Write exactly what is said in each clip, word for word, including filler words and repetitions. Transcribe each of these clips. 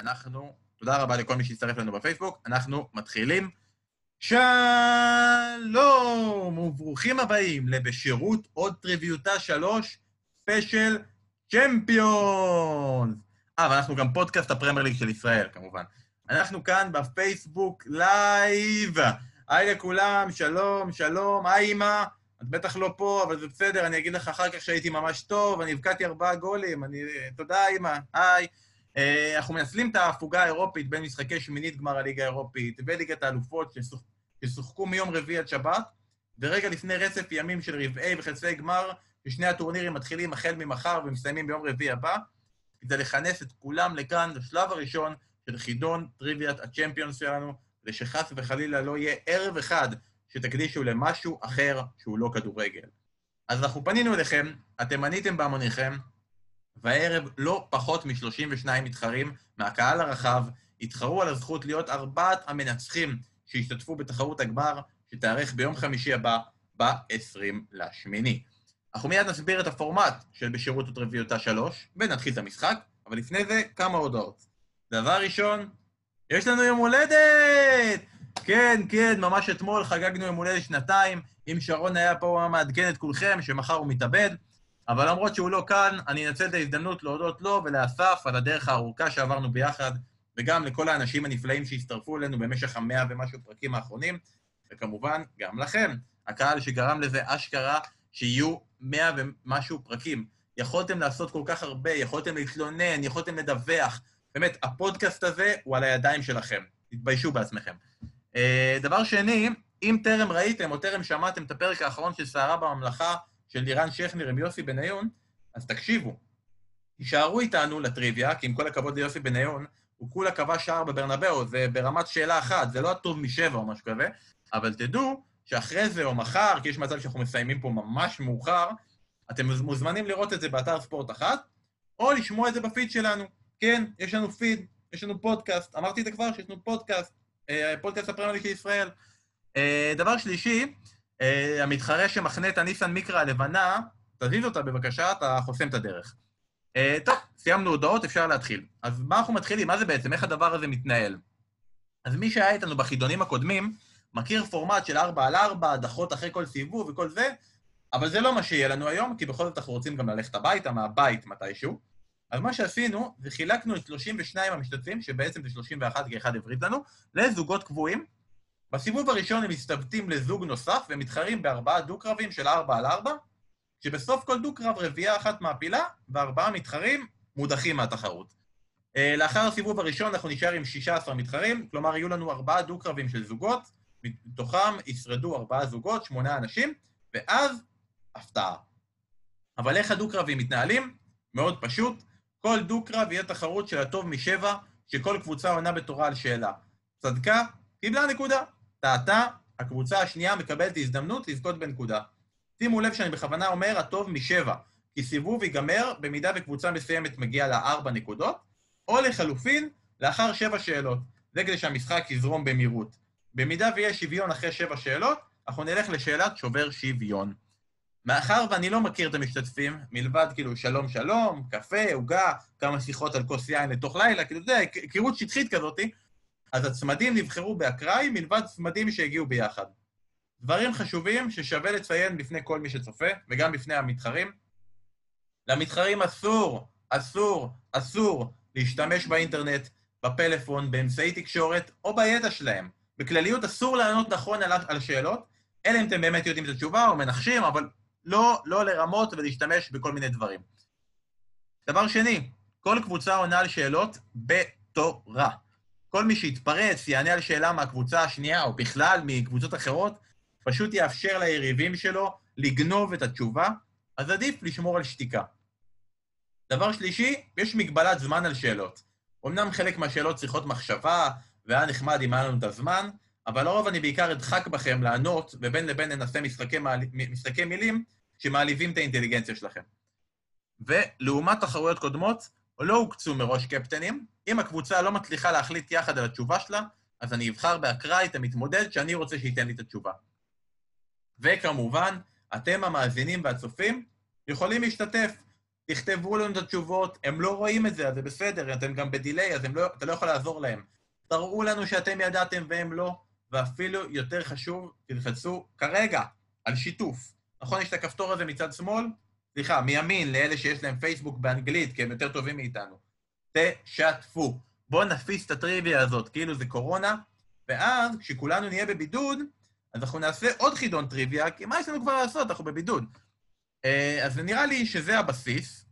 אנחנו, תודה רבה לכל מי שהצטרף לנו בפייסבוק, אנחנו מתחילים. שלום וברוכים הבאים לבשירות עוד טריוויותה שלוש, ספיישל צ'מפיונס. אה, ואנחנו גם פודקאסט הפרמייר ליג של ישראל, כמובן. אנחנו כאן בפייסבוק לייב. היי לכולם, שלום, שלום, היי אמא. את בטח לא פה, אבל זה בסדר, אני אגיד לך אחר כך שהייתי ממש טוב, אני הבקעתי ארבעה גולים, אני... תודה אמא, היי. אנחנו מנצלים את ההפוגה האירופית בין משחקי שמינית גמר הליגה האירופית וליגת האלופות ששוחקו מיום רביעי עד שבת, ורגע לפני רצף ימים של רבעי וחצי גמר, ששני הטורנירים מתחילים החל ממחר ומסיימים ביום רביעי הבא, כדי לכנס את כולם לכאן לשלב הראשון של חידון טריוויית הצ'מפיונס שלנו, לשחס וחלילה לא יהיה ערב אחד שתקדישו למשהו אחר שהוא לא כדורגל. אז אנחנו פנינו אליכם, אתם עניתם בהמוניכם, והערב לא פחות מ-שלושים ושניים מתחרים מהקהל הרחב, התחרו על הזכות להיות ארבעת המנצחים שהשתתפו בתחרות הגמר, שתארך ביום חמישי הבא, ב-עשרים לשמיני. אנחנו מיד נסביר את הפורמט של בשירות וטריוויותה שלוש, ונתחיל את המשחק, אבל לפני זה כמה הודעות. דבר ראשון, יש לנו יום הולדת! כן, כן, ממש אתמול חגגנו יום הולדת שנתיים, אם שרון היה פה הוא מעדכן את כולכם, שמחר הוא מתאבד, אבל למרות שהוא לא כאן, אני אנצל את ההזדמנות להודות לו ולאסף על הדרך הארוכה שעברנו ביחד, וגם לכל האנשים הנפלאים שהצטרפו אלינו במשך המאה ומשהו פרקים האחרונים, וכמובן גם לכם, הקהל שגרם לזה אשכרה שיהיו מאה ומשהו פרקים. יכולתם לעשות כל כך הרבה, יכולתם להתלונן, יכולתם לדווח. באמת, הפודקאסט הזה הוא על הידיים שלכם. תתביישו בעצמכם. דבר שני, אם טרם ראיתם או טרם שמעתם את הפרק האחרון של סערה בממלכה, של לירן שכנר עם יוסי בניון, אז תקשיבו, תישארו איתנו לטריוויה, כי עם כל הכבוד ליוסי בניון, הוא כולה קבע שער בברנבאו, זה ברמת שאלה אחת, זה לא הטוב משבע או משהו כזה, אבל תדעו שאחרי זה או מחר, כי יש מצב שאנחנו מסיימים פה ממש מאוחר, אתם מוזמנים לראות את זה באתר ספורט אחת, או לשמוע את זה בפיד שלנו. כן, יש לנו פיד, יש לנו פודקאסט, אמרתי את זה כבר, שיש לנו פודקאסט, פודקאסט הפרמייר ליג של ישראל. דבר שלישי, Uh, המתחרה שמחנה את הניסן מיקרה הלבנה, תזיז אותה בבקשה, אתה חוסם את הדרך. Uh, טוב, סיימנו הודעות, אפשר להתחיל. אז מה אנחנו מתחילים? מה זה בעצם? איך הדבר הזה מתנהל? אז מי שהיה איתנו בחידונים הקודמים, מכיר פורמט של ארבע על ארבע, דחות אחרי כל סיבוב וכל זה, אבל זה לא מה שיהיה לנו היום, כי בכל זאת אנחנו רוצים גם ללכת הביתה, מהבית מתישהו. אז מה שעשינו, זה חילקנו את שלושים ושניים המשתתפים, שבעצם זה שלושים ואחת כאחד עברית לנו, לזוגות קבועים, בסיבוב הראשון הם מסתבטים לזוג נוסף, והם מתחרים בארבעה דו-קרבים של ארבע על ארבע, שבסוף כל דו-קרב רביעה אחת מהפילה, וארבעה מתחרים מודחים מהתחרות. לאחר הסיבוב הראשון אנחנו נשאר עם שישה עשר מתחרים, כלומר יהיו לנו ארבעה דו-קרבים של זוגות, מתוכם ישרדו ארבעה זוגות, שמונה אנשים, ואז הפתעה. אבל איך הדו-קרבים מתנהלים? מאוד פשוט, כל דו-קרב יהיה תחרות של הטוב משבע, שכל קבוצה עונה בתורה על שאלה. צדקה, קיבלה נקודה. טעתה, הקבוצה השנייה מקבלת הזדמנות לזכות בנקודה. שימו לב שאני בכוונה אומר, הטוב משבע, כי סיבוב ייגמר במידה וקבוצה מסוימת מגיעה לארבע נקודות, או לחלופין, לאחר שבע שאלות. זה כדי שהמשחק יזרום במהירות. במידה ויהיה שוויון אחרי שבע שאלות, אנחנו נלך לשאלת שובר שוויון. מאחר ואני לא מכיר את המשתתפים, מלבד כאילו שלום שלום, קפה, עוגה, כמה שיחות על כוס יין לתוך לילה, כאילו זה, היכרות שטחית כזאתי, אז הצמדים נבחרו באקראי, מלבד צמדים שהגיעו ביחד. דברים חשובים ששווה לציין לפני כל מי שצופה, וגם לפני המתחרים. למתחרים אסור, אסור, אסור להשתמש באינטרנט, בפלאפון, באמצעי תקשורת, או בידע שלהם. בכלליות אסור לענות נכון על, על שאלות, אלא אם אתם באמת יודעים את התשובה או מנחשים, אבל לא, לא לרמות ולהשתמש בכל מיני דברים. דבר שני, כל קבוצה עונה על שאלות בתורה. כל מי שיתפרץ יענה על שאלה מהקבוצה השנייה, או בכלל מקבוצות אחרות, פשוט יאפשר ליריבים שלו לגנוב את התשובה, אז עדיף לשמור על שתיקה. דבר שלישי, יש מגבלת זמן על שאלות. אמנם חלק מהשאלות צריכות מחשבה, והיה נחמד אם היה לנו את הזמן, אבל לרוב אני בעיקר אדחק בכם לענות, ובין לבין ננסה משחקי, מעל... משחקי מילים שמעליבים את האינטליגנציה שלכם. ולעומת תחרויות קודמות, לא הוקצו מראש קפטנים. אם הקבוצה לא מצליחה להחליט יחד על התשובה שלה, אז אני אבחר באקראי את המתמודד שאני רוצה שייתן לי את התשובה. וכמובן, אתם המאזינים והצופים יכולים להשתתף. תכתבו לנו את התשובות, הם לא רואים את זה, אז זה בסדר, אתם גם בדילי, אז לא, אתה לא יכול לעזור להם. תראו לנו שאתם ידעתם והם לא, ואפילו יותר חשוב, תלחצו כרגע על שיתוף. נכון, יש את הכפתור הזה מצד שמאל, סליחה, מימין לאלה שיש להם פייסבוק באנגלית, כי הם יותר טובים מאיתנו. תשתפו. בואו נפיס את הטריוויה הזאת, כאילו זה קורונה, ואז כשכולנו נהיה בבידוד, אז אנחנו נעשה עוד חידון טריוויה, כי מה יש לנו כבר לעשות? אנחנו בבידוד. אז נראה לי שזה הבסיס,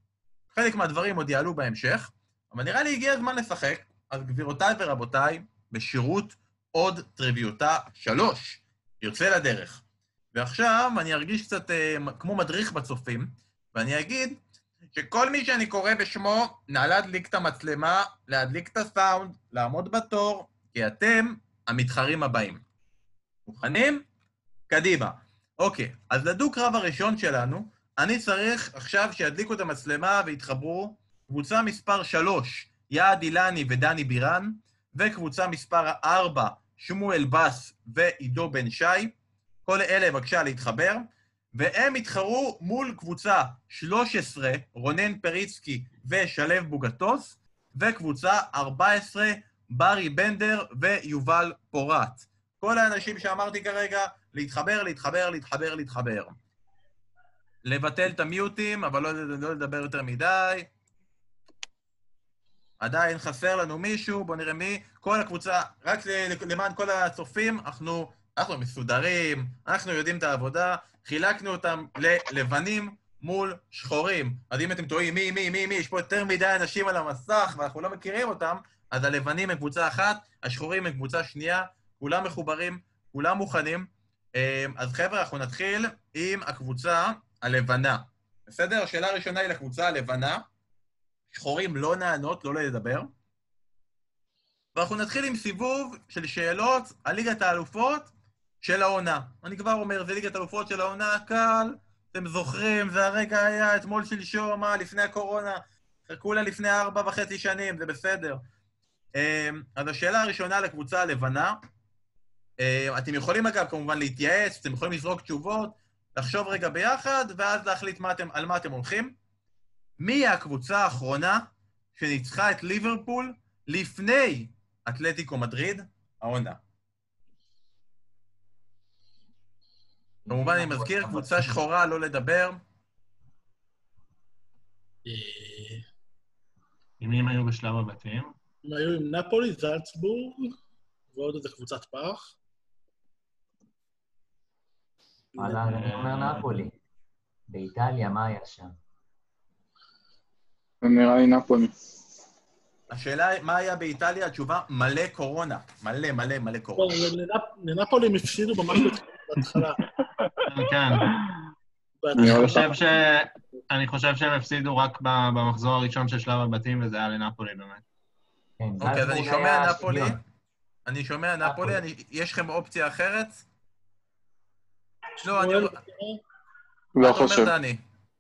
חלק מהדברים עוד יעלו בהמשך, אבל נראה לי הגיע הזמן לשחק, אז גבירותיי ורבותיי, בשירות עוד טריוויותה שלוש, יוצא לדרך. ועכשיו אני ארגיש קצת אה, כמו מדריך בצופים, ואני אגיד שכל מי שאני קורא בשמו, נא להדליק את המצלמה, להדליק את הסאונד, לעמוד בתור, כי אתם המתחרים הבאים. מוכנים? קדימה. אוקיי, אז לדו-קרב הראשון שלנו, אני צריך עכשיו שידליקו את המצלמה והתחברו קבוצה מספר שלוש, יעד אילני ודני בירן, וקבוצה מספר ארבע, שמואל בס ועידו בן שי, כל אלה בבקשה להתחבר, והם התחרו מול קבוצה שלוש עשרה, רונן פריצקי ושלב בוגטוס, וקבוצה ארבע עשרה, ברי בנדר ויובל פורט. כל האנשים שאמרתי כרגע, להתחבר, להתחבר, להתחבר, להתחבר. לבטל את המיוטים, אבל לא, לא לדבר יותר מדי. עדיין חסר לנו מישהו, בוא נראה מי. כל הקבוצה, רק למען כל הצופים, אנחנו, אנחנו מסודרים, אנחנו יודעים את העבודה, חילקנו אותם ללבנים מול שחורים. אז אם אתם טועים, מי, מי, מי, מי, יש פה יותר מדי אנשים על המסך, ואנחנו לא מכירים אותם, אז הלבנים הם קבוצה אחת, השחורים הם קבוצה שנייה, כולם מחוברים, כולם מוכנים. אז חבר'ה, אנחנו נתחיל עם הקבוצה הלבנה. בסדר? השאלה הראשונה היא לקבוצה הלבנה. שחורים לא נענות, לא לדבר. ואנחנו נתחיל עם סיבוב של שאלות על ליגת האלופות של העונה. אני כבר אומר, זה ליגת האלופות של העונה, קל. אתם זוכרים, זה הרגע היה אתמול שלשום, מה, לפני הקורונה. כולה לפני ארבע וחצי שנים, זה בסדר. אז השאלה הראשונה לקבוצה הלבנה, אתם יכולים אגב כמובן להתייעץ, אתם יכולים לזרוק תשובות, לחשוב רגע ביחד, ואז להחליט מה אתם, על מה אתם הולכים. מי הקבוצה האחרונה שניצחה את ליברפול לפני אתלטיקו מדריד? העונה. כמובן אני מזכיר, קבוצה שחורה, לא לדבר. עם מי הם היו בשלב הבתים? הם היו עם נפולי, זלצבורג, ועוד איזה קבוצת פח. אהלן, אני אומר נפולי. באיטליה, מה היה שם? נראה לי נפולי. השאלה היא, מה היה באיטליה? התשובה, מלא קורונה. מלא, מלא, מלא קורונה. לנפולי מפשידו ממש בהתחלה. כן. אני חושב שהם הפסידו רק במחזור הראשון של שלב הבתים, וזה היה לנפולי באמת. אוקיי, אז אני שומע נפולי. אני שומע נפולי, יש לכם אופציה אחרת? לא, אני... לא חושב.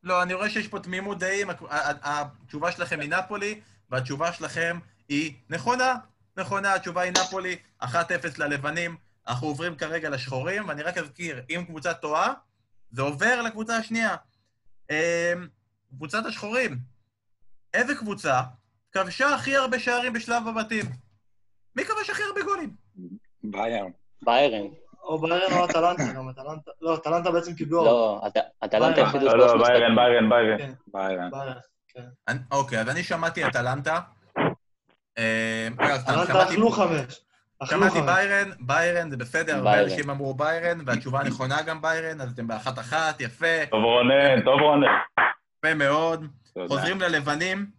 לא, אני רואה שיש פה תמימות דעים, התשובה שלכם היא נפולי, והתשובה שלכם היא נכונה, נכונה, התשובה היא נפולי, אחת אפס ללבנים, אנחנו עוברים כרגע לשחורים, ואני רק אזכיר, אם קבוצה טועה, זה עובר לקבוצה השנייה. קבוצת השחורים, איזה קבוצה כבשה הכי הרבה שערים בשלב הבתים? מי כבש הכי הרבה גולים? ביירן. ביירן. או ביירן או אטלנטה, גם אטלנטה. לא, אטלנטה בעצם קיבלו... לא, אטלנטה הפסידו... לא, לא, ביירן, ביירן, ביירן. ביירן, כן. אוקיי, אז אני שמעתי אטלנטה. אטלנטה אכלו חמש. שמעתי ביירן, ביירן, זה בסדר, הרבה אנשים אמרו ביירן, והתשובה נכונה גם ביירן, אז אתם באחת אחת, יפה. טוב רונן, טוב רונן. יפה מאוד. חוזרים ללבנים.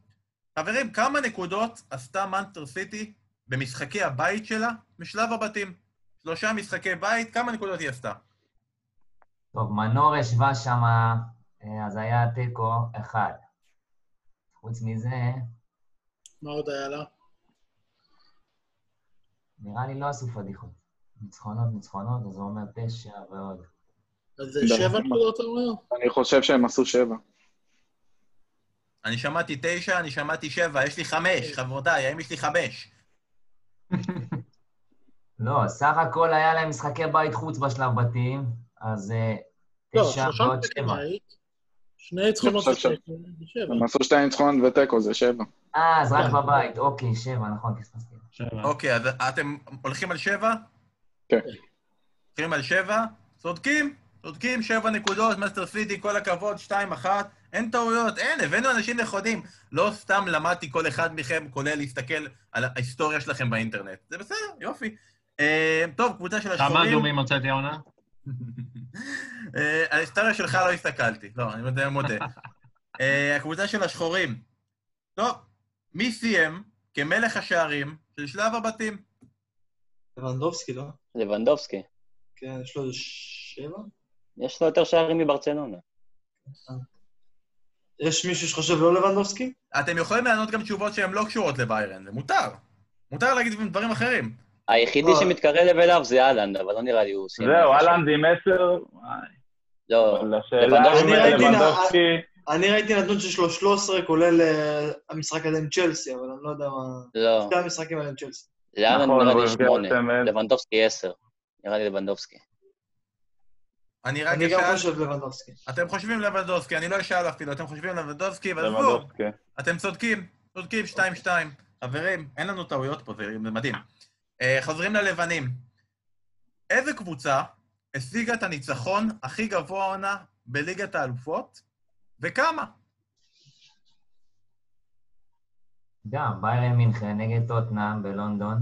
חברים, כמה נקודות עשתה מנצ'סטר סיטי במשחקי הבית שלה, משלב הבתים? שלושה משחקי בית, כמה נקודות היא עשתה? טוב, מנור השווה שם, אז היה תיקו אחד. חוץ מזה... מה עוד היה לה? נראה לי לא עשו פדיחות. ניצחונות, ניצחונות, אז הוא אומר תשע ועוד. אז זה שבע נקודות אתה אומר? אני חושב שהם עשו שבע. אני שמעתי תשע, אני שמעתי שבע, יש לי חמש, חברותיי, האם יש לי חמש? לא, סך הכל היה להם משחקי בית חוץ בשלב בתים, אז תשע ועוד שבע. שני ניצחונות ושבע. הם עשו שתי ניצחונות וטקו, זה שבע. אה, אז רק בבית, אוקיי, שבע, נכון, תסתכל. אוקיי, אז אתם הולכים על שבע? כן. הולכים על שבע? צודקים? צודקים, שבע נקודות, מאסטר סיטי, כל הכבוד, שתיים, אחת, אין טעויות, אין, הבאנו אנשים נכונים. לא סתם למדתי כל אחד מכם, כולל להסתכל על ההיסטוריה שלכם באינטרנט. זה בסדר, יופי. טוב, קבוצה של השחורים... כמה דומים הוצאתי עונה? ההיסטוריה שלך לא הסתכלתי, לא, אני מודה. הקבוצה של השחורים. טוב, מי סיים כמלך השערים של שלב הבתים? לבנדובסקי, לא? לבנדובסקי. כן, יש לו שבע? יש לו יותר שערים מברצלונה. יש מישהו שחושב לא לבנדובסקי? אתם יכולים לענות גם תשובות שהן לא קשורות לביירן, זה מותר. מותר להגיד דברים אחרים. היחידי שמתקרב אליו זה הלנד, אבל לא נראה לי הוא סיים. זהו, הלנד עם עשר... לא, לבנדובסקי... אני ראיתי נתון של שלוש עשרה, כולל המשחק הזה עם צ'לסי, אבל אני לא יודע מה... לא. שתי המשחקים האלה עם צ'לסי. לאלנד נראה לי שמונה, לבנדובסקי עשר. נראה לי לבנדובסקי. אני רק אשאל... אתם חושבים לבנדובסקי, אני לא אשאל אפילו, אתם חושבים לבנדובסקי, לבנדובסקי. אתם צודקים, צודקים שתיים שתיים. חברים, אין לנו טעויות פה, זה מדהים. חוזרים ללבנים. איזה קבוצה השיגה את הניצחון הכי גבוה העונה בליגת האלופות, וכמה? גם, ביירן מינכן נגד טוטנהאם בלונדון.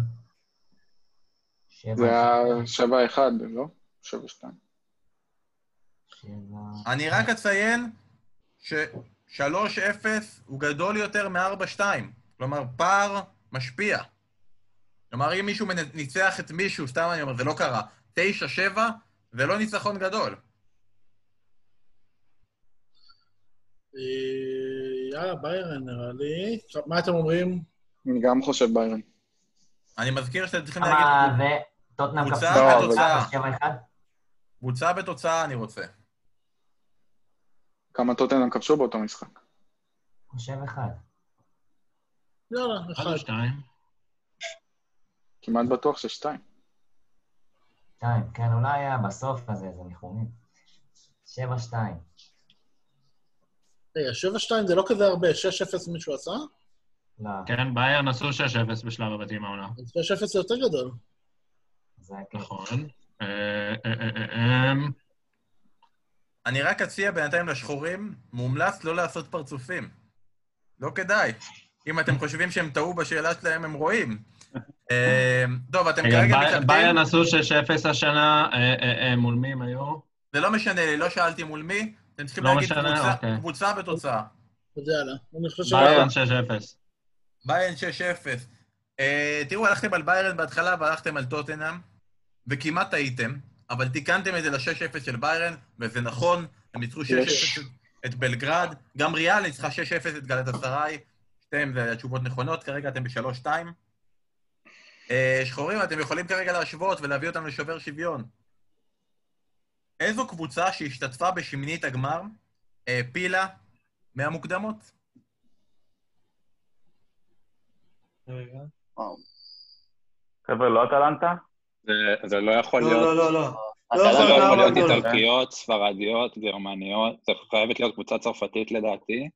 זה היה שבע אחד, לא? שבע שתיים. אני רק אציין ששלוש אפס הוא גדול יותר מארבע שתיים. כלומר, פער משפיע. כלומר, אם מישהו ניצח את מישהו, סתם אני אומר, זה לא קרה. תשע שבע, זה לא ניצחון גדול. יאללה, ביירן נראה לי. מה אתם אומרים? אני גם חושב ביירן. אני מזכיר שאתם צריכים להגיד... כמה זה? טוטנהאם כבשה? קבוצה בתוצאה אני רוצה. כמה טוטנהאם כבשו באותו משחק? חושב אחד. יאללה, אחד או שתיים. כמעט בטוח ששתיים. שתיים, כן, אולי היה בסוף הזה, זה ניחומים. שבע שתיים. רגע, שבע שתיים זה לא כזה הרבה, שש אפס מישהו עשה? לא. כן, ביירן עשו שש אפס בשלב הבתים העונה. שש אפס זה יותר גדול. נכון. אני רק אציע בינתיים לשחורים, מומלץ לא לעשות פרצופים. לא כדאי. אם אתם חושבים שהם טעו בשאלה שלהם, הם רואים. טוב, אתם כרגע מתלבטים... ביירן עשו שש אפס השנה, מול מי הם היו? זה לא משנה לי, לא שאלתי מול מי, אתם צריכים להגיד קבוצה בתוצאה. ביירן שש אפס. ביירן שש אפס. תראו, הלכתם על ביירן בהתחלה והלכתם על טוטנהאם, וכמעט הייתם, אבל תיקנתם את זה ל-שש אפס של ביירן, וזה נכון, הם ניצחו שש אפס את בלגרד, גם ריאל ניצחה שש אפס את גלאטסראי, שתיהם זה התשובות נכונות, כרגע אתם ב-שלוש שתיים. שחורים, אתם יכולים כרגע להשוות ולהביא אותם לשובר שוויון. איזו קבוצה שהשתתפה בשמינית הגמר, פילה מהמוקדמות? חבר'ה, לא אטלנטה? זה לא יכול להיות... לא, לא, לא. אטלנטה לא יכול להיות איטלקיות, ספרדיות, גרמניות, זה חייבת להיות קבוצה צרפתית לדעתי.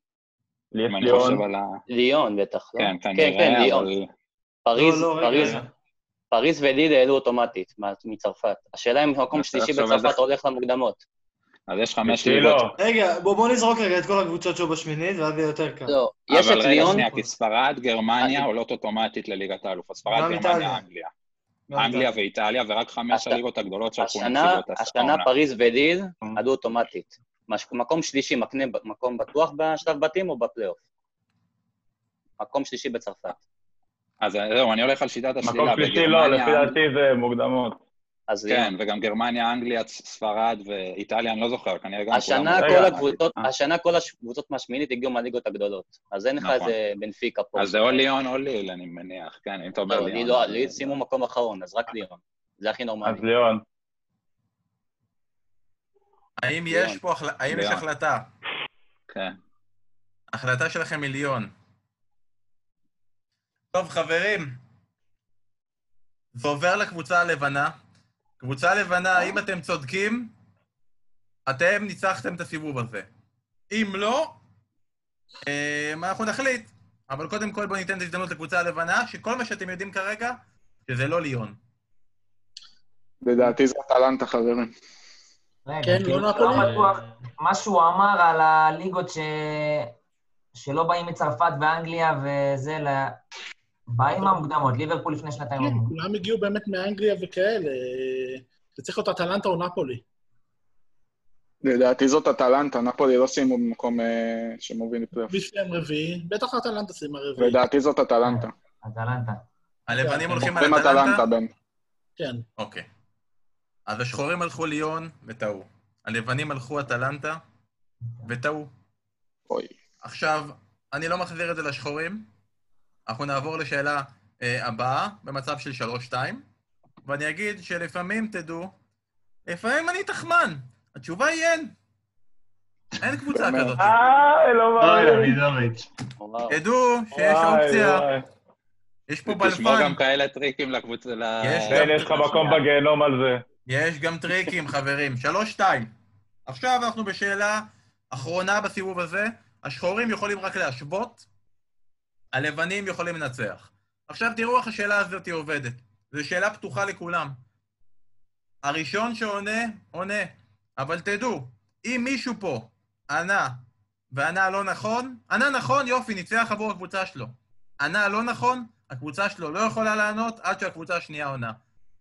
ליון, בטח. כן, כן, ליון. פריז וליד העלו אוטומטית מצרפת. השאלה אם מקום שלישי בצרפת הולך למוקדמות. אז יש חמש ליגות. רגע, בואו נזרוק רגע את כל הקבוצות שהוא בשמינית, ואז יהיה יותר קל. אבל רגע שנייה, כי ספרד, גרמניה עולות אוטומטית לליגת האלופות. ספרד, גרמניה, אנגליה. אנגליה ואיטליה, ורק חמש הליגות הגדולות שהלכו נציגות הספרונה. השנה פריז וליד עלו אוטומטית. מקום שלישי מקנה מקום בטוח בשלב בתים או בפלייאוף? מקום שלישי בצרפת. אז זהו, אני הולך על שיטת השלילה. מקום שלישי לא, לפי דעתי זה מוקדמות. כן, וגם גרמניה, אנגליה, ספרד ואיטליה, אני לא זוכר, כנראה גם... השנה כל הקבוצות מהשמינית הגיעו מהליגות הגדולות, אז אין לך איזה בנפיקה פה. אז זה או ליון או ליל, אני מניח, כן, אם אתה אומר ליון. לא, ליל שימו מקום אחרון, אז רק ליון. זה הכי נורמלי. אז ליון. האם יש פה, האם יש החלטה? כן. החלטה שלכם היא ליון. טוב, חברים, זה עובר לקבוצה הלבנה. קבוצה הלבנה, אם אתם צודקים, אתם ניצחתם את הסיבוב הזה. אם לא, אנחנו נחליט. אבל קודם כל בואו ניתן את הזדמנות לקבוצה הלבנה, שכל מה שאתם יודעים כרגע, שזה לא ליון. לדעתי זה טלנטה, חברים. כן, לא נכון. מה שהוא אמר על הליגות שלא באים מצרפת ואנגליה וזה, באים המוקדמות, ליברפול לפני שנתיים. כן, כולם הגיעו באמת מאנגליה וכאלה. זה צריך להיות אטלנטה או נפולי. לדעתי זאת אטלנטה, נפולי לא סיימו במקום שמוביל לפלייאוף. בשם רביעי, בטח אטלנטה סיימה רביעי. לדעתי זאת אטלנטה. אטלנטה. הלבנים הולכים על אטלנטה? כן. אוקיי. אז השחורים הלכו ליון וטעו. הלבנים הלכו אטלנטה וטעו. אוי. עכשיו, אני לא מחזיר את זה לשחורים. אנחנו נעבור לשאלה הבאה, במצב של שלוש שתיים. ואני אגיד שלפעמים תדעו, לפעמים אני תחמן. התשובה היא אין. אין קבוצה כזאת. אה, לא מאמין. תדעו שיש אופציה. יש פה בלפן. תשמעו גם כאלה טריקים לקבוצה. יש לך מקום בגיהנום על זה. יש גם טריקים, חברים. שלוש שתיים. עכשיו אנחנו בשאלה אחרונה בסיבוב הזה. השחורים יכולים רק להשוות, הלבנים יכולים לנצח. עכשיו תראו איך השאלה הזאת עובדת. זו שאלה פתוחה לכולם. הראשון שעונה, עונה. אבל תדעו, אם מישהו פה ענה וענה לא נכון, ענה נכון, יופי, ניצח עבור הקבוצה שלו. ענה לא נכון, הקבוצה שלו לא יכולה לענות עד שהקבוצה השנייה עונה.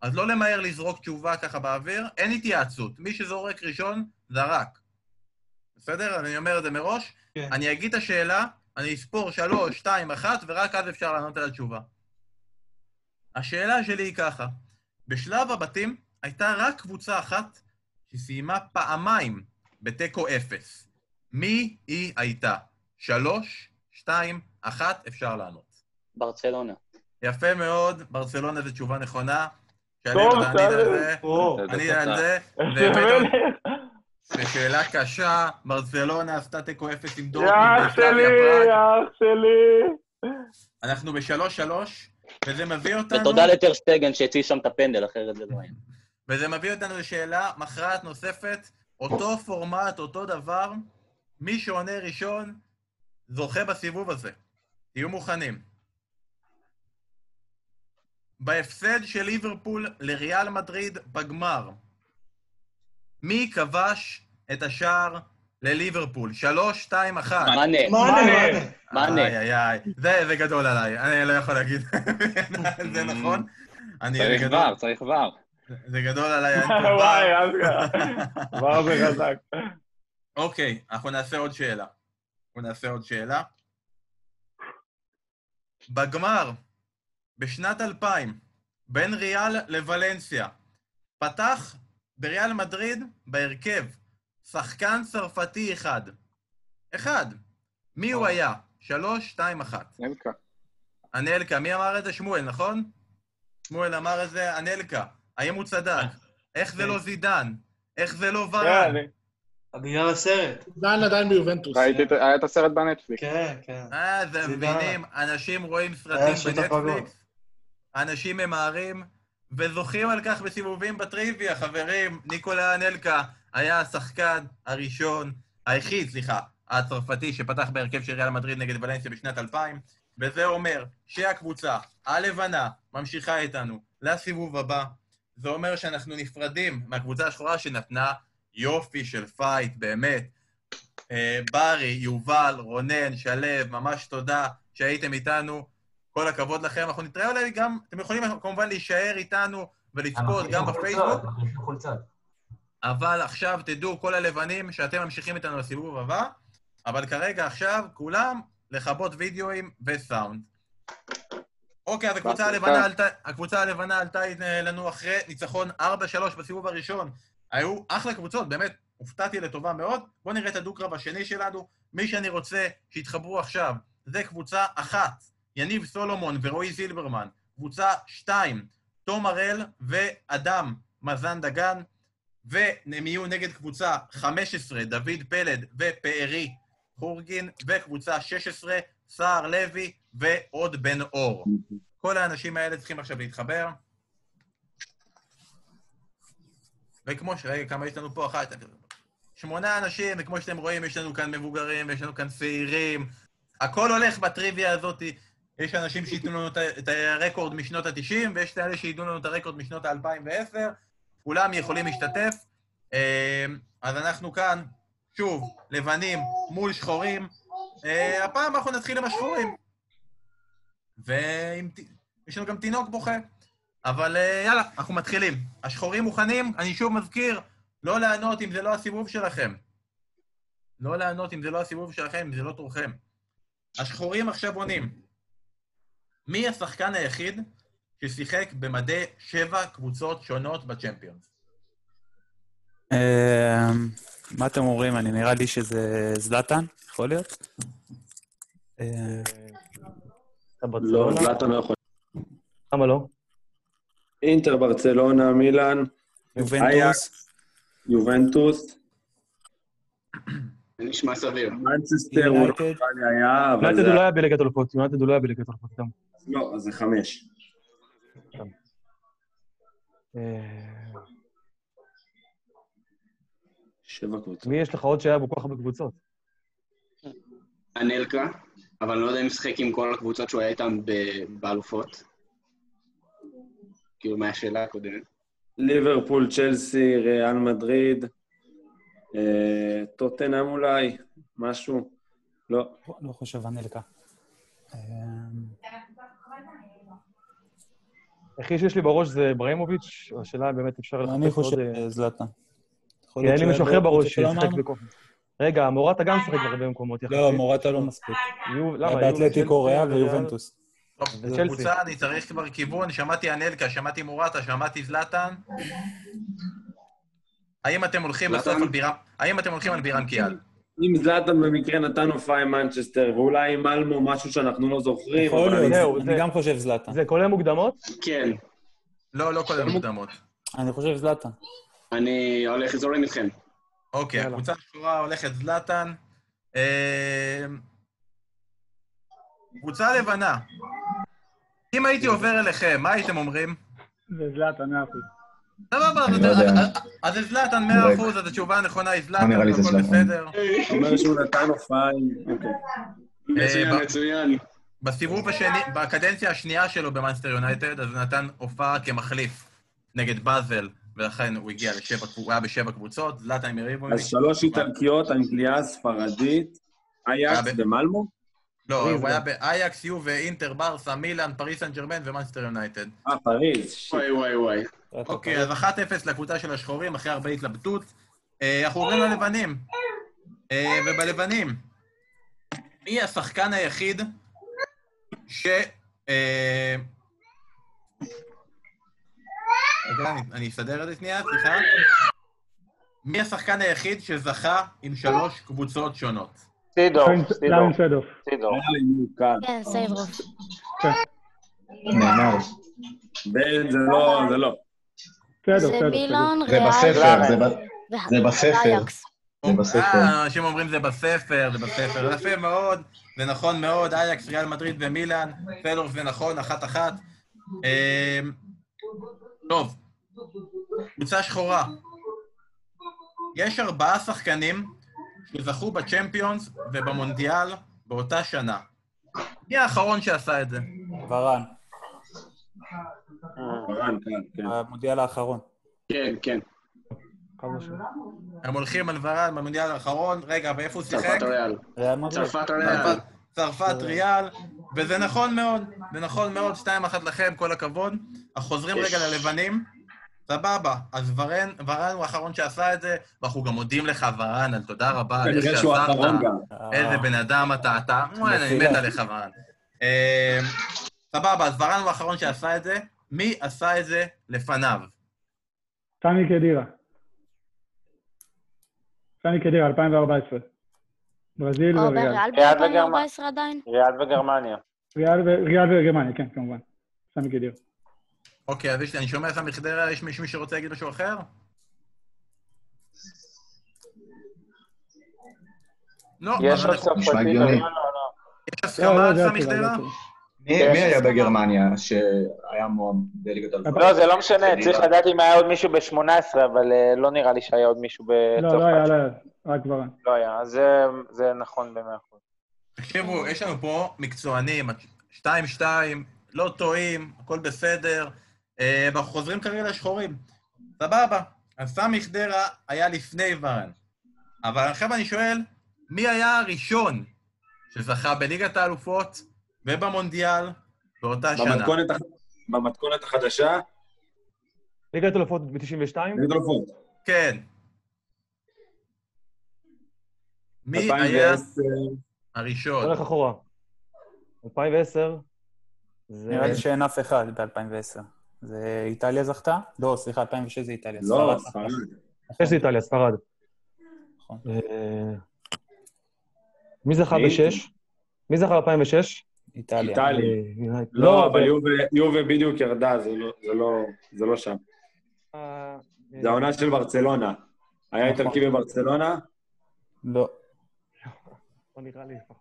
אז לא למהר לזרוק תשובה ככה באוויר, אין התייעצות. מי שזורק ראשון, זרק. בסדר? אני אומר את זה מראש. כן. אני אגיד את השאלה, אני אספור שלוש, שתיים, אחת, ורק אז אפשר לענות על התשובה. השאלה שלי היא ככה, בשלב הבתים הייתה רק קבוצה אחת שסיימה פעמיים בתיקו אפס. מי היא הייתה? שלוש, שתיים, אחת, אפשר לענות. ברצלונה. יפה מאוד, ברצלונה זו תשובה נכונה. טוב, טוב. אני על זה. זו שאלה קשה, ברצלונה עשתה תיקו אפס עם דורטמונד. יאח שלי, יאח שלי. אנחנו בשלוש שלוש, וזה מביא אותנו... ותודה לטר שטגן שהציע שם את הפנדל, אחרת זה לא היה. וזה מביא אותנו לשאלה מכרעת נוספת, אותו פורמט, אותו דבר, מי שעונה ראשון זוכה בסיבוב הזה. תהיו מוכנים. בהפסד של ליברפול לריאל מדריד בגמר, מי כבש את השער לליברפול? שלוש, שתיים, אחת. מנה. מנה. מנה. איי, איי, איי. זה, זה גדול עליי, אני לא יכול להגיד. זה נכון? צריך ור, צריך ור. זה גדול עליי, אין פה. וואי, אז כבר. וואו, זה חזק. אוקיי, אנחנו נעשה עוד שאלה. אנחנו נעשה עוד שאלה. בגמר, בשנת אלפיים, בין ריאל לוולנסיה, פתח בריאל מדריד בהרכב שחקן צרפתי אחד. אחד. מי הוא היה? שלוש, שתיים, אחת. אנלקה. אנלקה. מי אמר את זה? שמואל, נכון? שמואל אמר את זה, אנלקה. האם הוא צדק? איך זה לא זידן? איך זה לא ורן? בגלל הסרט. זידן עדיין ביובנטוס. היה את הסרט בנטפליקס. כן, כן. אה, זה מבינים, אנשים רואים סרטים בנטפליקס, אנשים ממהרים, וזוכים על כך בסיבובים בטריוויה, חברים. ניקולה אנלקה היה השחקן הראשון, היחיד, סליחה, הצרפתי, שפתח בהרכב של ריאל מדריד נגד ולנסיה בשנת אלפיים, וזה אומר שהקבוצה הלבנה ממשיכה איתנו לסיבוב הבא. זה אומר שאנחנו נפרדים מהקבוצה השחורה שנתנה יופי של פייט, באמת. ברי, יובל, רונן, שלב, ממש תודה שהייתם איתנו. כל הכבוד לכם. אנחנו נתראה אולי גם, אתם יכולים כמובן להישאר איתנו ולצפות גם בפייסבוק. אבל עכשיו תדעו כל הלבנים שאתם ממשיכים איתנו לסיבוב הבא, אבל כרגע עכשיו כולם לחבות וידאוים וסאונד. אוקיי, אז הקבוצה הלבנה עלתה לנו אחרי ניצחון ארבע שלוש בסיבוב הראשון. היו אחלה קבוצות, באמת, הופתעתי לטובה מאוד. בואו נראה את הדו-קרב השני שלנו. מי שאני רוצה שיתחברו עכשיו, זה קבוצה אחת, יניב סולומון ורועי זילברמן. קבוצה שתיים, תום הראל ואדם מזן דגן. והם יהיו נגד קבוצה חמש עשרה, דוד פלד ופארי חורגין. וקבוצה שש עשרה, סער לוי ועוד בן אור. כל האנשים האלה צריכים עכשיו להתחבר. וכמו ש... רגע, כמה יש לנו פה? אחת, שמונה אנשים, וכמו שאתם רואים, יש לנו כאן מבוגרים, ויש לנו כאן צעירים. הכל הולך בטריוויה הזאת. יש אנשים שייתנו לנו את הרקורד משנות ה-תשעים, ויש כאלה שייתנו לנו את הרקורד משנות ה-אלפיים ועשר. כולם יכולים להשתתף. אז אנחנו כאן, שוב, לבנים מול שחורים. הפעם אנחנו נתחיל עם השחורים. ויש לנו גם תינוק בוכה. אבל יאללה, אנחנו מתחילים. השחורים מוכנים, אני שוב מזכיר, לא לענות אם זה לא הסיבוב שלכם. לא לענות אם זה לא הסיבוב שלכם, אם זה לא תורכם. השחורים עכשיו עונים. מי השחקן היחיד ששיחק במדי שבע קבוצות שונות בצ'מפיונס? מה אתם אומרים? אני נראה לי שזה זלאטן, יכול להיות? לא, זלאטן לא יכול. למה לא? אינטר, ברצלונה, מילאן, יובנטוס. יובנטוס. זה נשמע סביר. מנצ'סטר הוא לא היה, אבל... יונתן הוא לא היה בליגת האלופות, יונתן הוא לא היה בליגת האלופות גם. לא, אז זה חמש. שבע קבוצות. מי יש לך עוד שהיה בו כל כך הרבה קבוצות? אנלקה, אבל אני לא יודע אם משחק עם כל הקבוצות שהוא היה איתן באלופות. כאילו, מה השאלה הקודמת? ליברפול, צ'לסי, ריאל מדריד, טוטנהאם אולי, משהו. לא. לא חושב, אנלקה. הכי שיש לי בראש זה בריימוביץ', השאלה באמת אפשר לחפש עוד... אני חושב זלאטן. אין לי משהו אחר בראש ששחק בקופן. רגע, מורטה גם שחק הרבה מקומות יחסית. לא, מורטה לא מספיק. באתלטיקו ריאל ויובנטוס. טוב, קבוצה, אני צריך כבר כיוון, שמעתי אנלקה, שמעתי מורטה, שמעתי זלאטן. האם אתם הולכים על בירם קיאל? אם זלאטן במקרה נתן הופעה עם מנצ'סטר, ואולי עם אלמו משהו שאנחנו לא זוכרים, אני גם חושב זלאטן. זה כולל מוקדמות? כן. לא, לא כולל מוקדמות. אני חושב זלאטן. אני הולך זורם איתכם. אוקיי, הקבוצה השחורה הולכת זלאטן. קבוצה לבנה. אם הייתי עובר אליכם, מה הייתם אומרים? זה זלאטן, מאה אחוז. סבבה, אז זה זלאטן, מאה אחוז, אז התשובה הנכונה היא זלאטן, הכל בסדר. אומר שהוא נתן הופעה, אוקיי. בסיבוב השני, בקדנציה השנייה שלו במאנסטר יונייטד, אז הוא נתן הופעה כמחליף נגד באזל, ולכן הוא הגיע לשבע, הוא היה בשבע קבוצות, זלאטן מריבו... אז שלוש איטלקיות, אנגליה, ספרדית, אייקס ומלמו? לא, הוא היה באייקס, יו ואינטר, ברסה, מילאן, פריס סן ז'רמן ומאנסטר יונייטד. אה, פריס. וואי, וואי, וואי. אוקיי, אז אחת אפס לקבוצה של השחורים, אחרי הרבה התלבטות. אנחנו עוברים ללבנים. ובלבנים, מי השחקן היחיד ש... אני אסדר את זה שנייה, סליחה. מי השחקן היחיד שזכה עם שלוש קבוצות שונות? סידור, סידור, סידור. סידור. כן, סידור. נאמר. זה לא, זה לא. זה מילון, ריאל. זה בספר, זה בספר. זה בספר. אנשים אומרים זה בספר, זה בספר. יפה מאוד, זה נכון מאוד, אייקס, ריאל מדריד ומילאן, סידור זה נכון, אחת אחת. טוב, קבוצה שחורה. יש ארבעה שחקנים שזכו בצ'מפיונס ובמונדיאל באותה שנה. מי האחרון שעשה את זה? ורן. ורן, כן. המונדיאל האחרון. כן, כן. הם הולכים על ורן במונדיאל האחרון. רגע, ואיפה הוא שיחק? צרפת ריאל. צרפת ריאל. צרפת ריאל. וזה נכון מאוד. זה נכון מאוד. שתיים אחת לכם, כל הכבוד. החוזרים רגע ללבנים. סבבה, אז ורן, ורן הוא האחרון שעשה את זה, ואנחנו גם מודים לך, ורן, אז תודה רבה. כנראה שהוא האחרון גם. איזה בן אדם אתה, אתה, אני מת עליך, ורן. סבבה, אז ורן הוא האחרון שעשה את זה, מי עשה את זה לפניו? סמי קדירה. סמי קדירה, אלפיים וארבע עשרה. ברזיל וריאל. ריאל וגרמניה עדיין? ריאל וגרמניה. ריאל וגרמניה, כן, כמובן. סמי קדירה. אוקיי, אז אני שומע סמי חדרה, יש מישהו שרוצה להגיד משהו אחר? לא. יש הסכמה על סמי חדרה? מי היה בגרמניה שהיה מועמד לליגת אלופות? לא, זה לא משנה, צריך לדעת אם היה עוד מישהו ב-שמונה עשרה, אבל לא נראה לי שהיה עוד מישהו בצרפת. לא, לא היה, לא היה, רק גברה. לא היה, אז זה נכון ב-מאה אחוז. תקשיבו, יש לנו פה מקצוענים, שתיים שתיים, לא טועים, הכל בסדר, ואנחנו חוזרים כרגע לשחורים. סבבה, אז סמי חדרה היה לפני ורן. אבל עכשיו אני שואל, מי היה הראשון שזכה בליגת האלופות ובמונדיאל באותה שנה? במתכונת החדשה? ליגת האלופות ב-תשעים ושתיים? ליגת האלופות. כן. מי היה הראשון? הולך אחורה. אלפיים ועשר. נראה לי שאין אף אחד ב-אלפיים ועשר. זה איטליה זכתה? לא, סליחה, אלפיים ושש זה איטליה. לא, ספרד. אלפיים ושש זה איטליה, ספרד. נכון. מי זכה ב-שש? מי זכה ב-אלפיים ושש? איטליה. לא, אבל יובה בדיוק ירדה, זה לא שם. זה העונה של ברצלונה. היה התרכיב בברצלונה? לא.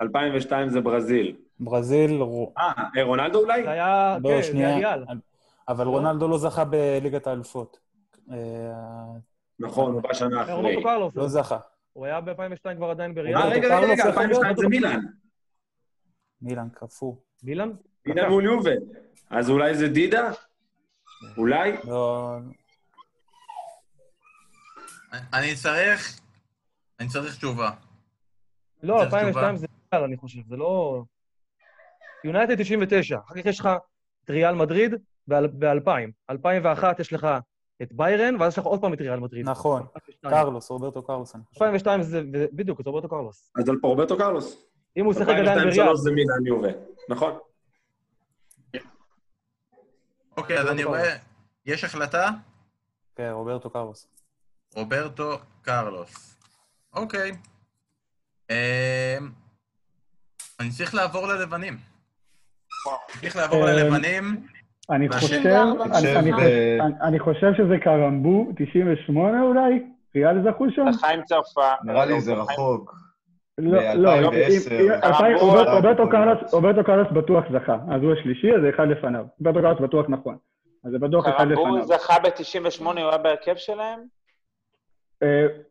אלפיים ושתיים זה ברזיל. ברזיל, אה, רונלדו אולי? זה היה, כן, זה היה ריאל. אבל רונלדו לא זכה בליגת האלופות. נכון, בשנה אחרי. לא זכה. הוא היה ב-אלפיים ושתיים כבר עדיין בריאל. רגע, רגע, אלפיים ושתיים זה מילאן. מילאן כפו. מילאן? מילאן מול יובה. אז אולי זה דידה? אולי? לא. אני צריך... אני צריך תשובה. לא, אלפיים ושתיים זה ריאל, אני חושב. זה לא... יונייטד תשעים ותשע. אחר כך יש לך את ריאל מדריד ב-אלפיים. אלפיים ואחת יש לך את ביירן, ואז יש לך עוד פעם את ריאל מדריד. נכון. קרלוס, רוברטו קרלוס. אלפיים ושתיים זה בדיוק, את רוברטו קרלוס. אז רוברטו קרלוס. אם הוא שחק עדיין בריאל. אלפיים ושתיים שלוש זה מילאן יובה, נכון? אוקיי, אז אני רואה, יש החלטה? כן, רוברטו קרלוס. רוברטו קרלוס. אוקיי. אני צריך לעבור ללבנים. צריך לעבור ללבנים. אני חושב, אני חושב שזה קרמבו, תשעים ושמונה אולי? ריאל זכו שם? לחיים צרפה. נראה לי זה רחוק. לא, לא. רוברטו קרלוס בטוח זכה. אז הוא השלישי, אז זה אחד לפניו. רוברטו קרלוס בטוח נכון. אז זה בטוח אחד לפניו. קרמבו זכה ב-תשעים ושמונה, הוא היה בהרכב שלהם?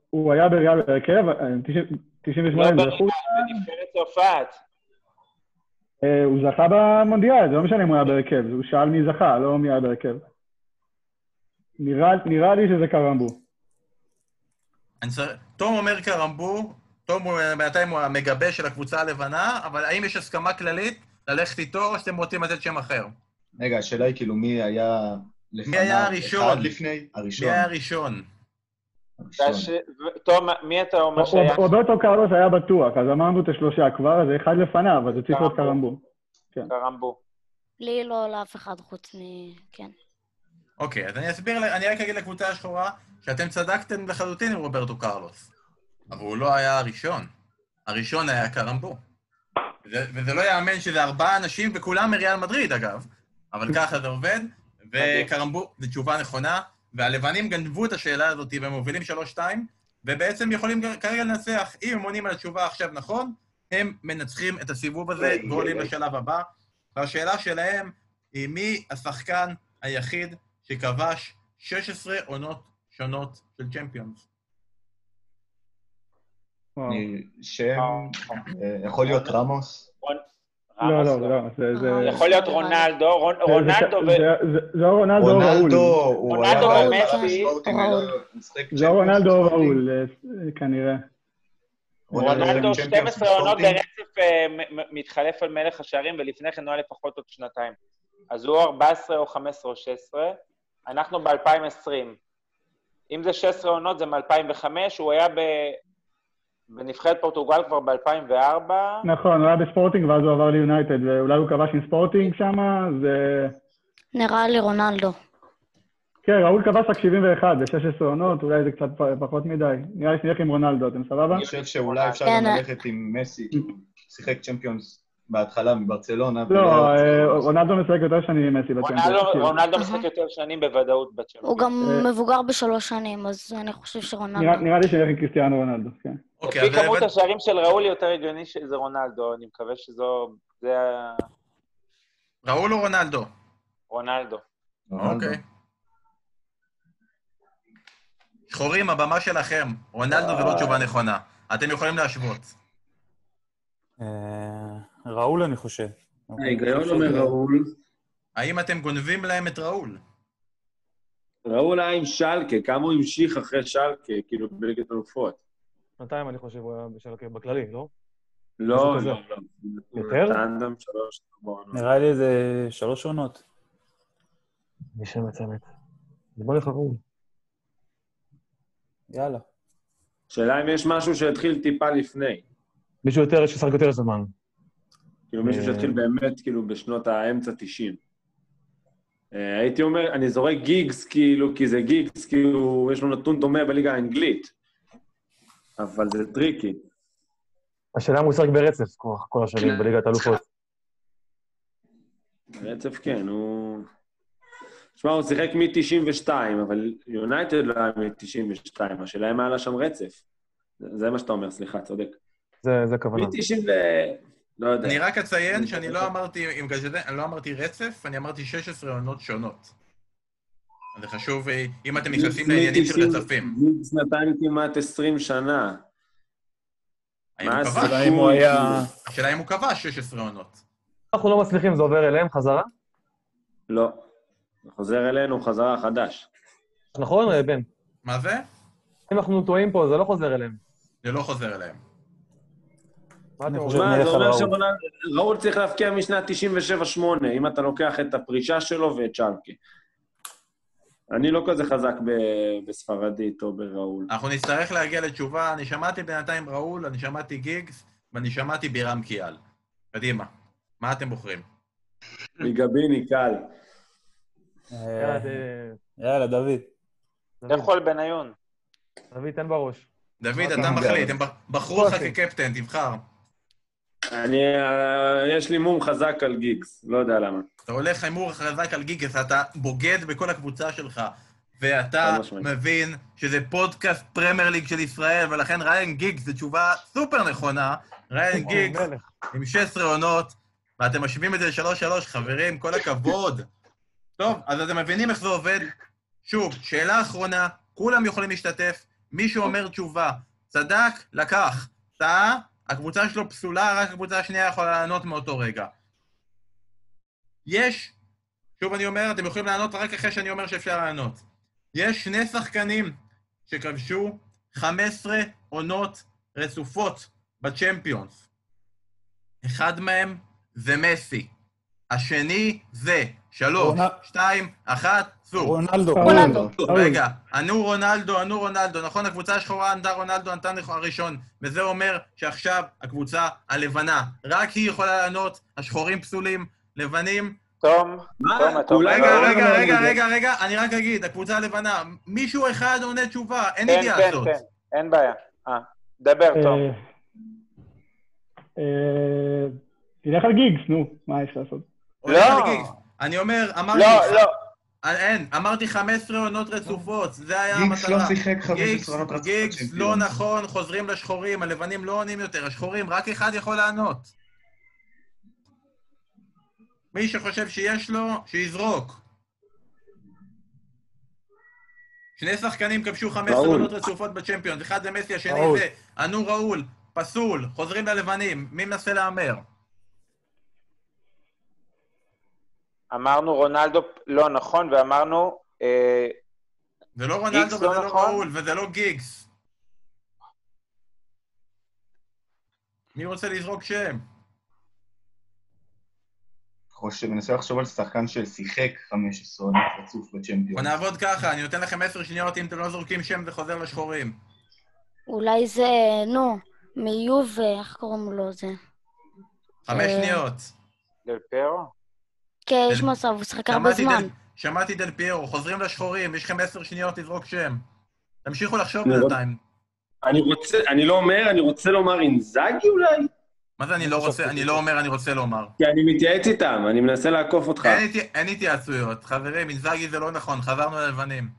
הוא היה בריאל בהרכב, תשעים ושמונה הם זכו. בנבחרת צרפת. הוא זכה במונדיאל, זה לא משנה אם הוא היה ברכב, הוא שאל מי זכה, לא מי היה ברכב. נראה לי שזה קרמבו. תום אומר קרמבו, תום בינתיים הוא המגבה של הקבוצה הלבנה, אבל האם יש הסכמה כללית ללכת איתו או שאתם רוצים לתת שם אחר? רגע, השאלה היא כאילו מי היה לפניו? מי היה הראשון? מי היה הראשון? תום, מי אתה אומר שהיה? רוברטו קרלוס היה בטוח, אז אמרנו את השלושה כבר, אז אחד לפניו, אז זה צריך להיות קרמבו. קרמבו. לי לא לאף אחד חוץ מ... כן. אוקיי, אז אני אסביר, אני רק אגיד לקבוצה השחורה, שאתם צדקתם לחלוטין עם רוברטו קרלוס, אבל הוא לא היה הראשון. הראשון היה קרמבו. וזה לא יאמן שזה ארבעה אנשים, וכולם מריאל מדריד, אגב. אבל ככה זה עובד, וקרמבו, זו תשובה נכונה. והלבנים גנבו את השאלה הזאת, והם מובילים שלוש שתיים, ובעצם יכולים כרגע לנצח. אם הם עונים על התשובה עכשיו נכון, הם מנצחים את הסיבוב הזה, ועולים לשלב הבא. והשאלה שלהם היא מי השחקן היחיד שכבש שש עשרה עונות שונות של צ'מפיונס. שם יכול להיות רמוס? לא, לא, לא, זה... יכול להיות רונלדו, רונלדו ו... זה או רונלדו או ראול. רונלדו ומסי. זה או רונלדו או ראול, כנראה. רונלדו שתים עשרה עונות ברצף מתחלף על מלך השערים, ולפני כן הוא היה לפחות עוד שנתיים. אז הוא ארבע עשרה או חמש עשרה או שש עשרה, אנחנו ב-אלפיים ועשרים. אם זה שש עשרה עונות זה מ-אלפיים וחמש, הוא היה ב... בנבחרת פורטוגל כבר ב-אלפיים וארבע. נכון, הוא היה בספורטינג ואז הוא עבר ליונייטד, ואולי הוא כבש עם ספורטינג שם, אז... נראה לי רונלדו. כן, ראול כבש רק שבעים ואחת, ב-שש עשרה עונות, אולי זה קצת פחות מדי. נראה לי שנלך עם רונלדו, אתם סבבה? אני חושב שאולי אפשר גם ללכת עם מסי, שיחק צ'מפיונס בהתחלה מברצלונה. לא, רונלדו משחק יותר שנים עם מסי בצ'מפיונס. רונלדו משחק יותר שנים בוודאות בצ'מפיונס. הוא גם מבוגר בשלוש שנים, אז אני חושב שרונלדו. נראה לי שנלך עם קריסטיאנו רונלדו, כן. לפי כמות השערים של ראול יותר הגיוני שזה רונלדו, אני מקווה שזה... ראול או רונלדו? רונלדו. אוקיי. שחורים, הבמה שלכם, רונלדו ולא תשובה נכונה. אתם יכולים להשוות. ראול אני חושב. ההיגיון אומר ראול. האם אתם גונבים להם את ראול? ראול היה עם שלקה, כמה הוא המשיך אחרי שלקה, כאילו בליגת האלופות. מאתיים אני חושב הוא היה בשלקה בכללי, לא? לא, לא, לא. יותר? נראה לי איזה שלוש עונות. נשאר מצמת. בוא לך ראול. יאללה. שאלה אם יש משהו שהתחיל טיפה לפני. מישהו יותר, ששחק יותר זמן. כאילו מישהו שהתחיל באמת, כאילו, בשנות האמצע תשעים. הייתי אומר, אני זורק גיגס, כאילו, כי זה גיגס, כאילו, יש לו נתון דומה בליגה האנגלית. אבל זה טריקי. השאלה מושג ברצף, כל השנים, בליגת אלופות. ברצף, כן, הוא... תשמע, הוא שיחק מ-תשעים ושתיים, אבל יונייטד לא היה מ-תשעים ושתיים, השאלה אם היה לה שם רצף. זה מה שאתה אומר, סליחה, צודק. זה הכוונה. מ-תשעים ו... לא יודע. אני רק אציין שאני לא אמרתי רצף, אני אמרתי שש עשרה עונות שונות. זה חשוב, אם אתם נכנסים לעניינים של רצפים. שנתיים כמעט עשרים שנה. השאלה אם הוא היה... השאלה אם הוא קבע שש עשרה עונות. אנחנו לא מצליחים, זה עובר אליהם חזרה? לא. זה חוזר אלינו חזרה חדש. נכון, בן? מה זה? אם אנחנו טועים פה, זה לא חוזר אליהם. זה לא חוזר אליהם. מה, זה אומר שראול צריך להפקיע משנת תשעים ושבע שמונה, אם אתה לוקח את הפרישה שלו ואת שלקה. אני לא כזה חזק בספרדית או בראול. אנחנו נצטרך להגיע לתשובה, אני שמעתי בינתיים ראול, אני שמעתי גיגס, ואני שמעתי בירם קיאל. קדימה, מה אתם בוחרים? מגביני, קל. יאללה, דוד. יכול בניון. דוד, תן בראש. דוד, אתה מחליט, הם בחרו אותך כקפטן, תבחר. אני, יש לי מום חזק על גיגס, לא יודע למה. אתה הולך עם מום חזק על גיגס, אתה בוגד בכל הקבוצה שלך, ואתה מבין שזה פודקאסט פרמייר ליג של ישראל, ולכן ריין גיגס זו תשובה סופר נכונה, ריין גיגס עם שש עשרה עונות, ואתם משווים את זה ל-שלוש שלוש, חברים, כל הכבוד. טוב, אז אתם מבינים איך זה עובד? שוב, שאלה אחרונה, כולם יכולים להשתתף, מישהו אומר תשובה, צדק, לקח, טעה, הקבוצה שלו פסולה, רק הקבוצה השנייה יכולה לענות מאותו רגע. יש, שוב אני אומר, אתם יכולים לענות רק אחרי שאני אומר שאפשר לענות. יש שני שחקנים שכבשו חמש עשרה עונות רצופות בצ'מפיונס. אחד מהם זה מסי. השני זה שלוש, שתיים, אחת, צור. רונלדו. רונלדו. רגע, ענו רונלדו, ענו רונלדו. נכון, הקבוצה השחורה ענתה רונלדו, ענתה הראשון. וזה אומר שעכשיו הקבוצה הלבנה. רק היא יכולה לענות, השחורים פסולים, לבנים. תום. מה? רגע, רגע, רגע, רגע, רגע. אני רק אגיד, הקבוצה הלבנה. מישהו אחד עונה תשובה, אין אידיעה לעשות. כן, כן, כן. אין בעיה. אה, דבר, תום. תלך על גיגס, נו. מה יש לעשות? אני אומר, אמרתי... לא, לא. אין, אמרתי חמש עשרה עונות רצופות, זה היה המטרה. גיגס לא שיחק חמש עשרה עונות רצופות. גיגס לא נכון, חוזרים לשחורים, הלבנים לא עונים יותר, השחורים, רק אחד יכול לענות. מי שחושב שיש לו, שיזרוק. שני שחקנים כבשו חמש עשרה עונות רצופות בצ'מפיונס, אחד זה מסי, השני זה ענו ראול, פסול, חוזרים ללבנים, מי מנסה לאמר? אמרנו רונלדו לא נכון, ואמרנו... זה לא רונלדו וזה לא ראול, וזה לא גיגס. מי רוצה לזרוק שם? אני מנסה לחשוב על שחקן של שיחק חמש עשרה רצוף בצ'מפיונס. נעבוד ככה, אני נותן לכם עשר שניות, אם אתם לא זורקים שם וחוזר לשחורים. אולי זה, נו, מיוב, איך קוראים לו זה? חמש שניות. דל פרו? כן, יש מצב, הוא שחק הרבה זמן. שמעתי דל פיירו, חוזרים לשחורים, יש לכם עשר שניות לזרוק שם. תמשיכו לחשוב בינתיים. אני רוצה, אני לא אומר, אני רוצה לומר אינזאגי אולי? מה זה אני לא רוצה, אני לא אומר, אני רוצה לומר. כי אני מתייעץ איתם, אני מנסה לעקוף אותך. אין התייעצויות, חברים, אינזאגי זה לא נכון, חזרנו ללבנים.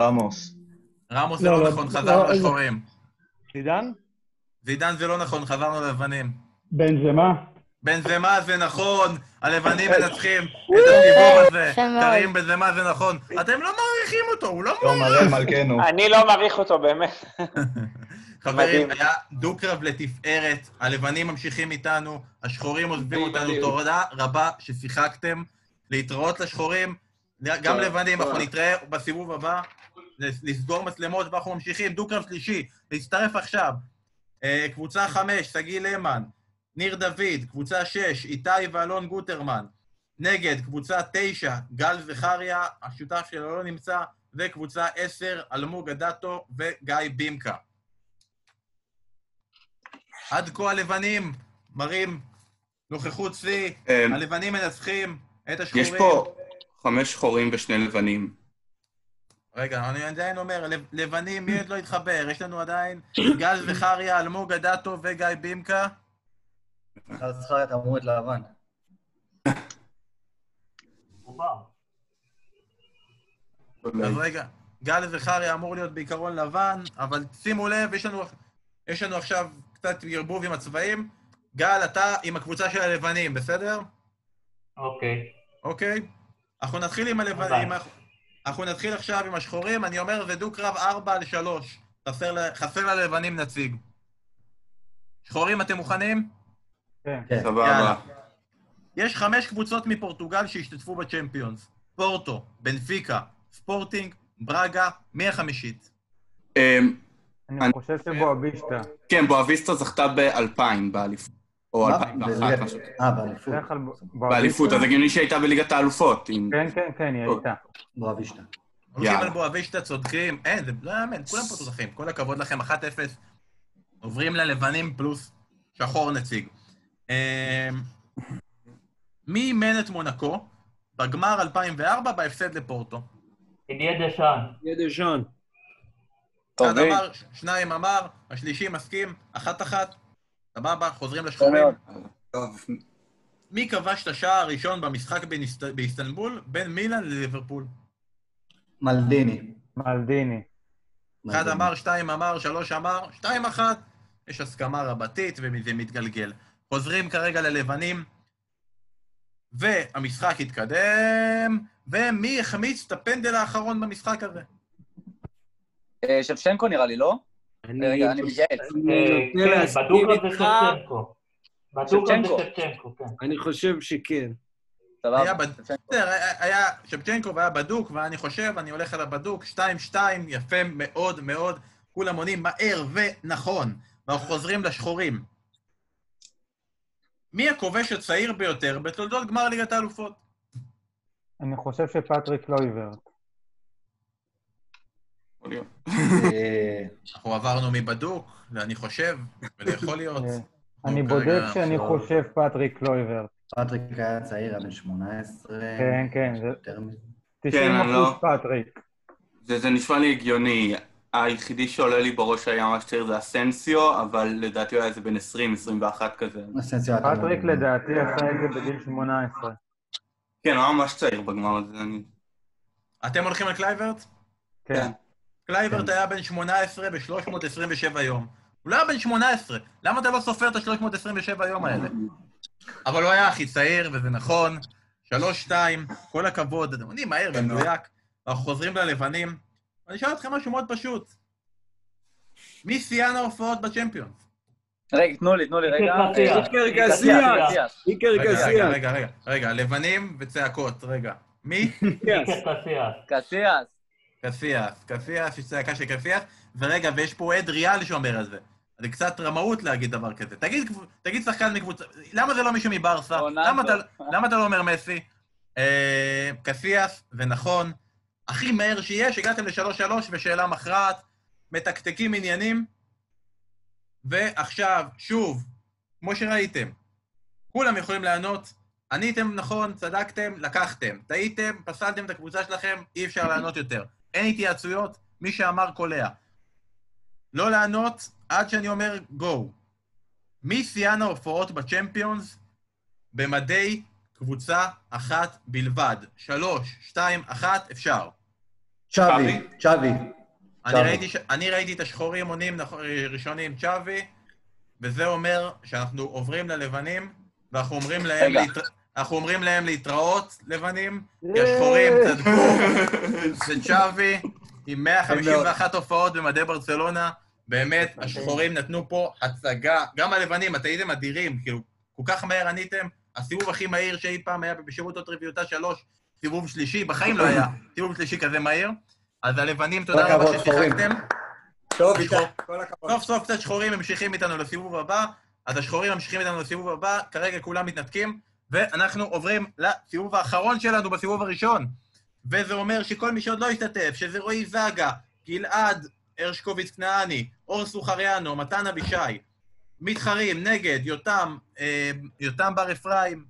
רמוס. רמוס זה לא נכון, חזרנו לשחורים. זידן? זידן זה לא נכון, חזרנו ללבנים. בנזמה? בנזמה זה נכון, הלבנים מנצחים את הסיבוב הזה, קרים בנזמה זה נכון. אתם לא מעריכים אותו, הוא לא מעריך. אני לא מעריך אותו, באמת. חברים, היה דו-קרב לתפארת, הלבנים ממשיכים איתנו, השחורים עוזבים אותנו, תודה רבה ששיחקתם, להתראות לשחורים, גם לבנים, אנחנו נתראה בסיבוב הבא, לסגור מצלמות, ואנחנו ממשיכים, דו-קרב שלישי, להצטרף עכשיו, קבוצה חמש, סגי לימן, ניר דוד, קבוצה שש, איתי ואלון גוטרמן, נגד, קבוצה תשע, גל זכריה, השותף שלו לא נמצא, וקבוצה עשר, אלמוג אדאטו וגיא בימקה. עד כה הלבנים מראים נוכחות צי, הלבנים מנצחים את השחורים. יש פה חמש שחורים ושני לבנים. רגע, אני עדיין אומר, לבנים, מי עוד לא התחבר? יש לנו עדיין גל זכריה, אלמוג אדאטו וגיא בימקה. גל זכריה, אתה מועד לבן. אז רגע, גל זכריה אמור להיות בעיקרון לבן, אבל שימו לב, יש לנו עכשיו קצת ערבוב עם הצבעים. גל, אתה עם הקבוצה של הלבנים, בסדר? אוקיי. אוקיי? אנחנו נתחיל עם הלבנים, אנחנו נתחיל עכשיו עם השחורים, אני אומר, זה דו-קרב ארבע על שלוש. חסר ללבנים נציג. שחורים, אתם מוכנים? כן. סבבה. יש חמש קבוצות מפורטוגל שהשתתפו בצ'מפיונס. פורטו, בנפיקה, ספורטינג, ברגה, מי החמישית? אני חושב שבואביסטה. כן, בואביסטה זכתה באלפיים, באליפות. או אלפיים ואחת, משהו. אה, באליפות. באליפות, אז הגיוני שהייתה בליגת האלופות. כן, כן, כן, היא הייתה. בואביסטה. הולכים על בואביסטה, צודקים. אין, זה לא יאמן, כולם פה צודקים. כל הכבוד לכם, אחת אפס. עוברים ללבנים פלוס שחור נציג. מי אימן את מונקו בגמר אלפיים וארבע בהפסד לפורטו? ידיה דשאן. ידיה דשאן. אחד אמר, שניים אמר, השלישי מסכים, אחת אחת, סבבה, חוזרים לשחורים. מי כבש את השער הראשון במשחק באיסטנבול בין מילאן לליברפול? מלדיני. מלדיני. אחד אמר, שתיים אמר, שלוש אמר, שתיים אחת, יש הסכמה רבתית וזה מתגלגל. חוזרים כרגע ללבנים, והמשחק התקדם, ומי החמיץ את הפנדל האחרון במשחק הזה? שבשנקו נראה לי, לא? רגע, אני מגייץ. כן, בדוקה זה שבשנקו. בדוקה זה שבשנקו, כן. אני חושב שכן. סבבה, שבשנקו. היה שבשנקו והיה בדוק, ואני חושב, אני הולך על הבדוק, שתיים שתיים, יפה מאוד מאוד, כולם עונים מהר ונכון, ואנחנו חוזרים לשחורים. מי הכובש הצעיר ביותר בתולדות גמר ליגת האלופות? אני חושב שפטריק לויברט. אנחנו עברנו מבדוק, ואני חושב, ולאכול להיות. אני בודק שאני חושב פטריק לויברט. פטריק היה צעיר, היה בן שמונה עשרה. כן, כן. תשעים אחוז פטריק. זה נשמע לי הגיוני. היחידי שעולה לי בראש היה ממש צעיר זה אסנסיו, אבל לדעתי הוא היה איזה בין עשרים, עשרים ואחת כזה. פטריק לדעתי עשה את זה בגיל שמונה עשרה. כן, הוא היה ממש צעיר בגמר הזה. אתם הולכים על קלייברט? כן. קלייברט היה בן שמונה עשרה ב-שלוש מאות עשרים ושבע יום. הוא לא היה בן שמונה עשרה, למה אתה לא סופר את ה-שלוש מאות עשרים ושבע יום האלה? אבל הוא היה הכי צעיר, וזה נכון. שלוש שתיים, כל הכבוד, אתם יודעים, מהר ומדויק. אנחנו חוזרים ללבנים. אני אשאל אתכם משהו מאוד פשוט. מי שיאן ההופעות בצ'מפיונס? רגע, תנו לי, תנו לי, רגע. איקר גזיאס! איקר גזיאס! רגע, רגע, רגע, לבנים וצעקות, רגע. מי? קסיאס. קסיאס. קסיאס, קסיאס, יש צעקה של קסיאס, ורגע, ויש פה עד ריאל שאומר על זה. זה קצת רמאות להגיד דבר כזה. תגיד, תגיד שחקן מקבוצה, למה זה לא מישהו מברסה? למה אתה, למה אתה לא אומר מסי? אה, קסיאס, ונכון, הכי מהר שיש, הגעתם ל-שלוש שלוש ושאלה מכרעת, מתקתקים עניינים, ועכשיו, שוב, כמו שראיתם, כולם יכולים לענות, עניתם נכון, צדקתם, לקחתם, טעיתם, פסלתם את הקבוצה שלכם, אי אפשר לענות יותר. אין התייעצויות, מי שאמר קולע. לא לענות עד שאני אומר גו. מי שיאן ההופעות בצ'מפיונס במדי קבוצה אחת בלבד? שלוש, שתיים, אחת, אפשר. צ'אבי, צ'אבי. אני ראיתי, אני ראיתי את השחורים עונים ראשונים צ'אבי, וזה אומר שאנחנו עוברים ללבנים, ואנחנו אומרים להם להתראות. אנחנו אומרים להם להתראות, לבנים, השחורים, צדקו, זה צ'אבי, עם מאה חמישים ואחת הופעות במדי ברצלונה, באמת, השחורים נתנו פה הצגה, גם הלבנים, אתם הייתם אדירים, כאילו, כל כך מהר עניתם, הסיבוב הכי מהיר שאי פעם היה בשירות הטריוויותה שלוש, סיבוב שלישי, בחיים לא היה, סיבוב שלישי כזה מהיר, אז הלבנים, תודה רבה ששיחקתם. טוב, סוף סוף קצת שחורים ממשיכים איתנו לסיבוב הבא, אז השחורים ממשיכים איתנו לסיבוב הבא, כרגע כולם מתנתקים, ואנחנו עוברים לסיבוב האחרון שלנו בסיבוב הראשון, וזה אומר שכל מי שעוד לא השתתף, שזה רועי זגה, גלעד הרשקוביץ כנעני, אור סוחריאנו, מתן אבישי, מתחרים נגד יותם, אה, יותם בר אפרים,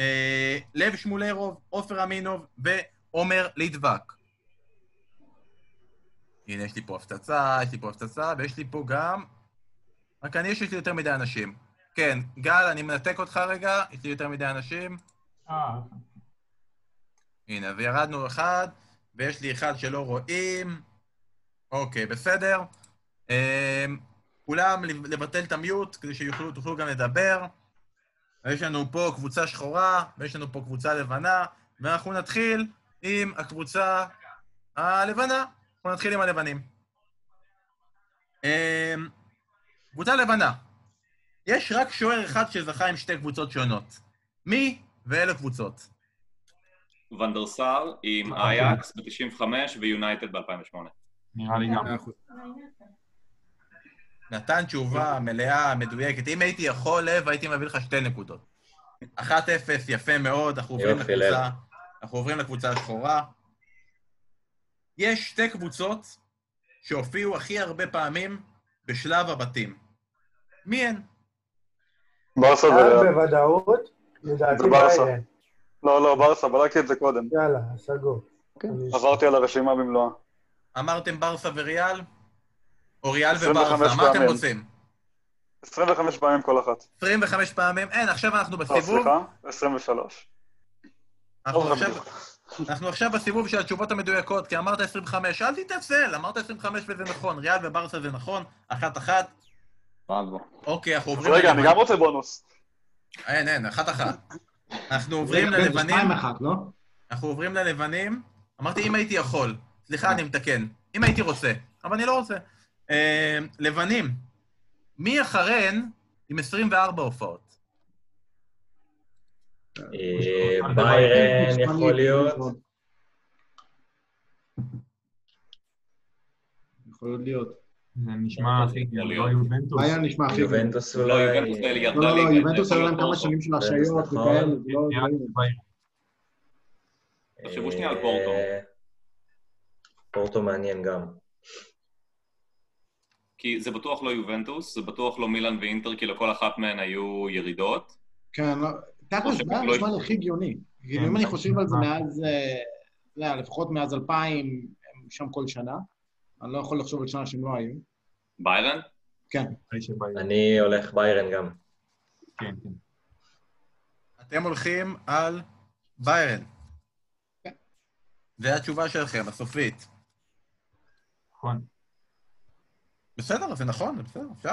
אה, לב שמולרוב, עופר אמינוב ועומר ליטבק. הנה, יש לי פה הפצצה, יש לי פה הפצצה, ויש לי פה גם... רק אני, יש לי יותר מדי אנשים. כן, גל, אני מנתק אותך רגע, יש לי יותר מדי אנשים. אה. הנה, וירדנו אחד, ויש לי אחד שלא רואים. אוקיי, בסדר. אה, כולם לבטל את המיוט, כדי שיוכלו, תוכלו גם לדבר. יש לנו פה קבוצה שחורה, ויש לנו פה קבוצה לבנה, ואנחנו נתחיל עם הקבוצה הלבנה. אנחנו נתחיל עם הלבנים. קבוצה לבנה. יש רק שוער אחד שזכה עם שתי קבוצות שונות. מי ואלה קבוצות? ונדרסאר עם אייקס ב-תשעים וחמש ויונייטד ב-אלפיים ושמונה. נראה לי גם. נתן תשובה מלאה, מדויקת. אם הייתי יכול לב, הייתי מביא לך שתי נקודות. אחת אפס, יפה מאוד, אנחנו עוברים לקבוצה. אנחנו עוברים לקבוצה השחורה. יש שתי קבוצות שהופיעו הכי הרבה פעמים בשלב הבתים. מי הן? ברסה ולאל. בוודאות? לדעתי באיירן. לא, לא, ברסה, בדקתי את זה קודם. יאללה, סגור. עברתי על הרשימה במלואה. אמרתם ברסה וריאל? או ריאל וברסה, מה אתם רוצים? עשרים וחמש פעמים כל אחת. עשרים וחמש פעמים? אין, עכשיו אנחנו בסיבוב. סליחה, עשרים ושלוש. אנחנו עכשיו... אנחנו עכשיו בסיבוב של התשובות המדויקות, כי אמרת עשרים וחמש, אל תתעצל, אמרת עשרים וחמש וזה נכון, ריאל וברסה זה נכון, אחת-אחת. רבו. אוקיי, אנחנו עוברים... רגע, אני גם רוצה בונוס. אין, אין, אחת-אחת. אנחנו עוברים ללבנים... שתיים-אחת, לא? אנחנו עוברים ללבנים, אמרתי, אם הייתי יכול, סליחה, אני מתקן, אם הייתי רוצה, אבל אני לא רוצה. לבנים, מי אחרן עם עשרים וארבע הופעות? ביירן יכול להיות. יכול להיות. זה נשמע הכי גדול. יובנטוס. היה נשמע הכי גדול. יובנטוס הוא לא... לא, לא, יובנטוס היו להם כמה שנים של השעיות וכאלה. תחשבו שנייה על פורטו. פורטו מעניין גם. כי זה בטוח לא יובנטוס, זה בטוח לא מילאן ואינטר, כי לכל אחת מהן היו ירידות. כן, לא... תכלס, זה נשמע הכי הגיוני. אם אני חושב על זה מאז, לפחות מאז אלפיים, הם שם כל שנה. אני לא יכול לחשוב על שנה שהם לא היו. ביירן? כן. אני הולך ביירן גם. כן, כן. אתם הולכים על ביירן. כן. זו התשובה שלכם, הסופית. נכון. בסדר, זה נכון, בסדר, אפשר,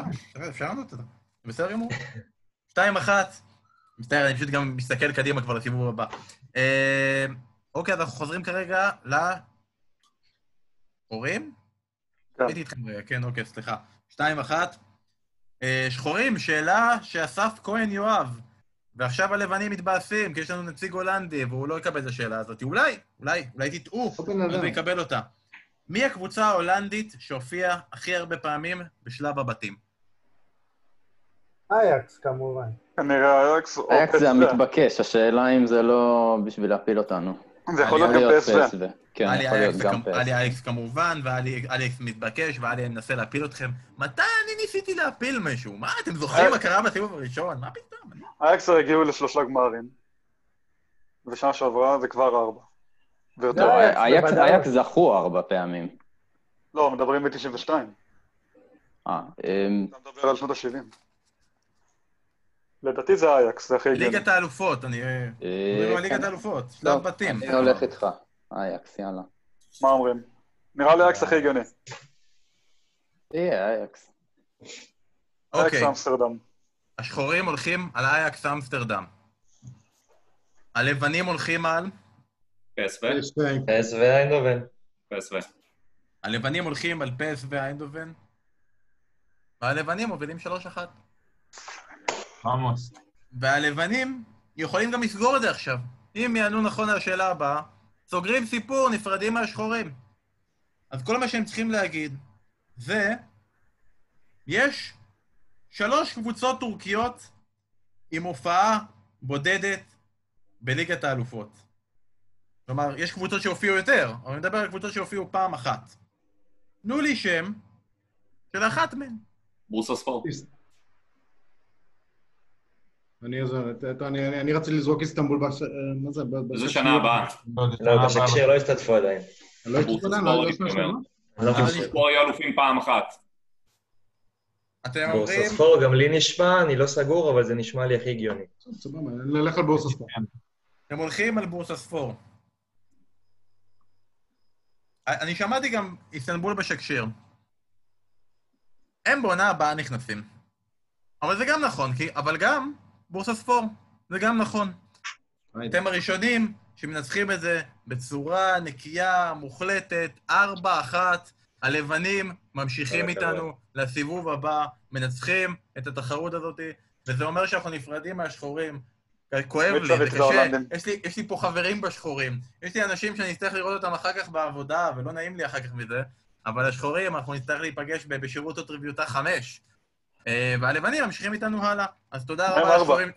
אפשר לענות את זה. בסדר, ימור. שתיים אחת. מצטער, אני פשוט גם מסתכל קדימה כבר לסיבוב הבא. אוקיי, אז אנחנו חוזרים כרגע לשחורים? הייתי איתכם רגע, כן, אוקיי, סליחה. שתיים, אחת. שחורים, שאלה שאסף כהן יואב, ועכשיו הלבנים מתבאסים, כי יש לנו נציג הולנדי, והוא לא יקבל את השאלה הזאת. אולי, אולי, אולי תטעו, אז הוא יקבל אותה. מי הקבוצה ההולנדית שהופיעה הכי הרבה פעמים בשלב הבתים? אייקס, כמובן. כנראה אייקס או פסו. אייקס זה המתבקש, השאלה אם זה לא בשביל להפיל אותנו. זה יכול להיות גם פסו. כן, יכול להיות גם פסו. אלי אייקס כמובן, ואלי אייקס מתבקש, ואלי מנסה להפיל אתכם. מתי אני ניסיתי להפיל מישהו? מה, אתם זוכרים מה קרה בסיבוב הראשון? מה פתאום? אייקס הגיעו לשלושה גמרים, ושנה שעברה זה כבר ארבע. אייקס זכו ארבע פעמים. לא, מדברים ב-תשעים ושתיים. אה. אתה מדבר על שנות ה-שבעים. לדעתי זה אייקס, זה הכי גדול. ליגת האלופות, אני... ליגת האלופות, שלב בתים. אני הולך איתך, אייקס, יאללה. מה אומרים? נראה לי אייקס הכי גדול. תהיה, אייקס. אייקס אמסטרדם. השחורים הולכים על אייקס אמסטרדם. הלבנים הולכים על... פסו. פסו ואיינדובן. פסו. הלבנים הולכים על פסו ואיינדובן. והלבנים מובילים שלוש אחת. ממוס. והלבנים יכולים גם לסגור את זה עכשיו. אם יענו נכון על השאלה הבאה, סוגרים סיפור, נפרדים מהשחורים. אז כל מה שהם צריכים להגיד זה, יש שלוש קבוצות טורקיות עם הופעה בודדת בליגת האלופות. כלומר, יש קבוצות שהופיעו יותר, אבל אני מדבר על קבוצות שהופיעו פעם אחת. תנו לי שם של אחת מהן. בורסה ספורט. אני עזר, אני רציתי לזרוק איסטנבול, מה זה? זו שנה הבאה. לא, בשקשיר לא הסתתפו עדיין. לא הסתתפו עדיין, לא הסתתפו עדיין. השפור היו אלופים פעם אחת. אתם אומרים... בורסה ספורט, גם לי נשמע, אני לא סגור, אבל זה נשמע לי הכי הגיוני. סבבה, נלך על בורסה ספורט. אתם הולכים על בורסה ספורט. אני שמעתי גם איסטנבול בשקשיר. הם בעונה הבאה נכנסים. אבל זה גם נכון, כי... אבל גם... בורסה ספור, זה גם נכון. אתם הראשונים שמנצחים את זה בצורה נקייה, מוחלטת, ארבע אחת, הלבנים ממשיכים איתנו לסיבוב הבא, מנצחים את התחרות הזאת, וזה אומר שאנחנו נפרדים מהשחורים. כואב לי, זה קשה. יש לי, יש לי פה חברים בשחורים. יש לי אנשים שאני אצטרך לראות אותם אחר כך בעבודה, ולא נעים לי אחר כך מזה, אבל השחורים, אנחנו נצטרך להיפגש בשירות הטריוויותה חמש. והלבנים ממשיכים איתנו הלאה, אז תודה רבה לשחורים.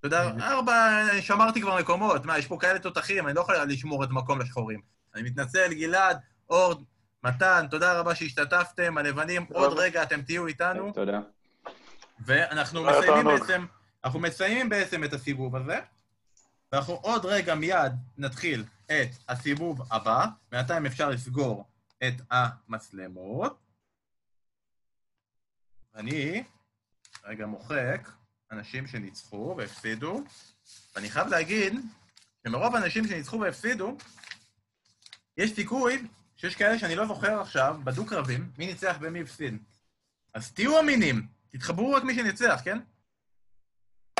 תודה רבה, שמרתי כבר מקומות, מה, יש פה כאלה תותחים, אני לא יכול לשמור את מקום לשחורים. אני מתנצל, גלעד, אורד, מתן, תודה רבה שהשתתפתם, הלבנים, עוד רגע אתם תהיו איתנו. תודה. ואנחנו מסיימים בעצם, אנחנו מסיימים בעצם את הסיבוב הזה, ואנחנו עוד רגע מיד נתחיל את הסיבוב הבא, בינתיים אפשר לסגור את המצלמות. אני רגע מוחק אנשים שניצחו והפסידו, ואני חייב להגיד שמרוב האנשים שניצחו והפסידו, יש סיכוי שיש כאלה שאני לא זוכר עכשיו, בדו-קרבים, מי ניצח ומי הפסיד. אז תהיו אמינים, תתחברו רק מי שניצח, כן?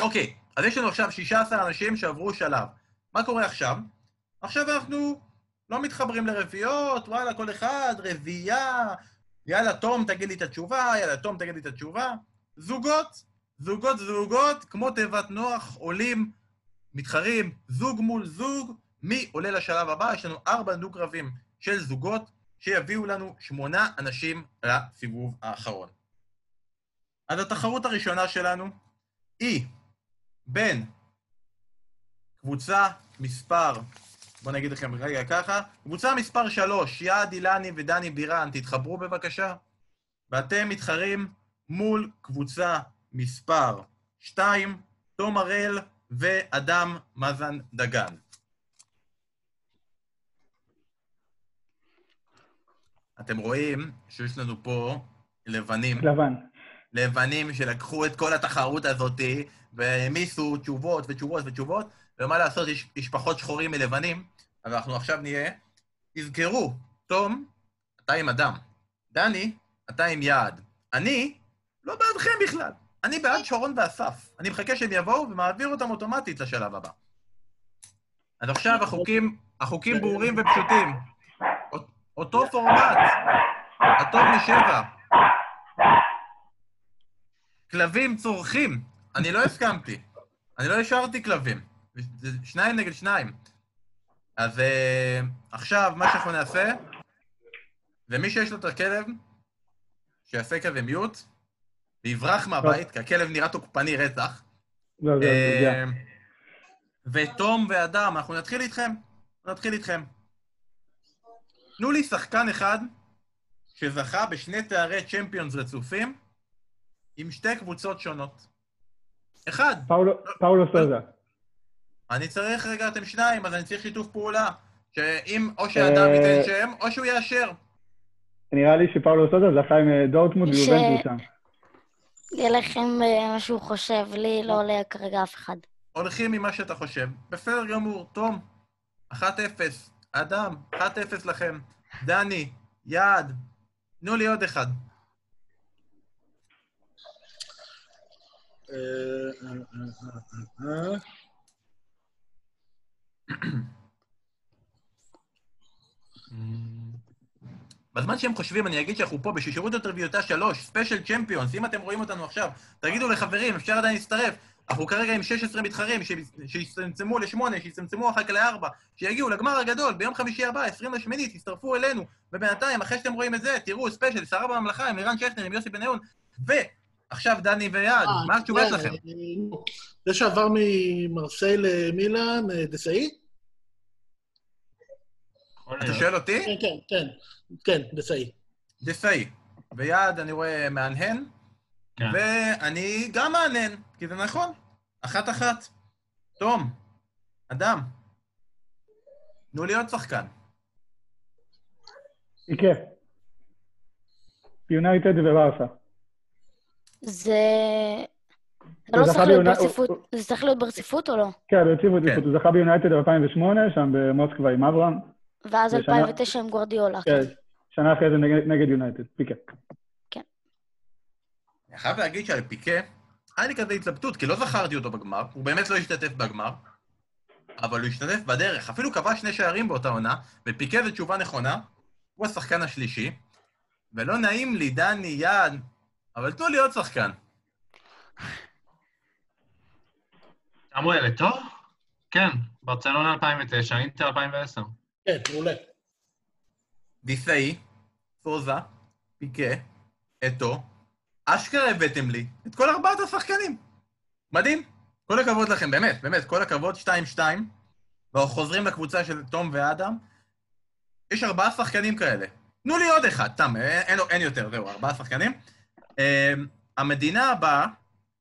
אוקיי, אז יש לנו עכשיו שישה עשר אנשים שעברו שלב. מה קורה עכשיו? עכשיו אנחנו לא מתחברים לרביעיות, וואלה, כל אחד, רביעייה, יאללה, תום, תגיד לי את התשובה, יאללה, תום, תגיד לי את התשובה. זוגות, זוגות, זוגות, כמו תיבת נוח, עולים, מתחרים, זוג מול זוג, מי עולה לשלב הבא? יש לנו ארבע דו-קרבים של זוגות, שיביאו לנו שמונה אנשים לסיבוב האחרון. אז התחרות הראשונה שלנו היא בין קבוצה מספר... בואו נגיד לכם רגע ככה. קבוצה מספר שלוש, יעד אילני ודני בירן, תתחברו בבקשה. ואתם מתחרים מול קבוצה מספר שתיים, תום הראל ואדם מזן דגן. אתם רואים שיש לנו פה לבנים. לבן. לבנים שלקחו את כל התחרות הזאת והמיסו תשובות ותשובות ותשובות, ומה לעשות, יש, יש פחות שחורים מלבנים, אבל אנחנו עכשיו נהיה, תזכרו, תום, אתה עם אדם, דני, אתה עם יעד, אני לא בעדכם בכלל, אני בעד שרון ואסף, אני מחכה שהם יבואו ומעביר אותם אוטומטית לשלב הבא. אז עכשיו החוקים, החוקים ברורים ופשוטים, אותו פורמט, הטוב משבע, כלבים צורכים, אני לא הסכמתי, אני לא השארתי כלבים, שניים נגד שניים. אז עכשיו, מה שאנחנו נעשה, ומי שיש לו את הכלב, שיעשה כזה מיוט, ויברח מהבית, כי הכלב נראה תוקפני רצח. לא, לא, לא. ותום ואדם, אנחנו נתחיל איתכם. נתחיל איתכם. תנו לי שחקן אחד שזכה בשני תארי צ'מפיונס רצופים עם שתי קבוצות שונות. אחד. פאולו סוזה. אני צריך, רגע, אתם שניים, אז אני צריך שיתוף פעולה, שאם או שאדם ייתן שם, או שהוא יאשר. נראה לי שפאולו סוזה זכה עם דורטמונד ויובנטוס שם. ילך עם מה שהוא חושב, לי לא עולה כרגע אף אחד. הולכים עם מה שאתה חושב. בסדר גמור, תום, אחת אפס, אדם, אחת אפס לכם, דני, יעד, תנו לי עוד אחד. בזמן שהם חושבים, אני אגיד שאנחנו פה בשירות הטריוויותה שלוש, ספיישל צ'מפיונס, אם אתם רואים אותנו עכשיו, תגידו לחברים, אפשר עדיין להצטרף, אנחנו כרגע עם שש עשרה מתחרים, שיצמצמו לשמונה, שיצמצמו אחר כך לארבע, שיגיעו לגמר הגדול, ביום חמישי הבא, עשרים לשמיני, תצטרפו אלינו, ובינתיים, אחרי שאתם רואים את זה, תראו ספיישל, שרה בממלכה, עם לירן שכנר, עם יוסי בניון, ועכשיו דני ויעד, מה התשובה שלכם? זה שעבר ממרסיי למילאן, דסאי? אתה שואל אותי? כן, כן, כן, כן, דסאי. דסאי. ויעד, אני רואה מהנהן, ואני גם מענן, כי זה נכון. אחת-אחת. תום, אדם, תנו לי עוד שחקן. איקה. יונייטד וברסה. זה... זה צריך להיות ברציפות או לא? כן, ברציפות. הוא זכה ביונייטד אלפיים ושמונה, שם במוסקבה עם אברהם. ואז אלפיים ותשע עם גוארדיולה. כן, שנה אחרי זה נגד יונייטד. פיקה. אני חייב להגיד שעל פיקה, היה לי כזה התלבטות, כי לא זכרתי אותו בגמר, הוא באמת לא השתתף בגמר, אבל הוא השתתף בדרך, אפילו קבע שני שערים באותה עונה, ופיקה זו תשובה נכונה, הוא השחקן השלישי, ולא נעים לי דני יעד, אבל תנו לי עוד שחקן. סמואל, טוב? כן, ברצלונה אלפיים ותשע, אינטר אלפיים ועשר. כן, מעולה. דיסאי, סוזה, פיקה, אתו, אשכרה הבאתם לי את כל ארבעת השחקנים. מדהים. כל הכבוד לכם, באמת, באמת, כל הכבוד, שתיים שתיים. ואנחנו חוזרים לקבוצה של תום ואדם. יש ארבעה שחקנים כאלה. תנו לי עוד אחד, תם, אין, אין יותר, זהו, ארבעה שחקנים. המדינה הבאה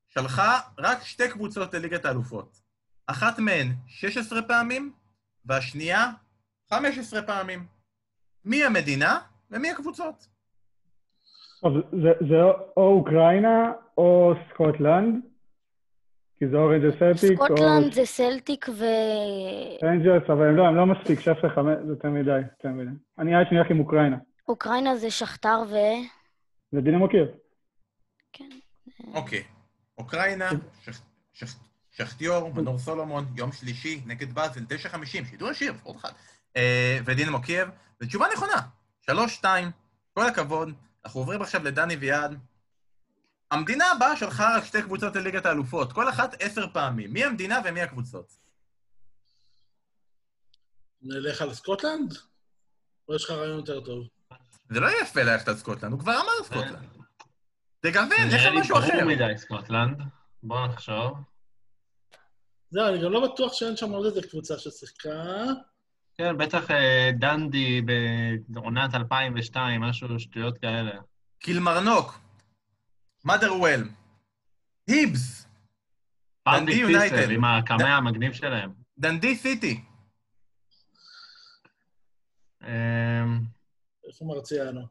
שלחה רק שתי קבוצות לליגת האלופות. אחת מהן שש עשרה פעמים, והשנייה חמש עשרה פעמים. מי המדינה ומי הקבוצות? טוב, זה, זה או אוקראינה או סקוטלנד, כי זה אורנג' וסלטיק. סקוטלנד זה סלטיק ו... רנג'רס, אבל הם לא, הם לא מספיק, שש עשרה חמש, זה יותר מדי, יותר מדי. אני הייתי נלך עם אוקראינה. אוקראינה זה שכתר ו... זה דינמו קייב. כן. אוקיי. אוקראינה, שכתיור, מנור סולומון, יום שלישי, נגד באזל, תשע חמישים, שידור השיר, עוד אחד. ודינמו קייב, ותשובה נכונה, שלוש שתיים, כל הכבוד. אנחנו עוברים עכשיו לדני ויעד. המדינה הבאה שלחה רק שתי קבוצות לליגת האלופות, כל אחת עשר פעמים. מי המדינה ומי הקבוצות? נלך על סקוטלנד? או יש לך רעיון יותר טוב? זה לא יפה ללכת על סקוטלנד, הוא כבר אמר סקוטלנד. תגוון, לך על משהו אחר. זה נראה לי ברור מדי, סקוטלנד. בוא נחשוב. זהו, אני גם לא בטוח שאין שם עוד איזה קבוצה ששיחקה. כן, בטח דנדי בעונת אלפיים ושתיים, משהו שטויות כאלה. קילמרנוק, מודרוול, היבס, דנדי יונייטד. עם הקמה המגניב שלהם. דנדי סיטי. איפה מרציאנו?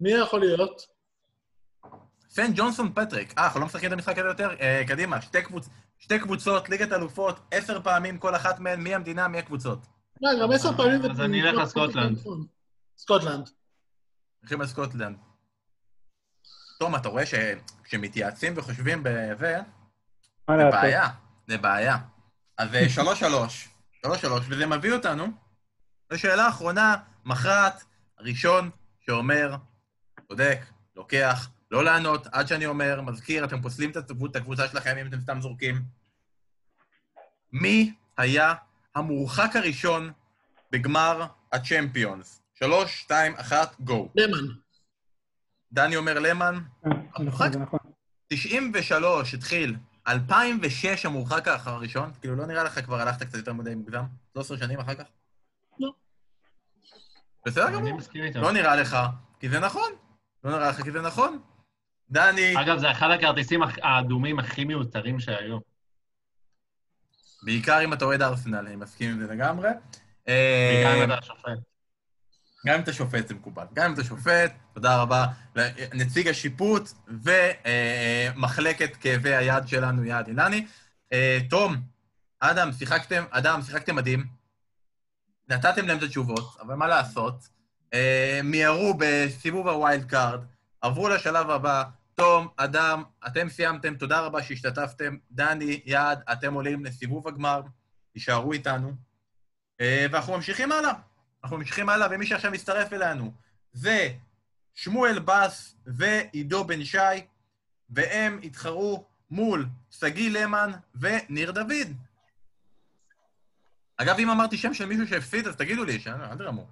מי יכול להיות? סנט ג'ונסון פטריק. אה, אנחנו לא משחקים את המשחק הזה יותר? קדימה, שתי קבוצות. שתי קבוצות, ליגת אלופות, עשר פעמים כל אחת מהן, מי המדינה, מי הקבוצות? לא, גם עשר פעמים... אז אני אלך לסקוטלנד. סקוטלנד. הולכים לסקוטלנד. תום, אתה רואה שכשמתייעצים וחושבים בזה, זה בעיה, זה בעיה. אז שלוש שלוש, שלוש שלוש, וזה מביא אותנו לשאלה האחרונה, מחרת, הראשון שאומר, צודק, לוקח, לא לענות, עד שאני אומר, מזכיר, אתם פוסלים את הקבוצה שלכם אם אתם סתם זורקים. מי היה המורחק הראשון בגמר הצ'מפיונס? שלוש, שתיים, אחת, גו. למן. דני אומר למן. המורחק? תשעים ושלוש התחיל, אלפיים ושש המורחק האחר הראשון. כאילו לא נראה לך כבר הלכת קצת יותר מדי מוקדם? שלוש עשרה שנים אחר כך? לא. בסדר גמור? לא נראה לך, כי זה נכון. לא נראה לך כי זה נכון? דני... אגב, זה אחד הכרטיסים האדומים הכי מיותרים שהיו. בעיקר אם אתה אוהד ארסנל, אני מסכים עם זה לגמרי. בעיקר אם אתה שופט. גם אם אתה שופט זה מקובל. גם אם אתה שופט, תודה רבה. נציג השיפוט ומחלקת כאבי היד שלנו, יעד אילני. תום, אדם, שיחקתם, אדם, שיחקתם מדהים. נתתם להם את התשובות, אבל מה לעשות? מיירו בסיבוב הוויילד קארד, עברו לשלב הבא, תום, אדם, אתם סיימתם, תודה רבה שהשתתפתם. דני, יעד, אתם עולים לסיבוב הגמר, תישארו איתנו. ואנחנו ממשיכים הלאה. אנחנו ממשיכים הלאה, ומי שעכשיו מצטרף אלינו זה שמואל בס ועידו בן שי, והם התחרו מול סגי למן וניר דוד. אגב, אם אמרתי שם של מישהו שהפסיד, אז תגידו לי, שאלה, אל תרמו.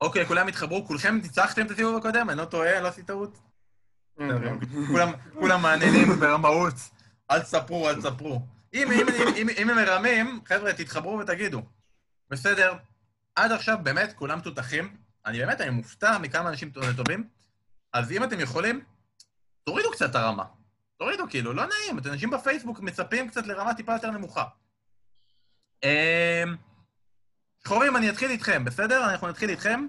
אוקיי, כולם התחברו, כולכם ניצחתם את הסיבוב הקודם, אני לא טועה, לא עשית טעות. כולם מעניינים ברמאות, אל תספרו, אל תספרו. אם הם מרמים, חבר'ה, תתחברו ותגידו. בסדר, עד עכשיו באמת כולם תותחים, אני באמת, אני מופתע מכמה אנשים טובים, אז אם אתם יכולים, תורידו קצת את הרמה. תורידו, כאילו, לא נעים, את אנשים בפייסבוק מצפים קצת לרמה טיפה יותר נמוכה. שחורים, אני אתחיל איתכם, בסדר? אנחנו נתחיל איתכם.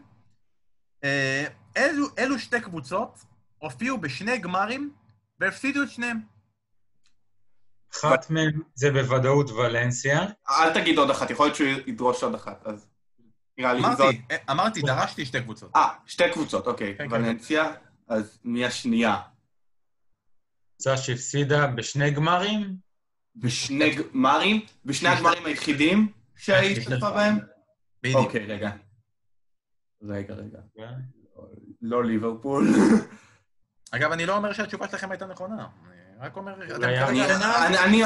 אלו, אלו שתי קבוצות הופיעו בשני גמרים והפסידו את שניהם. אחת מהם זה בוודאות ולנסיה. אל תגיד עוד אחת, יכול להיות שהוא ידרוש עוד אחת, אז נראה לי... אמרתי, אמרתי, דרשתי שתי קבוצות. אה, שתי קבוצות, אוקיי. ולנסיה, אז מי השנייה? קבוצה שהפסידה בשני גמרים? בשני גמרים? בשני הגמרים היחידים? שהיית שתפה בהם? אוקיי, רגע. רגע, רגע. לא ליברפול. אגב, אני לא אומר שהתשובה שלכם הייתה נכונה. אני רק אומר...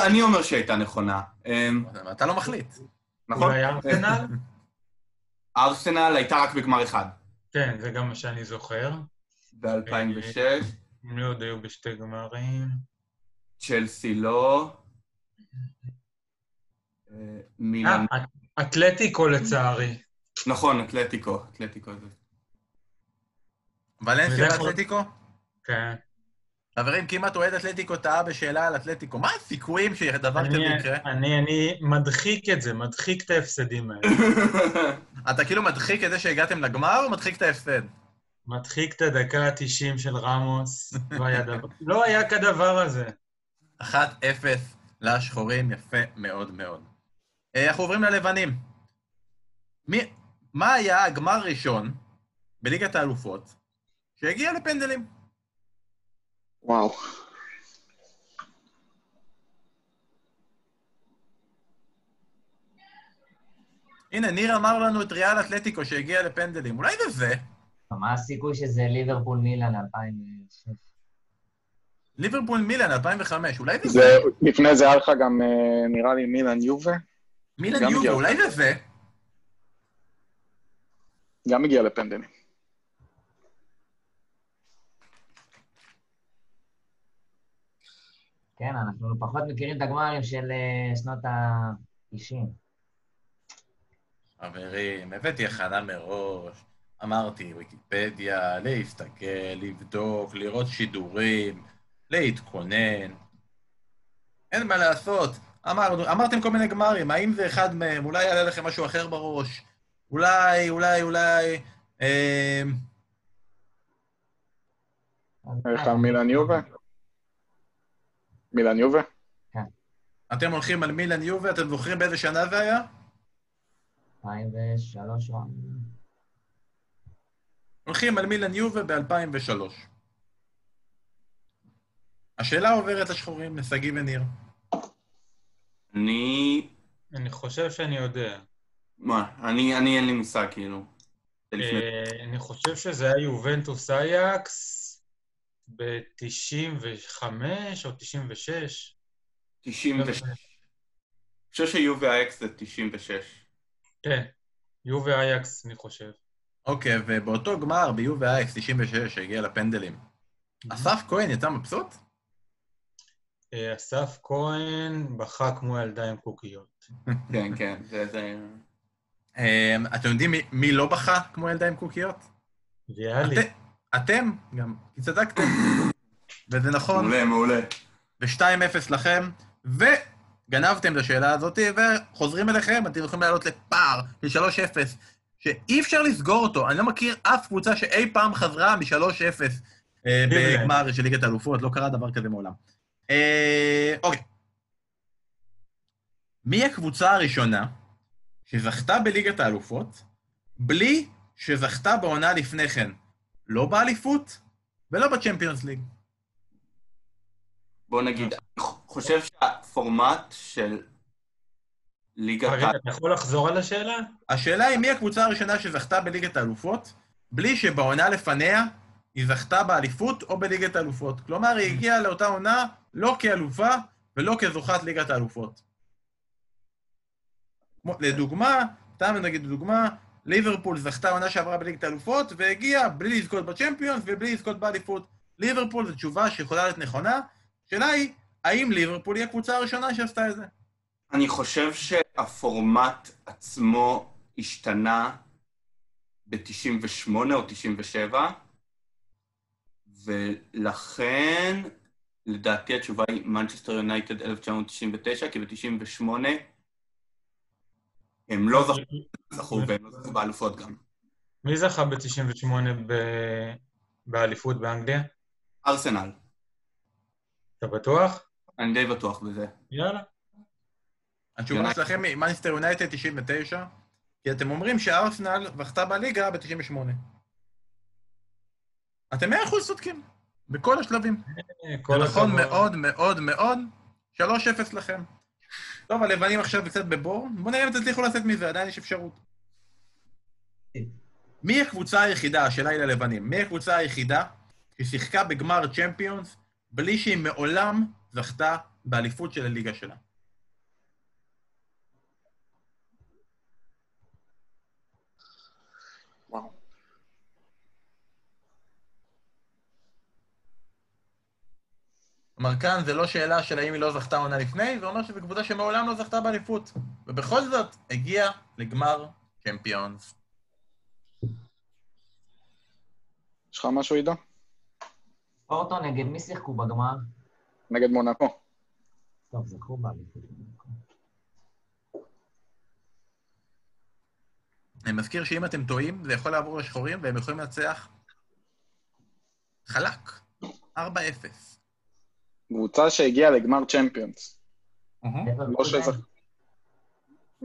אני אומר שהייתה נכונה. אתה לא מחליט. נכון? ארסנל? ארסנל הייתה רק בגמר אחד. כן, זה גם מה שאני זוכר. ב-אלפיים ושש. הם לא עוד היו בשתי גמרים. צ'לסי לא. מילאן. אתלטיקו לצערי. נכון, אתלטיקו, אתלטיקו הזה. ולנסיה ואתלטיקו? כן. חברים, כמעט אוהד אתלטיקו טעה בשאלה על אתלטיקו. מה הסיכויים שדבר כזה יקרה? אני, אני מדחיק את זה, מדחיק את ההפסדים האלה. אתה כאילו מדחיק את זה שהגעתם לגמר או מדחיק את ההפסד? מדחיק את הדקה ה-תשעים של רמוס. לא היה כדבר הזה. אחת אפס לשחורים, יפה מאוד מאוד. אנחנו עוברים ללבנים. מי, מה היה הגמר הראשון בליגת האלופות שהגיע לפנדלים? וואו. הנה, ניר אמר לנו את ריאל אתלטיקו שהגיע לפנדלים. אולי זה זה? מה הסיכוי שזה ליברפול מילאן אלפיים ושש? ליברפול מילאן אלפיים וחמש, אולי זה זה? לפני זה היה לך גם נראה לי מילאן יובה. מילאן יובה, אולי זה זה? גם הגיע לפנדלים. כן, אנחנו פחות מכירים את הגמרים של שנות ה-תשעים. חברים, הבאתי הכנה מראש, אמרתי ויקיפדיה, להסתכל, לבדוק, לראות שידורים, להתכונן. אין מה לעשות. אמרנו, אמרתם כל מיני גמרים, האם זה אחד מהם? אולי יעלה לכם משהו אחר בראש? אולי, אולי, אולי... איך מילאן יובה? מילאן יובה? כן. אתם הולכים על מילאן יובה, אתם זוכרים באיזה שנה זה היה? אלפיים ושלוש. הולכים על מילאן יובה ב-אלפיים ושלוש. השאלה עוברת לשחורים, לסגי וניר. אני... אני חושב שאני יודע. מה? אני, אני אין לי מושג, כאילו. אני חושב שזה היה יובנטוס אייקס ב-תשעים וחמש או תשעים ושש. תשעים ושש. אני חושב שיובה אייקס זה תשעים ושש. כן, יובה אייקס, אני חושב. אוקיי, ובאותו גמר, ביובה אייקס תשעים ושש, שהגיע לפנדלים, אסף כהן יצא מבסוט? אסף כהן בכה כמו ילדה עם קוקיות. כן, כן, זה זה... אתם יודעים מי לא בכה כמו ילדה עם קוקיות? ריאלי. אתם גם, כי צדקתם. וזה נכון. מעולה, מעולה. ו-שתיים אפס לכם, וגנבתם את השאלה הזאת, וחוזרים אליכם, אתם יכולים לעלות לפער ל-שלוש אפס, שאי אפשר לסגור אותו. אני לא מכיר אף קבוצה שאי פעם חזרה מ-שלוש אפס בגמר של ליגת האלופות, לא קרה דבר כזה מעולם. אוקיי. מי הקבוצה הראשונה שזכתה בליגת האלופות בלי שזכתה בעונה לפני כן? לא באליפות ולא בצ'מפיונס ליג. בוא נגיד, אני חושב שהפורמט של ליגת האלופות... אתה יכול לחזור על השאלה? השאלה היא מי הקבוצה הראשונה שזכתה בליגת האלופות, בלי שבעונה לפניה היא זכתה באליפות או בליגת האלופות. כלומר, היא הגיעה לאותה עונה לא כאלופה ולא כזוכת ליגת האלופות. לדוגמה, תאם נגיד לדוגמה, ליברפול זכתה עונה שעברה בליגת האלופות והגיעה בלי לזכות בצ'מפיונס ובלי לזכות באליפות. ליברפול זו תשובה שיכולה להיות נכונה. השאלה היא, האם ליברפול היא הקבוצה הראשונה שעשתה את זה? אני חושב שהפורמט עצמו השתנה ב-תשעים ושמונה או תשעים ושבע, ולכן, לדעתי התשובה היא מנצ'סטר יונייטד אלף תשע מאות תשעים ותשע, כי ב-תשעים ושמונה הם לא זכו, והם לא זכו באלופות גם. מי זכה ב-תשעים ושמונה באליפות באנגליה? ארסנל. אתה בטוח? אני די בטוח בזה. יאללה. התשובה שלכם היא מנצ'סטר יונייטד תשעים ותשע, כי אתם אומרים שארסנל זכתה בליגה ב-תשעים ושמונה. אתם מאה אחוז צודקים, בכל השלבים. זה נכון מאוד מאוד מאוד, שלוש אפס לכם. טוב, הלבנים עכשיו קצת בבור, בואו נראה אם תצליחו לעשות מזה, עדיין יש אפשרות. מי הקבוצה היחידה, השאלה היא ללבנים, מי הקבוצה היחידה ששיחקה בגמר צ'מפיונס בלי שהיא מעולם זכתה באליפות של הליגה שלה? וואו. כלומר, כאן זה לא שאלה של האם היא לא זכתה עונה לפני, זה אומר שזו קבוצה שמעולם לא זכתה באליפות, ובכל זאת הגיעה לגמר צ'מפיונס. יש לך משהו, עידו? פורטו, נגד מי שיחקו בגמר? נגד מונאקו. טוב, זכו באליפות. אני מזכיר שאם אתם טועים, זה יכול לעבור לשחורים, והם יכולים לנצח חלק, ארבע אפס. קבוצה שהגיעה לגמר צ'מפיונס. לא שזכתה.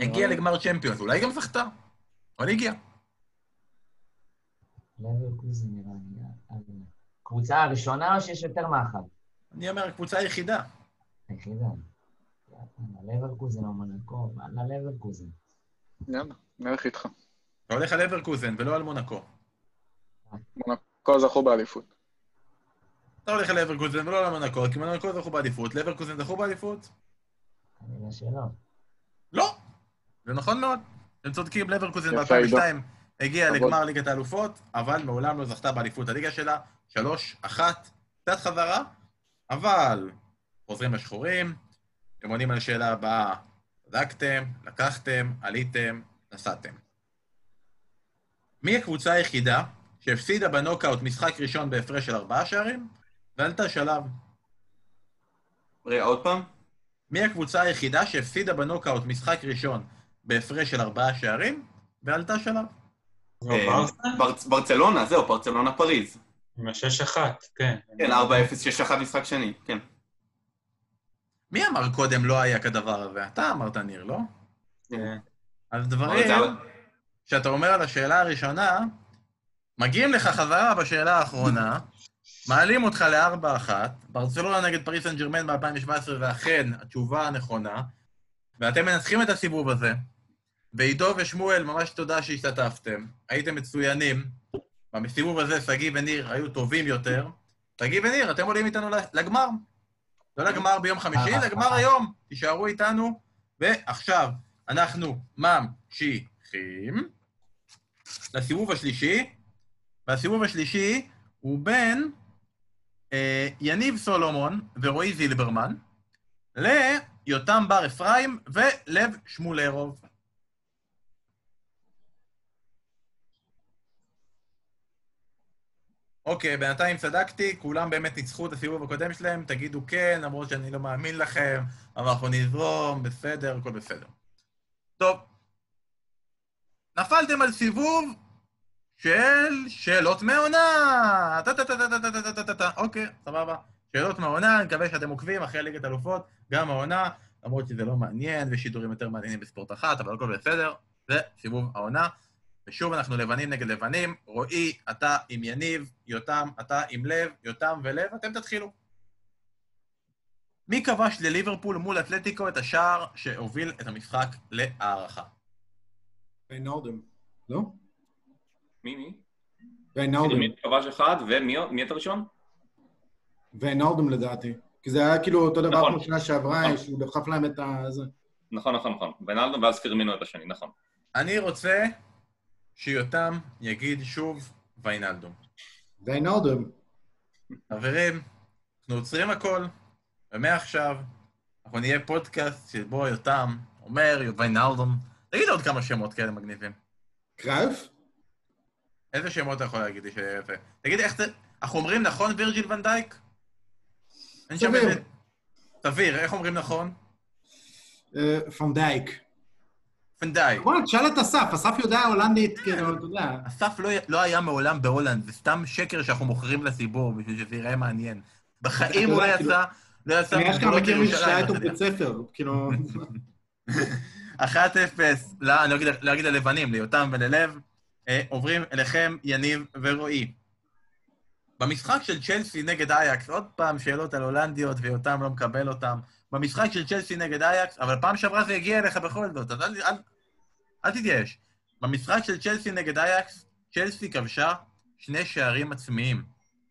הגיעה לגמר צ'מפיונס, אולי גם זכתה. אבל היא הגיעה. קבוצה הראשונה או שיש יותר מאחד? אני אומר, הקבוצה היחידה. היחידה. לברקוזן או מונאקו, לברקוזן. יאללה, נלך איתך. אתה הולך על לברקוזן ולא על מונאקו. מונאקו זכו באליפות. אתה הולך על לברקוזן ולא על מונאקו, כי מונאקו זכו באליפות. לברקוזן זכו באליפות? אני יודע שלא. לא! זה נכון מאוד. הם צודקים, לברקוזן ב-אלפיים ושתיים הגיעה לגמר ליגת האלופות, אבל מעולם לא זכתה באליפות הליגה שלה. שלוש, אחת, קצת חזרה, אבל חוזרים לשחורים, הם עונים על שאלה הבאה, זקתם, לקחתם, עליתם, נסעתם. מי הקבוצה היחידה שהפסידה בנוקאוט משחק ראשון בהפרש של ארבעה שערים, ועלתה שלב? ראה עוד פעם? מי הקבוצה היחידה שהפסידה בנוקאוט משחק ראשון בהפרש של ארבעה שערים, ועלתה שלב? ברצלונה, זהו, ברצלונה פריז. עם ה-שש אחת, כן. כן, ארבע אפס, שש אחת משחק שני, כן. מי אמר קודם לא היה כדבר הזה? אתה אמרת, ניר, לא? כן. אז דברים שאתה אומר על השאלה הראשונה, מגיעים לך חזרה בשאלה האחרונה, מעלים אותך ל-ארבע אחת, ברצלונה נגד פריס סן ז'רמן ב-אלפיים ושבע עשרה, ואכן התשובה הנכונה, ואתם מנצחים את הסיבוב הזה, ועידו ושמואל, ממש תודה שהשתתפתם, הייתם מצוינים, במסיבוב הזה, סגי וניר היו טובים יותר. סגי וניר, אתם עולים איתנו לגמר. לא לגמר ביום חמישי, לגמר היום. תישארו איתנו. ועכשיו אנחנו ממשיכים לסיבוב השלישי. והסיבוב השלישי הוא בין אה, יניב סולומון ורועי זילברמן, ליותם בר אפרים ולב שמולרוב. אוקיי, בינתיים צדקתי, כולם באמת ניצחו את הסיבוב הקודם שלהם, תגידו כן, למרות שאני לא מאמין לכם, אבל אנחנו נזרום, בסדר, הכל בסדר. טוב, נפלתם על סיבוב של שאלות מעונה! טה-טה-טה-טה-טה-טה-טה-טה-טה, אוקיי, סבבה. שאלות מעונה, אני מקווה שאתם עוקבים אחרי ליגת האלופות, גם מעונה, למרות שזה לא מעניין, ושידורים יותר מעניינים בספורט אחת, אבל הכל בסדר, זה סיבוב העונה. ושוב אנחנו לבנים נגד לבנים, רועי, אתה עם יניב, יותם, אתה עם לב, יותם ולב, אתם תתחילו. מי כבש לליברפול מול אתלטיקו את השער שהוביל את המשחק להערכה? ריינאלדם. לא? מי מי? ריינאלדם. מי כבש אחד ומי את הראשון? ריינאלדם לדעתי. כי זה היה כאילו אותו דבר כמו שנה שעברה, שהוא דחף להם את זה. נכון, נכון, נכון. ריינאלדם ואז פרמינו את השני, נכון. אני רוצה שיותם יגיד שוב ריינאלדם. ריינאלדם. חברים, אנחנו עוצרים הכל. ומעכשיו, אנחנו נהיה פודקאסט שבו יותם אומר, ריינאלדם, תגיד עוד כמה שמות כאלה מגניבים. קרייף? איזה שמות אתה יכול להגיד לי שיהיה יפה? תגיד, איך זה... אנחנו אומרים נכון וירג'יל ון דייק? אין שם איזה... סביר, איך אומרים נכון? ון דייק. ון דייק. בוא, תשאל את אסף, אסף יודע הולנדית, כאילו, אתה יודע. אסף לא היה מעולם בהולנד, זה סתם שקר שאנחנו מוכרים לציבור, בשביל שזה יראה מעניין. בחיים הוא לא יצא... זה היה סתם... אני אשכרה מכיר מי שהיה איתו בית ספר, כאילו... אחת אפס, להגיד ללבנים, ליותם וללב, עוברים אליכם יניב ורועי. במשחק של צ'לסי נגד אייקס, עוד פעם שאלות על הולנדיות ויותם לא מקבל אותם, במשחק של צ'לסי נגד אייקס, אבל פעם שעברה זה הגיע אליך בכל זאת, אז אל תתייאש. במשחק של צ'לסי נגד אייקס, צ'לסי כבשה שני שערים עצמיים.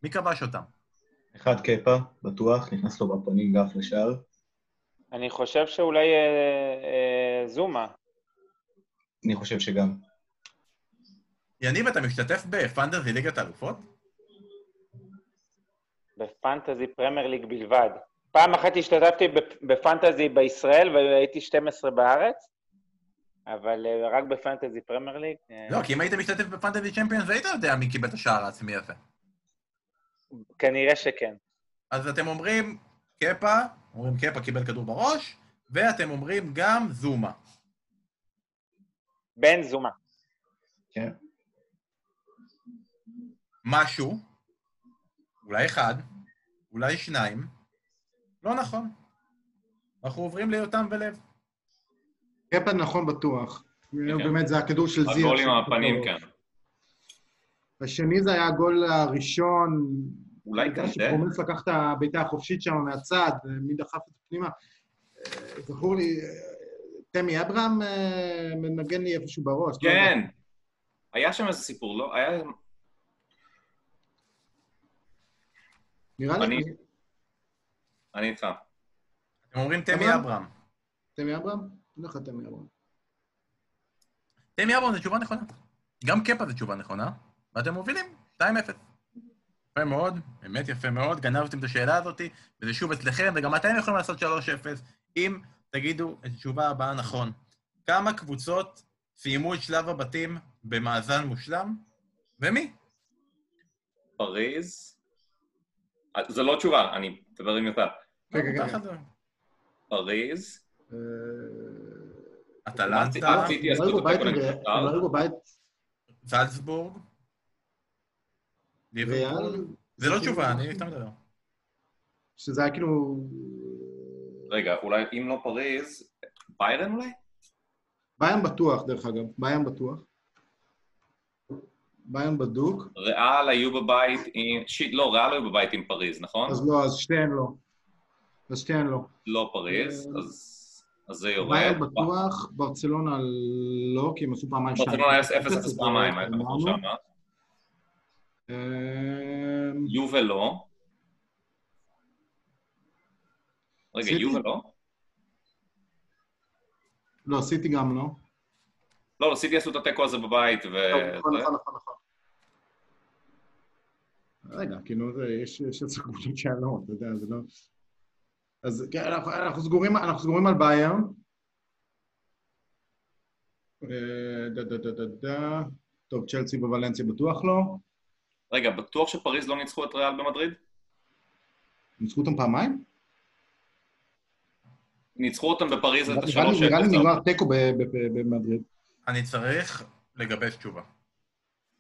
מי כבש אותם? אחד קפה, בטוח, נכנס לו בפנים גף לשער. אני חושב שאולי זומה. אני חושב שגם. יניב, אתה משתתף בפנטזי ליגת האלופות? בפנטזי פרמייר ליג בלבד. פעם אחת השתתפתי בפנטזי בישראל והייתי שתים עשרה בארץ, אבל רק בפנטזי פרמייר ליג. לא, כי אם היית משתתף בפנטזי צ'מפיונס, היית יודע מי קיבל את השער העצמי יפה. כנראה שכן. אז אתם אומרים קפה, אומרים קפה קיבל כדור בראש, ואתם אומרים גם זומה. בן זומה. כן. משהו, אולי אחד, אולי שניים, לא נכון. אנחנו עוברים ליותם ולב. קפה נכון בטוח. באמת זה הכדור של זיר. הגול עם הפנים, כן. השני זה היה הגול הראשון, אולי כזה. שפרומץ לקח את הביתה החופשית שם מהצד, מי דחף את פנימה. זכור לי, תמי אברהם מנגן לי איפשהו בראש. כן. לא היה שם איזה סיפור, לא? היה... נראה אני... לי... אני איתך. אתם אומרים תמי אברהם. תמי אברהם? לך תמי אברהם. תמי אברהם זה תשובה נכונה. גם קפה זה תשובה נכונה. ואתם מובילים, שתיים אפס. יפה מאוד, באמת יפה מאוד, גנבתם את השאלה הזאת, וזה שוב אצלכם, וגם אתם יכולים לעשות שלוש אפס, אם תגידו את התשובה הבאה נכון. כמה קבוצות סיימו את שלב הבתים במאזן מושלם, ומי? פריז. זה לא תשובה, אני מדבר עם יותר. רגע, רגע. פריז. אטלנטה. נראה בבית. זלצבורג. זה לא תשובה, אני אתם מדבר. שזה היה כאילו... רגע, אולי אם לא פריז, ביירן אולי? ביירן בטוח, דרך אגב. ביירן בטוח. ביירן בדוק. ריאל היו בבית עם... שיט, לא, ריאל היו בבית עם פריז, נכון? אז לא, אז שתיהן לא. אז שתיהן לא. לא פריז, אז זה יורד. ביירן בטוח, ברצלונה לא, כי הם עשו פעמיים שם. ברצלונה היה אפס אפס פעמיים, הייתם נכון שם, אה? יו ולא. רגע, יו ולא? לא, סיטי גם לא. לא, סיטי עשו את התיקו הזה בבית ו... נכון, נכון, נכון. רגע, כאילו, יש סגורים שאלות, אתה יודע, זה לא... אז אנחנו סגורים על בעיה. טוב, צ'לסי ווולנסיה בטוח לא. רגע, בטוח שפריז לא ניצחו את ריאל במדריד? ניצחו אותם פעמיים? ניצחו אותם בפריז את השלוש... נראה לי נגמר תיקו במדריד. אני צריך לגבש תשובה.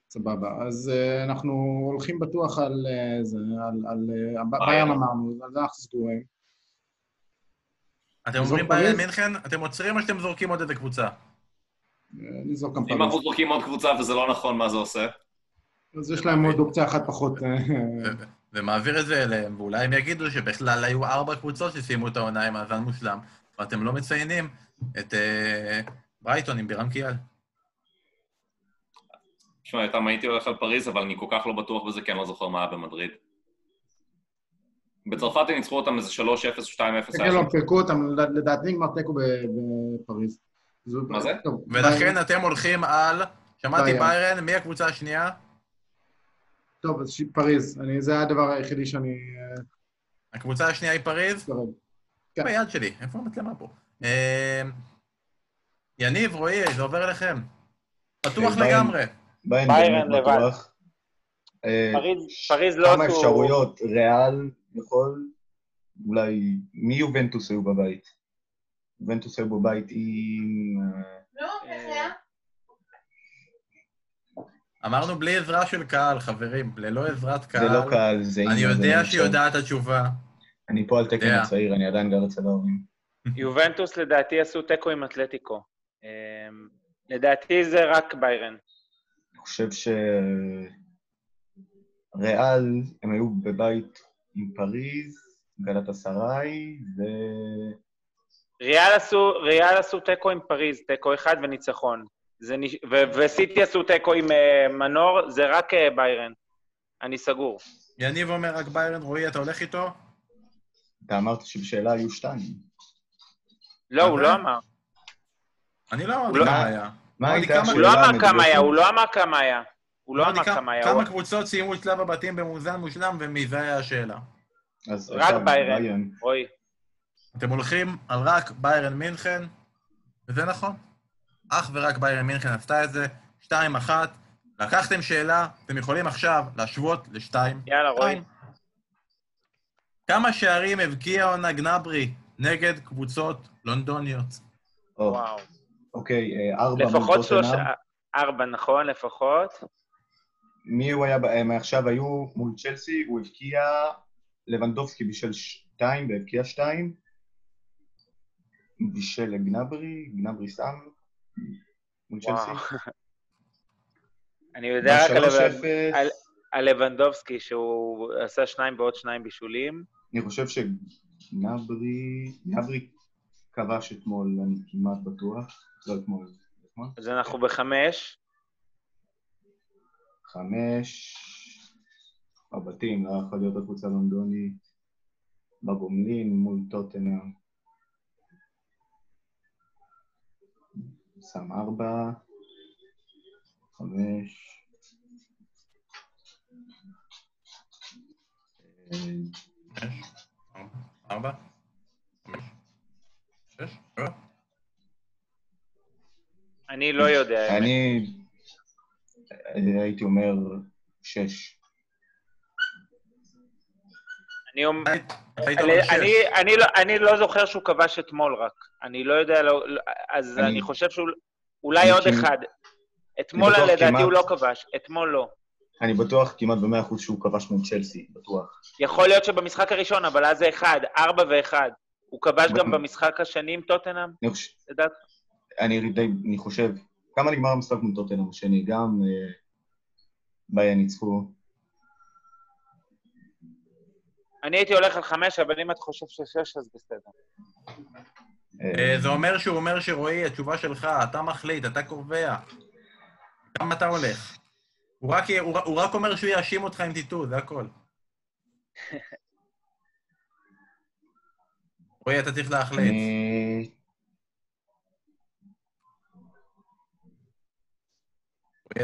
סבבה, אז אנחנו הולכים בטוח על... ביירן אמרנו, על זה אנחנו סגורים. אתם אומרים ביירן מינכן, אתם עוצרים או שאתם זורקים עוד איזה קבוצה? נזרוק כמה פעמים. אם אנחנו זורקים עוד קבוצה וזה לא נכון, מה זה עושה? אז יש להם עוד אופציה אחת פחות. ומעביר את זה אליהם, ואולי הם יגידו שבכלל היו ארבע קבוצות שסיימו את העונה עם מאזן מושלם, ואתם לא מציינים את ברייטון עם בירם קיאל. תשמע, איתם הייתי הולך על פריז, אבל אני כל כך לא בטוח בזה, כי אני לא זוכר מה היה במדריד. בצרפת הם ניצחו אותם איזה שלוש אפס, שתיים אפס. כן, לא, פרקו אותם, לדעתי נגמר תיקו בפריז. מה זה? ולכן אתם הולכים על... שמעתי ביירן, מי הקבוצה השנייה? טוב, אז פריז. זה היה הדבר היחידי שאני... הקבוצה השנייה היא פריז? כן. ביד שלי, איפה המצלמה פה? יניב, רועי, זה עובר אליכם. פתוח לגמרי. ביירן לבד. פריז לא... כמה אפשרויות, ריאל, יכול, אולי... מי יובנטוס היו בבית? יובנטוס היו בבית עם... לא, ככה. אמרנו בלי עזרה של קהל, חברים, ללא עזרת קהל. זה לא קהל, זה... אני יודע שהיא יודעת התשובה. אני פה על תקן הצעיר, אני עדיין גר אצל ההורים. יובנטוס לדעתי עשו תיקו עם אתלטיקו. לדעתי זה רק ביירן. אני חושב ש... ריאל, הם היו בבית עם פריז, גלת הסראי, ו... ריאל עשו, ריאל עשו תיקו עם פריז, תיקו אחד וניצחון. זה נש... ו- וסיטי עשו תיקו עם uh, מנור, זה רק uh, ביירן. אני סגור. יניב אומר רק ביירן, רועי, אתה הולך איתו? אתה אמרת שבשאלה היו שתיים. לא, הוא לא אמר. אני לא אמר כמה היה. הוא לא אמר כמה היה, הוא לא אמר כמה היה. הוא לא אמר כמה היה. כמה קבוצות סיימו את שלב הבתים במאזן מושלם, ומזה היה השאלה. רק ביירן, רועי. אתם הולכים על רק ביירן מינכן, וזה נכון. אך ורק ביירן מינכן עשתה את זה, שתיים אחת, לקחתם שאלה, אתם יכולים עכשיו להשוות לשתיים. יאללה, רועי. כמה שערים הבקיע עונה גנברי נגד קבוצות לונדוניות? וואו. אוקיי, ארבע. לפחות שלושה, ארבע, נכון, לפחות. מי הוא היה, הם עכשיו היו מול צ'לסי, הוא הבקיע לבנדובסקי בשל שתיים, והבקיע שתיים. בשל גנברי, גנברי סאם, מול צ'לסי. אני יודע רק על לבנדובסקי, שהוא עשה שניים ועוד שניים בישולים. אני חושב שגנברי, גנברי כבש אתמול, אני כמעט בטוח, לא אתמול. אז אנחנו בחמש. חמש, הבתים, לא יכול להיות הקבוצה לונדונית, בגומלין מול טוטנהאם. שם ארבע, חמש. ארבע, חמש, שש, שבע. אני לא יודע. אני... הייתי אומר שש. אני אומר... אני לא זוכר שהוא כבש אתמול רק. אני לא יודע... אז אני חושב שאולי עוד אחד. אתמול לדעתי הוא לא כבש, אתמול לא. אני בטוח כמעט ב-מאה אחוז שהוא כבש מול צ'לסי, בטוח. יכול להיות שבמשחק הראשון, אבל אז זה אחד, ארבע ואחד. הוא כבש גם במשחק השני עם טוטנהאם? אני חושב... כמה נגמר המשחק מול טוטנהאם השני? גם ביי ניצחו. אני הייתי הולך על חמש, אבל אם את חושב ששש, אז בסדר. זה אומר שהוא אומר שרועי, התשובה שלך, אתה מחליט, אתה קובע. גם אתה הולך. הוא רק אומר שהוא יאשים אותך עם טיטו, זה הכל. רועי, אתה צריך להחליט. רועי,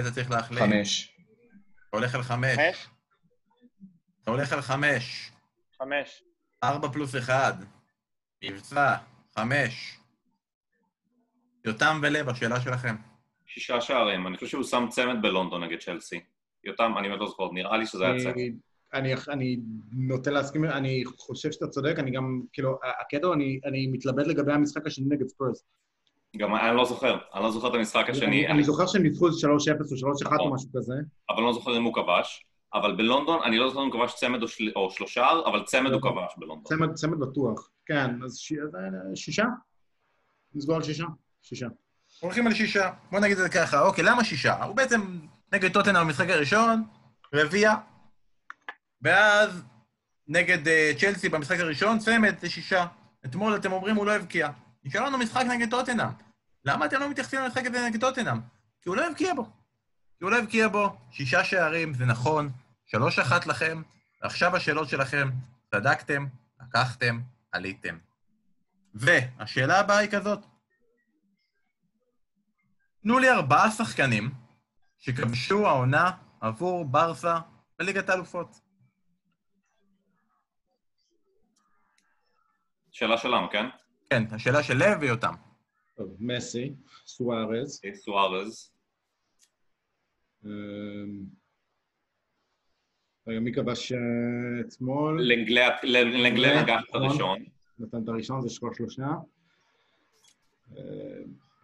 אתה צריך להחליט. חמש. אתה הולך על חמש. חמש? אתה הולך על חמש. חמש. ארבע פלוס אחד. מבצע. חמש. יותם ולב, השאלה שלכם. שישה שערים. אני חושב שהוא שם צמד בלונדון נגד צ'לסי. יותם, אני לא זוכר, נראה לי שזה היה צמד. אני נוטה להסכים, אני חושב שאתה צודק, אני גם, כאילו, הקטע, אני מתלבט לגבי המשחק השני נגד ספרס. גם אני לא זוכר, אני לא זוכר את המשחק השני. אני זוכר שהם ניצחו שלוש אפס או שלוש אחת או משהו כזה. אבל לא זוכר אם הוא כבש. אבל בלונדון, אני לא זוכר אם כבש צמד או שלושה, אבל צמד הוא כבש בלונדון. צמד בטוח, כן. אז שישה? נסגור על שישה? שישה. הולכים על שישה, בוא נגיד את זה ככה, אוקיי, למה שישה? הוא בעצם נגד טוטנהאם במשחק הראשון, רביע, ואז נגד uh, צ'לסי במשחק הראשון, צמד לשישה. אתמול אתם אומרים הוא לא הבקיע. נשאר לנו משחק נגד טוטנהאם. למה אתם לא מתייחסים למשחק הזה נגד טוטנהאם? כי הוא לא הבקיע בו. כי הוא לא הבקיע בו, שישה שערים, זה נכון, שלוש אחת לכם, ועכשיו השאלות שלכם, צדקתם, לקחתם, עליתם. והשאלה הבאה היא כזאת, תנו לי ארבעה שחקנים שכבשו העונה עבור ברסה בליגת האלופות. שאלה שלנו, כן? כן, השאלה של לב ויותם. טוב, מסי, סוארז. סוארז. רגע, מי כבש אתמול? לנגלה נגח את הראשון. נתן את הראשון, זה שכל שלושה.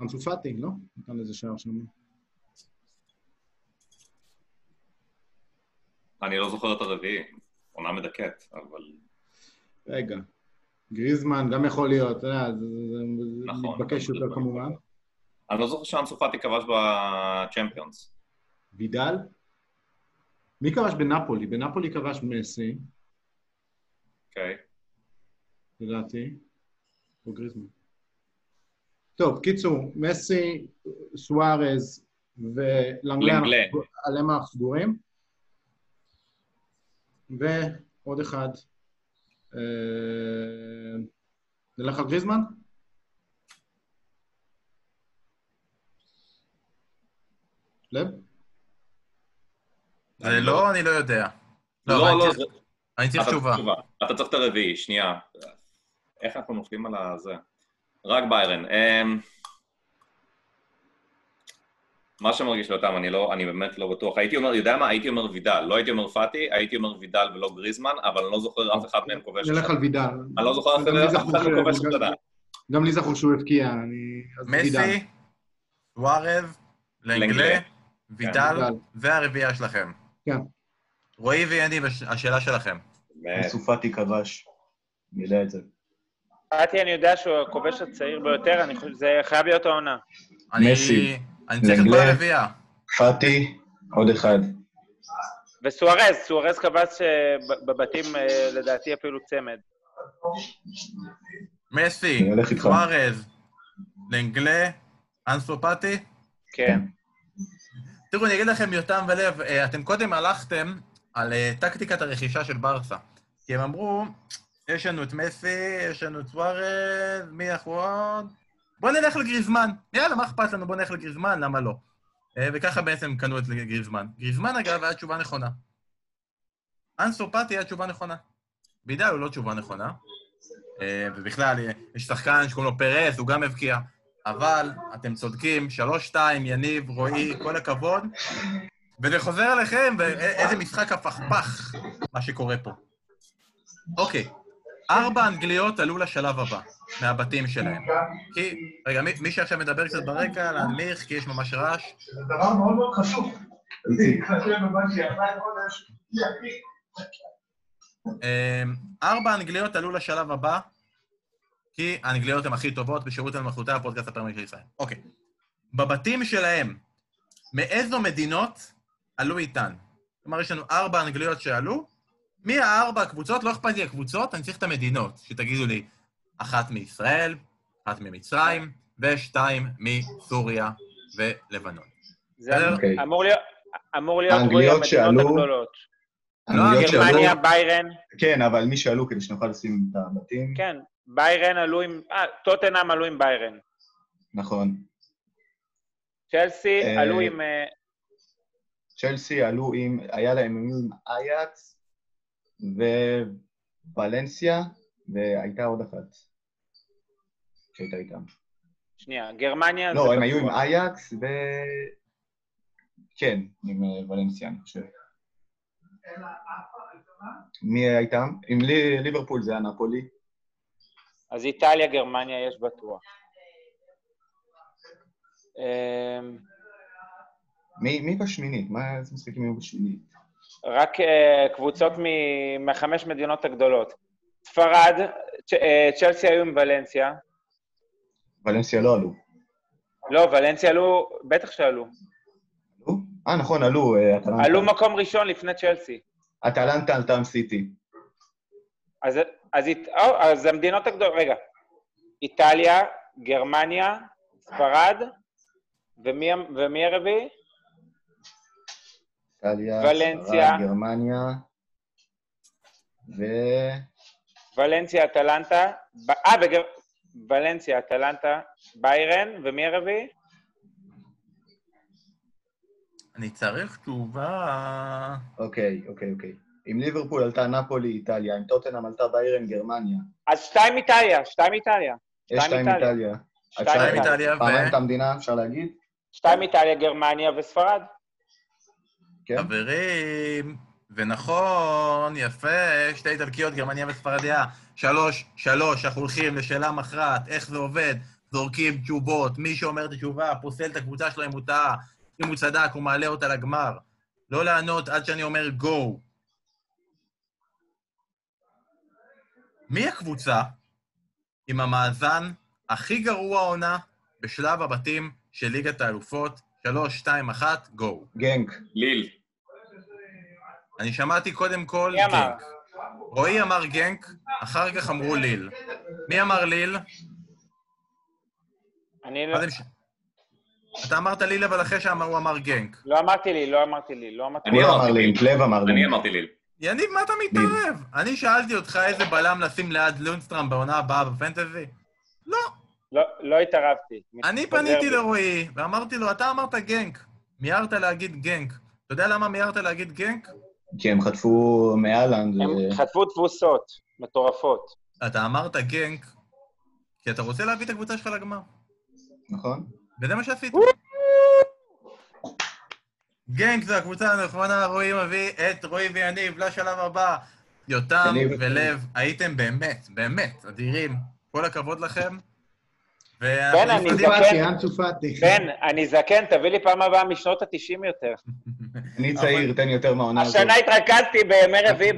אנסו פאטי, לא? נתן איזה שער שם. אני לא זוכר את הרביעי, עונה מדקת, אבל... רגע, גריזמן גם יכול להיות, אתה יודע, זה מתבקש יותר כמובן. אני לא זוכר שאנסו פאטי כבש בצ'מפיונס. וידל? מי כבש בנאפולי? בנאפולי כבש מסי. אוקיי. לדעתי, או גריזמן. טוב, קיצור, מסי, סוארז ולנגלה, עליהם הסגורים. ועוד אחד. נלך על גריזמן? לב? לא, אני לא יודע. לא, לא, זה... אני צריך תשובה. אתה צריך את הרביעי, שנייה. איך אנחנו נופלים על זה? רק ביירן. מה שמרגיש לו אותם, אני לא, אני באמת לא בטוח. הייתי אומר, יודע מה? הייתי אומר וידל. לא הייתי אומר פאטי, הייתי אומר וידל ולא גריזמן, אבל אני לא זוכר אף אחד מהם כובש. נלך על וידל. אני לא זוכר אף אחד מהם כובש את זה. גם לי זכור שהוא הבקיע, אני... מסי, ווארז, לנגלה, וידל, והרביעה שלכם. כן. רועי ויניב, השאלה שלכם. סופתי כבש. אני יודע את זה. פאטי, אני יודע שהוא הכובש הצעיר ביותר, אני חושב, זה חייב להיות העונה. מסי. אני צריך את כל הרביעה. פאטי, עוד אחד. וסוארז, סוארז כבש בבתים, לדעתי, אפילו צמד. מסי, סוארז, לנגלה, אנסו פאטי? כן. תראו, אני אגיד לכם, יותם ולב, אתם קודם הלכתם על טקטיקת הרכישה של ברסה. כי הם אמרו, יש לנו את מסי, יש לנו את סוארז, מי האחרון? בוא נלך לגריזמן. יאללה, מה אכפת לנו? בוא נלך לגריזמן, למה לא? וככה בעצם קנו את גריזמן. גריזמן, אגב, היה תשובה נכונה. אנסו פאטי היה תשובה נכונה. בידל הוא לא תשובה נכונה. ובכלל, יש שחקן שקוראים לו פרס, הוא גם הבקיע. אבל אתם צודקים, שלוש, שתיים, יניב, רועי, כל הכבוד. וזה חוזר אליכם, ואיזה משחק הפכפך, מה שקורה פה. אוקיי. ארבע אנגליות עלו לשלב הבא, מהבתים שלהם. כי, רגע, מי, מי שעכשיו מדבר קצת ברקע, להנמיך, כי יש ממש רעש. זה דבר מאוד מאוד חשוב. ארבע אנגליות עלו לשלב הבא, כי האנגליות הן הכי טובות בשירות המחלוטה, הפודקאסט הפרמי של ישראל. אוקיי. בבתים שלהם, מאיזו מדינות עלו איתן? כלומר, יש לנו ארבע אנגליות שעלו, מי הארבע הקבוצות? לא אכפת לי הקבוצות, אני צריך את המדינות, שתגידו לי, אחת מישראל, אחת ממצרים, ושתיים מסוריה ולבנון. זה אמור להיות האנגליות שעלו... גרמניה, ביירן. כן, אבל מי שעלו כדי שנוכל לשים את הבתים? כן, ביירן עלו עם... טוטנהאם עלו עם ביירן. נכון. צ'לסי עלו עם... צ'לסי עלו עם... היה להם עם אייקס, וולנסיה, והייתה עוד אחת שהייתה איתם. שנייה, גרמניה... לא, הם היו עם אייקס ו... כן, עם וולנסיה, אני חושב. מי הייתם? עם ליברפול זה הנאפולי. אז איטליה, גרמניה, יש בטוח. מי בשמינית? מה אתם משחקים עם בשמינית? רק קבוצות מחמש מדינות הגדולות. ספרד, צ'לסי היו עם ולנסיה. ולנסיה לא עלו. לא, ולנסיה עלו, בטח שעלו. עלו? אה, נכון, עלו. עלו מקום ראשון לפני צ'לסי. אטלנטה עלתה עם סיטי. אז המדינות הגדולות, רגע. איטליה, גרמניה, ספרד, ומי הרביעי? איטליה, ספרד, גרמניה, ו... ולנסיה, אטלנטה, אה, בגרמניה. ולנסיה, אטלנטה, ביירן, ומי הרביעי? אני צריך תשובה. אוקיי, אוקיי, אוקיי. עם ליברפול עלתה נאפולי, איטליה, עם טוטנהאם עלתה ביירן, גרמניה. אז שתיים איטליה, שתיים איטליה. יש שתיים איטליה. שתיים איטליה ו... פעמיים את המדינה, אפשר להגיד? שתיים איטליה, גרמניה וספרד. חברים, ונכון, יפה, שתי איטלקיות, גרמניה וספרדיה. שלוש, שלוש, אנחנו הולכים לשאלה מכרעת, איך זה עובד, זורקים תשובות, מי שאומר את התשובה, פוסל את הקבוצה שלו אם הוא טעה, אם הוא צדק, הוא מעלה אותה לגמר. לא לענות עד שאני אומר גו. מי הקבוצה עם המאזן הכי גרוע עונה בשלב הבתים של ליגת האלופות? שלוש, שתיים, אחת, גו. גנק. ליל. אני שמעתי קודם כל גנק. רועי אמר גנק, אחר כך אמרו ליל. מי אמר ליל? אני לא... אתה אמרת ליל, אבל אחרי שהוא אמר גנק. לא אמרתי ליל, לא אמרתי ליל. אני אמר ליל, לב אמר ליל. אני אמרתי ליל. יניב, מה אתה מתערב? אני שאלתי אותך איזה בלם לשים ליד לונסטרם בעונה הבאה בפנטזי? לא. לא התערבתי. אני פניתי לרועי ואמרתי לו, אתה אמרת גנק. מיהרת להגיד גנק. אתה יודע למה מיהרת להגיד גנק? כי הם חטפו מאלנד. הם ו... חטפו תבוסות, מטורפות. אתה אמרת גנק, כי אתה רוצה להביא את הקבוצה שלך לגמר. נכון. וזה מה שעשית. גנק זה הקבוצה הנכונה, רועי מביא את רועי ויניב לשלב הבא. יותם ולב, הייתם באמת, באמת, אדירים. כל הכבוד לכם. בן, אני זקן, בן, אני זקן, תביא לי פעם הבאה משנות ה-תשעים יותר. אני צעיר, תן יותר מהעונה הזאת. השנה התרכזתי בימי רביעי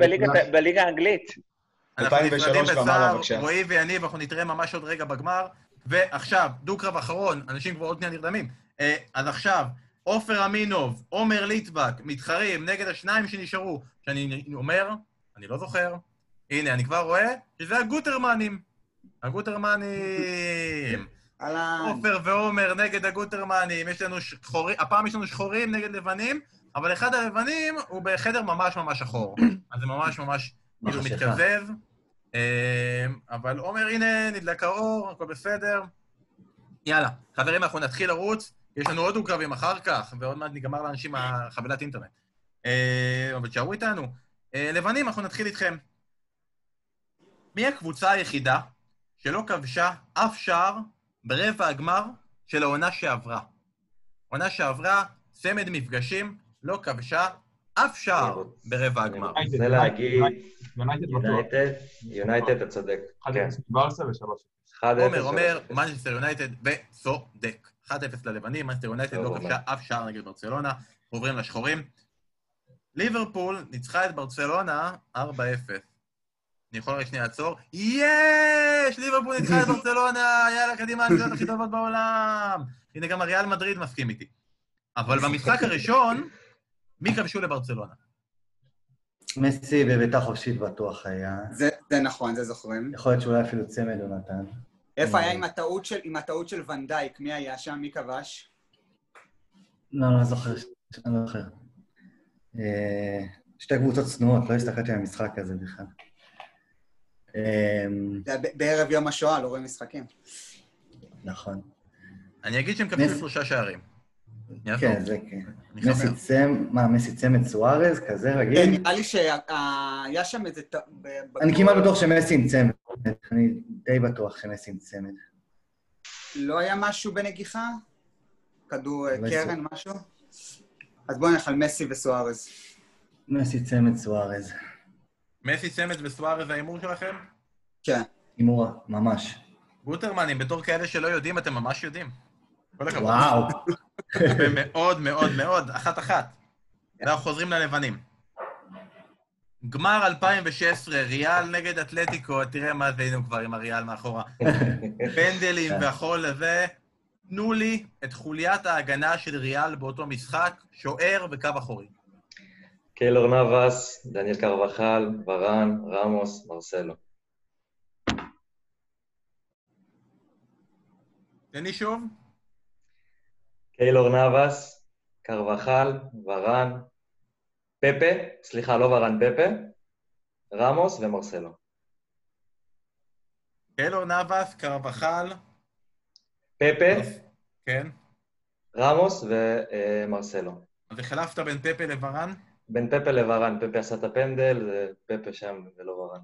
בליגה האנגלית. אנחנו נפרדים בצער, רועי ויניב, אנחנו נתראה ממש עוד רגע בגמר. ועכשיו, דו-קרב אחרון, אנשים כבר עוד שנייה נרדמים. אז עכשיו, עופר אמינוב, עומר ליטבק, מתחרים נגד השניים שנשארו, שאני אומר, אני לא זוכר, הנה, אני כבר רואה שזה הגוטרמנים. הגוטרמנים. עופר ועומר נגד הגוטרמנים, יש לנו שחורים, הפעם יש לנו שחורים נגד לבנים, אבל אחד הלבנים הוא בחדר ממש ממש שחור. אז זה ממש ממש כאילו מתכזב. אבל עומר, הנה, נדלק האור, הכל בסדר. יאללה, חברים, אנחנו נתחיל לרוץ, יש לנו עוד קרבים אחר כך, ועוד מעט נגמר לאנשים החבילת אינטרנט. אבל תשארו איתנו. לבנים, אנחנו נתחיל איתכם. מי הקבוצה היחידה שלא כבשה אף שער ברבע הגמר של העונה שעברה? העונה שעברה, צמד מפגשים, לא כבשה אף שער ברבע הגמר. אני רוצה להגיד, יונייטד, יונייטד, אתה צודק. עומר אומר, מנצ'סטר יונייטד, וצודק. אחת אפס ללבנים, מנצ'סטר יונייטד לא כבשה אף שער נגד ברצלונה, עוברים לשחורים. ליברפול ניצחה את ברצלונה ארבע אפס. אני יכול רק שנייה לעצור. יש! ליברפול ניצחה את ברצלונה! יאללה, קדימה, הנקודות הכי טובות בעולם! הנה גם הריאל מדריד מסכים איתי. אבל במשחק הראשון, מי כבשו לברצלונה? מסי בביתה חופשית בטוח היה. זה נכון, זה זוכרים. יכול להיות שאולי אפילו צמד הוא נתן. איפה היה עם הטעות של ונדייק? מי היה שם? מי כבש? לא, לא זוכר. אני לא זוכר. שתי קבוצות צנועות, לא הסתכלתי על המשחק הזה בכלל. בערב יום השואה, לא רואים משחקים. נכון. אני אגיד שהם כבשו שלושה שערים. כן, זה כן. מסי צמד סוארז, כזה רגיל. כן, נראה לי שהיה שם איזה... אני כמעט בטוח שמסי עם צמד. אני די בטוח שמסי עם צמד. לא היה משהו בנגיחה? כדור קרן, משהו? אז בואו נלך על מסי וסוארז. מסי צמד סוארז. מסי צמד וסוארז, האימור שלכם? כן. אימור, ממש. גוטרמנים, בתור כאלה שלא יודעים, אתם ממש יודעים. כל הכבוד. וואו. ומאוד מאוד מאוד, אחת אחת. אנחנו חוזרים ללבנים. גמר אלפיים ושש עשרה, ריאל נגד אתלטיקו, תראה מה זה, היינו כבר עם הריאל מאחורה. פנדלים והחול הזה, תנו לי את חוליית ההגנה של ריאל באותו משחק, שוער וקו אחורי. קיילור נבאס, דניאל קרבחל, ורן, רמוס, מרסלו. תני שוב. קיילור נבאס, קרבחל, ורן, פפה, סליחה, לא ורן, פפה, רמוס ומרסלו. קיילור נבאס, קרבחל, פפה, כן. רמוס ומרסלו. וחלפת בין פפה לברן? בין פפה לברן, פפה עשה את הפנדל, פפה שם ולא ורן.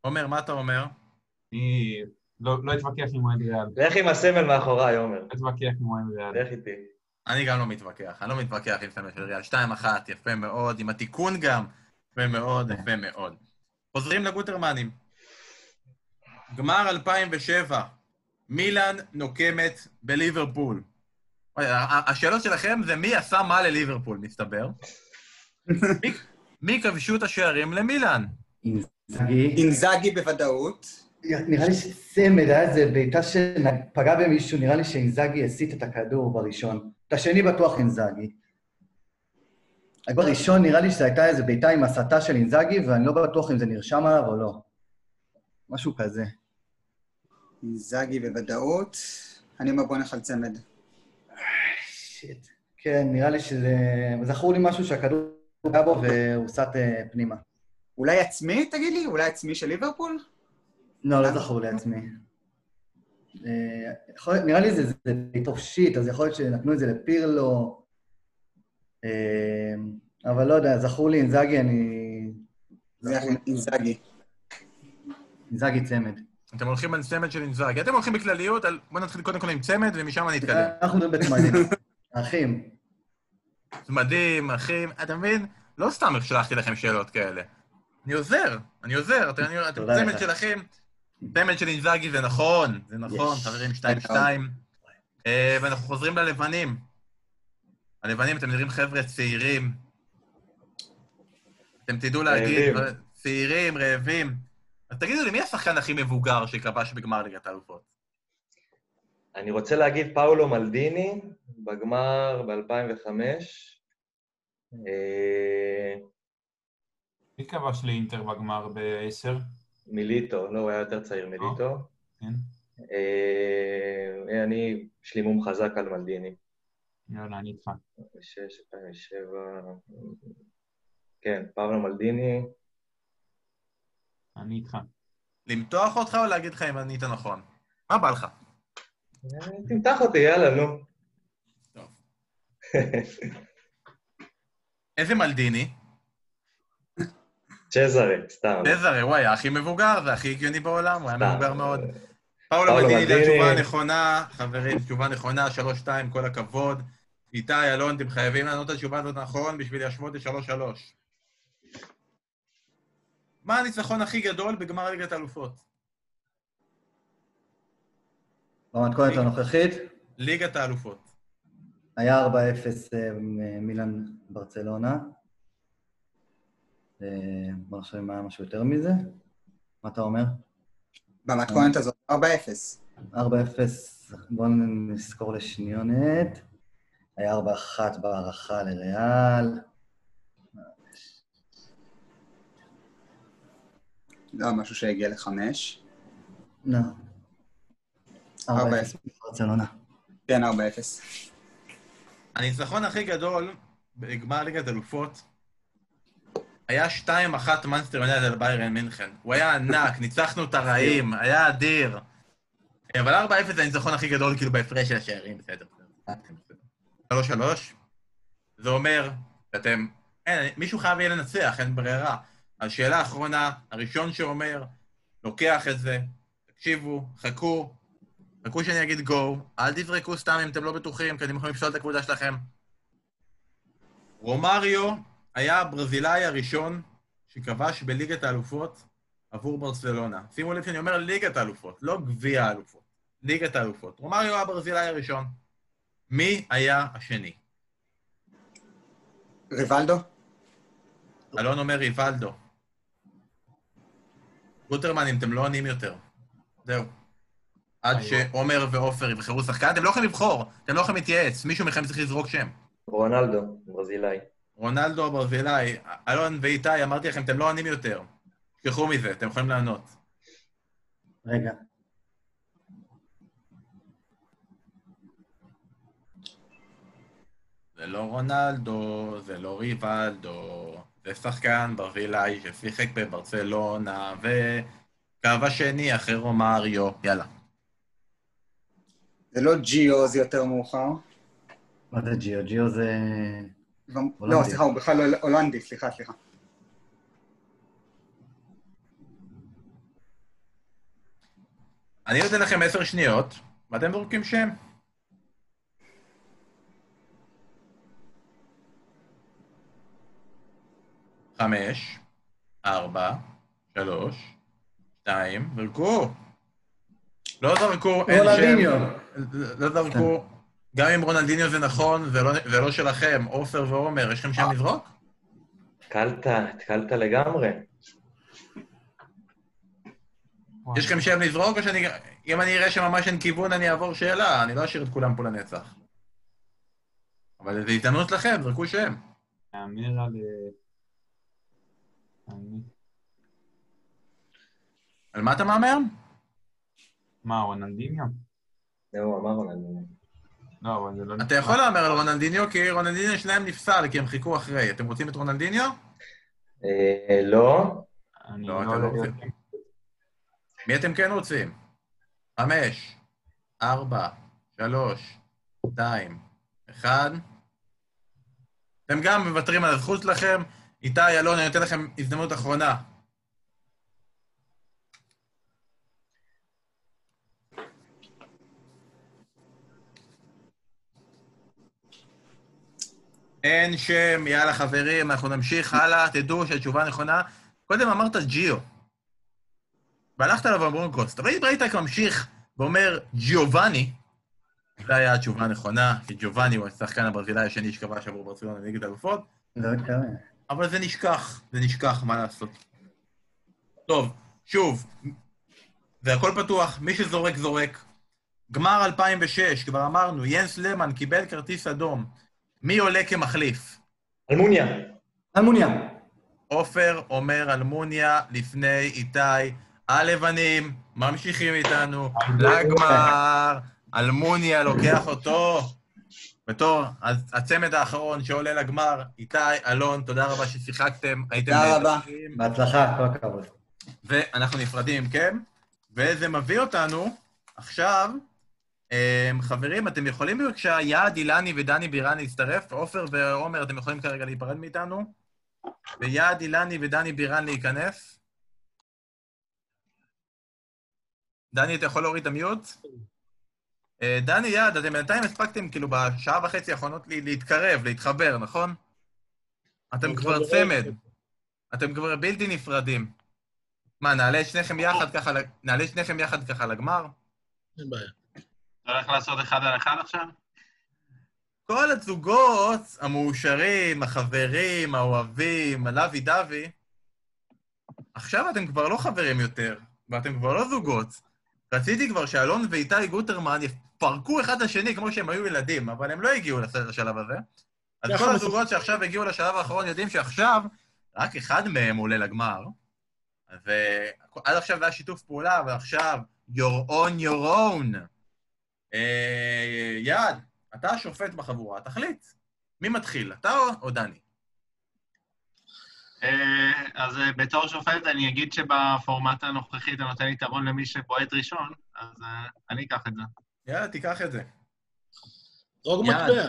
עומר, מה אתה אומר? אני לא אתווכח עם מועד ריאל. לך עם הסמל מאחוריי, עומר. לא אתווכח עם מועד ריאל. לך איתי. אני גם לא מתווכח, אני לא מתווכח עם סמל של ריאל. שתיים אחת, יפה מאוד, עם התיקון גם, יפה מאוד, יפה מאוד. חוזרים לגוטרמנים. גמר אלפיים ושבע. מילאן נוקמת בליברפול. השאלות שלכם זה מי עשה מה לליברפול, מסתבר. מי, מי כבשו את השערים למילאן? אינזאגי. אינזאגי בוודאות. נראה לי שסמד, היה איזה בעיטה שפגע במישהו, נראה לי שאינזאגי הסיט את הכדור בראשון. את השני בטוח אינזאגי. בראשון נראה לי שזה הייתה איזה בעיטה עם הסתה של אינזאגי, ואני לא בטוח אם זה נרשם עליו או לא. משהו כזה. אינזאגי בוודאות. אני אומר בוא נחל צמד. שיט. כן, נראה לי שזה... זכור לי משהו שהכדור היה בו והוא סת פנימה. אולי עצמי, תגיד לי? אולי עצמי של ליברפול? לא, לא זכור לי עצמי. נראה לי זה טוב שיט, אז יכול להיות שנתנו את זה לפירלו. אבל לא יודע, זכור לי אינזאגי, אני... אינזאגי. אינזאגי צמד. אתם הולכים על צמד של אינזאגי. אתם הולכים בכלליות, בוא נתחיל קודם כל עם צמד, ומשם אני אתקדם. אנחנו בצמדים. אחים. צמדים, אחים. אתה מבין? לא סתם שלחתי לכם שאלות כאלה. אני עוזר, אני עוזר. אתם צמד של אחים. צמד של אינזאגי, זה נכון. זה נכון, חברים, שתיים שתיים. ואנחנו חוזרים ללבנים. הלבנים, אתם נראים חבר'ה צעירים. אתם תדעו להגיד, צעירים, רעבים. אז תגידו לי, מי השחקן הכי מבוגר שכבש בגמר ליגת האלופות? אני רוצה להגיד פאולו מלדיני, בגמר ב-אלפיים וחמש. מי כבש לאינטר בגמר ב-עשר? מיליטו, לא, הוא היה יותר צעיר מיליטו. אני שלימום חזק על מלדיני. יאללה, אני איתך. שש, שבע... כן, פאולו מלדיני. אני איתך. למתוח אותך או להגיד לך אם אני איתה נכון? מה בא לך? תמתח אותי, יאללה, נו. טוב. איזה מלדיני? צ'זארי, סתם. צ'זארי, הוא היה הכי מבוגר, זה הכי הגיוני בעולם, הוא היה מבוגר מאוד. פאולו מלדיני, זה התשובה הנכונה, חברים, תשובה נכונה, שלוש שתיים, כל הכבוד. איתי, אלון, אתם חייבים לענות את התשובה הזאת נכון בשביל להשוות את שלוש שלוש. מה הניצחון הכי גדול בגמר ליגת האלופות? במתכונת הנוכחית? ליגת האלופות. היה ארבע אפס מילאן ברצלונה. בוא נחשב אם היה משהו יותר מזה. מה אתה אומר? במתכונת הזאת, ארבע אפס. ארבע אפס, בואו נזכור לשניונת. היה ארבע אחת בהערכה לריאל. לא, משהו שהגיע לחמש. לא. ארבע אפס. ברצלונה. כן, ארבע אפס. הניצחון הכי גדול בגמר ליגת אלופות היה שתיים אחת מנצ'סטר יונייטד על ביירן מינכן. הוא היה ענק, ניצחנו את הרעים, היה אדיר. אבל ארבע אפס זה הניצחון הכי גדול כאילו בהפרש של השערים, בסדר. שלוש שלוש. זה אומר, אתם... אין, מישהו חייב יהיה לנצח, אין ברירה. השאלה האחרונה, הראשון שאומר, לוקח את זה, תקשיבו, חכו, חכו שאני אגיד גו, אל תזרקו סתם אם אתם לא בטוחים, כי אתם יכולים לפסול את הקבוצה שלכם. רומאריו היה הברזילאי הראשון שכבש בליגת האלופות עבור ברצלונה. שימו לב שאני אומר ליגת האלופות, לא גביע האלופות, ליגת האלופות. רומאריו היה הברזילאי הראשון. מי היה השני? ריבלדו? אלון אומר ריבלדו. גוטרמן, אם אתם לא עונים יותר. זהו. עד שעומר ואופר יבחרו שחקן, אתם לא יכולים לבחור, אתם לא יכולים להתייעץ, מישהו מכם צריך לזרוק שם. רונלדו, ברזילאי. רונלדו, ברזילאי. אלון ואיתי, אמרתי לכם, אתם לא עונים יותר. תשכחו מזה, אתם יכולים לענות. רגע. זה לא רונלדו, זה לא ריבלדו, זה שחקן ברזילאי ששיחק בברצלונה, וקו השני אחרי רומאריו, יאללה. זה לא ג'יו, זה יותר מאוחר. מה זה ג'יו? ג'יו זה... לא, סליחה, הוא בכלל הולנדי, סליחה, סליחה. אני נותן לכם עשר שניות, ואתם זורקים שם. חמש, ארבע, שלוש, שתיים, זרקו. לא זרקו, אין שם. לא זרקו. גם אם רונלדיניו זה נכון, זה לא שלכם, עופר ועומר, יש לכם שם לזרוק? התקלת, התקלת לגמרי. יש לכם שם לזרוק, או שאני... אם אני אראה שממש אין כיוון, אני אעבור שאלה, אני לא אשאיר את כולם פה לנצח. אבל זה התענות לכם, זרקו שם. תאמר על... על מה אתה מאמר? מה, רונלדיניו? זהו, אמר רונלדיניו. אתה יכול להאמר על רונלדיניו, כי רונלדיניו שלהם נפסל, כי הם חיכו אחרי. אתם רוצים את רונלדיניו? לא. לא, אתם לא רוצים. מי אתם כן רוצים? חמש, ארבע, שלוש, שתיים, אחד. אתם גם מוותרים על הזכות שלכם. איתי, אלון, אני נותן לכם הזדמנות אחרונה. אין שם, יאללה חברים, אנחנו נמשיך הלאה, תדעו שהתשובה נכונה. קודם אמרת ג'יו, והלכת עליו ברונקוס, אבל אם ראית כממשיך ואומר ג'יובני, זה היה התשובה הנכונה, כי ג'יובני הוא השחקן הברזילאי השני שכבש עבור ברצלונה נגד אלופות. זה עוד קרה. אבל זה נשכח, זה נשכח, מה לעשות. טוב, שוב, זה הכל פתוח, מי שזורק זורק. גמר אלפיים ושש, כבר אמרנו, ינס למן קיבל כרטיס אדום. מי עולה כמחליף? אלמוניה. אלמוניה. עופר אומר אלמוניה לפני איתי. הלבנים ממשיכים איתנו לגמר. אלמוניה לוקח אותו. בתור הצמד האחרון שעולה לגמר. איתי, אלון, תודה רבה ששיחקתם. תודה רבה. בהצלחה, כל הכבוד. ואנחנו נפרדים, כן? וזה מביא אותנו עכשיו... חברים, אתם יכולים בבקשה, יעד, אילני ודני בירן להצטרף, עופר ועומר, אתם יכולים כרגע להיפרד מאיתנו, ויעד, אילני ודני בירן להיכנס. דני, אתה יכול להוריד את המיוט? דני, יעד, אתם בינתיים הספקתם, כאילו, בשעה וחצי האחרונות להתקרב, להתחבר, נכון? אתם כבר צמד, אתם כבר בלתי נפרדים. מה, נעלה את שניכם יחד ככה לגמר? אין בעיה. אתה הולך לעשות אחד על אחד עכשיו? כל הזוגות המאושרים, החברים, האוהבים, הלוי דווי, עכשיו אתם כבר לא חברים יותר, ואתם כבר לא זוגות. רציתי כבר שאלון ואיתי גוטרמן יפרקו אחד לשני כמו שהם היו ילדים, אבל הם לא הגיעו לשלב הזה. אז כל הזוגות שעכשיו הגיעו לשלב האחרון יודעים שעכשיו רק אחד מהם עולה לגמר, ועד עכשיו זה היה שיתוף פעולה, ועכשיו you're on your own. יעד, אתה השופט בחבורה, תחליט. מי מתחיל, אתה או דני? אז בתור שופט אני אגיד שבפורמט הנוכחי אתה נותן יתרון למי שבועט ראשון, אז אני אקח את זה. יעד, תיקח את זה. זרוק מטבע.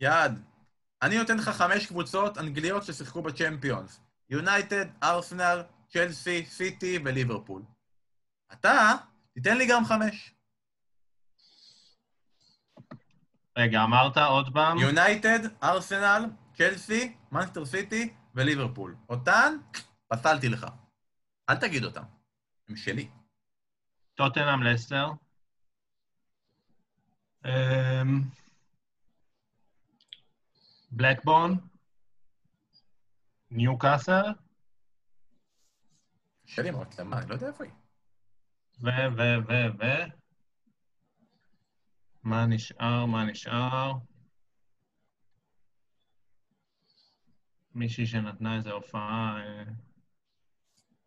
יעד, אני נותן לך חמש קבוצות אנגליות ששיחקו בצ'מפיונס. יונייטד, ארסנל, צ'לסי, סיטי וליברפול. אתה תיתן לי גם חמש. רגע, אמרת עוד פעם? יונייטד, ארסנל, צ'לסי, מנסטר סיטי וליברפול. אותן, פסלתי לך. אל תגיד אותם. הם שלי. טוטנהאם, לסטר. בלקבורן. ניוקאסל. שלי מאוד, למה? אני לא יודע איפה היא. ו... ו... ו... ו... מה נשאר? מה נשאר? מישהי שנתנה איזו הופעה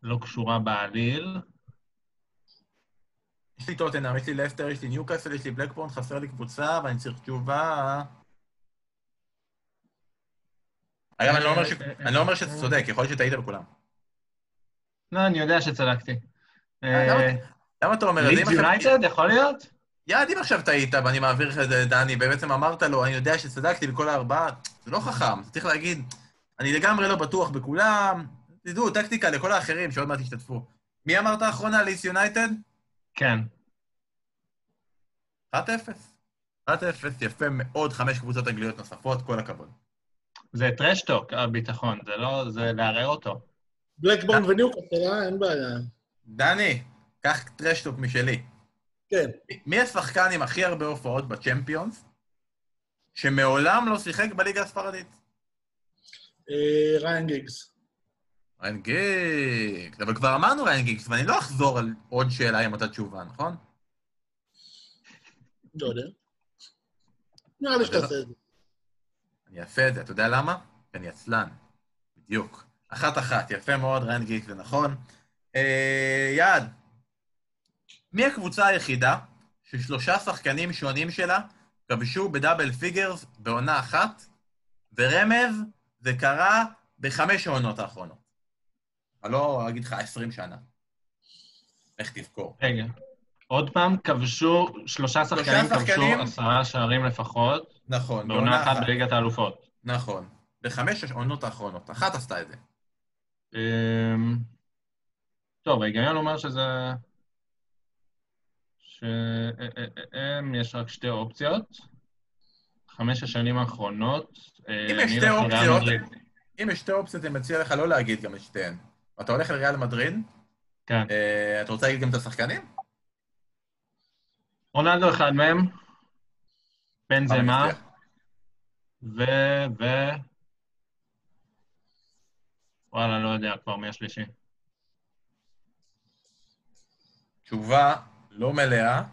לא קשורה בעליל. יש לי טוטנהאם, יש לי לסטר, יש לי ניוקאסל, יש לי בלקבורן, חסר לי קבוצה, ואני צריך תשובה. אגב, אני לא אומר שאתה צודק, יכול להיות שטעית בכולם. לא, אני יודע שצדקתי. למה אתה אומר? לידס יונייטד, יכול להיות? יעד, אם עכשיו טעית, ואני מעביר לך את זה, דני, ובעצם אמרת לו, אני יודע שצדקתי בכל הארבעה, זה לא חכם, אתה צריך להגיד, אני לגמרי לא בטוח בכולם, תדעו, טקטיקה לכל האחרים שעוד מעט השתתפו. מי אמרת האחרונה, לידס יונייטד? כן. אחת אפס. אחת אפס, יפה מאוד, חמש קבוצות אנגליות נוספות, כל הכבוד. זה טרשטוק, הביטחון, זה לא, זה להראה אותו. בלקבורן וניוקאסל, אין בעיה. דני, קח טרשטוק משלי. כן. מי השחקן עם הכי הרבה הופעות בצ'מפיונס, שמעולם לא שיחק בליגה הספרדית? ריין גיגס. ריין גיגס, אבל כבר אמרנו ריין גיגס, ואני לא אחזור על עוד שאלה עם אותה תשובה, נכון? לא יודע. נראה לי שתעשה את זה. אני אעשה את זה, אתה יודע למה? כי אני עצלן, בדיוק. אחת אחת, יפה מאוד, ריין גיגס, זה נכון. יעד. מי הקבוצה היחידה ששלושה שחקנים שונים שלה כבשו בדאבל פיגרס בעונה אחת, ורמז זה קרה בחמש העונות האחרונות? אני לא אגיד לך עשרים שנה. איך תזכור? רגע, עוד פעם כבשו, שלושה שחקנים כבשו עשרה שערים לפחות, נכון, בעונה אחת בליגת האלופות. נכון, בחמש העונות האחרונות, אחת עשתה את זה. טוב, רגע, אני אומר שזה... שהם, יש רק שתי אופציות, חמש השנים האחרונות. אם יש שתי אופציות, אם יש שתי אופציות, אני מציע לך לא להגיד גם את שתיהן. אתה הולך לריאל מדריד? כן. אתה רוצה להגיד גם את השחקנים? רונלדו אחד מהם, בנזמה, ו... ו... וואלה, לא יודע כבר מי השלישי. תשובה... לא מלאה,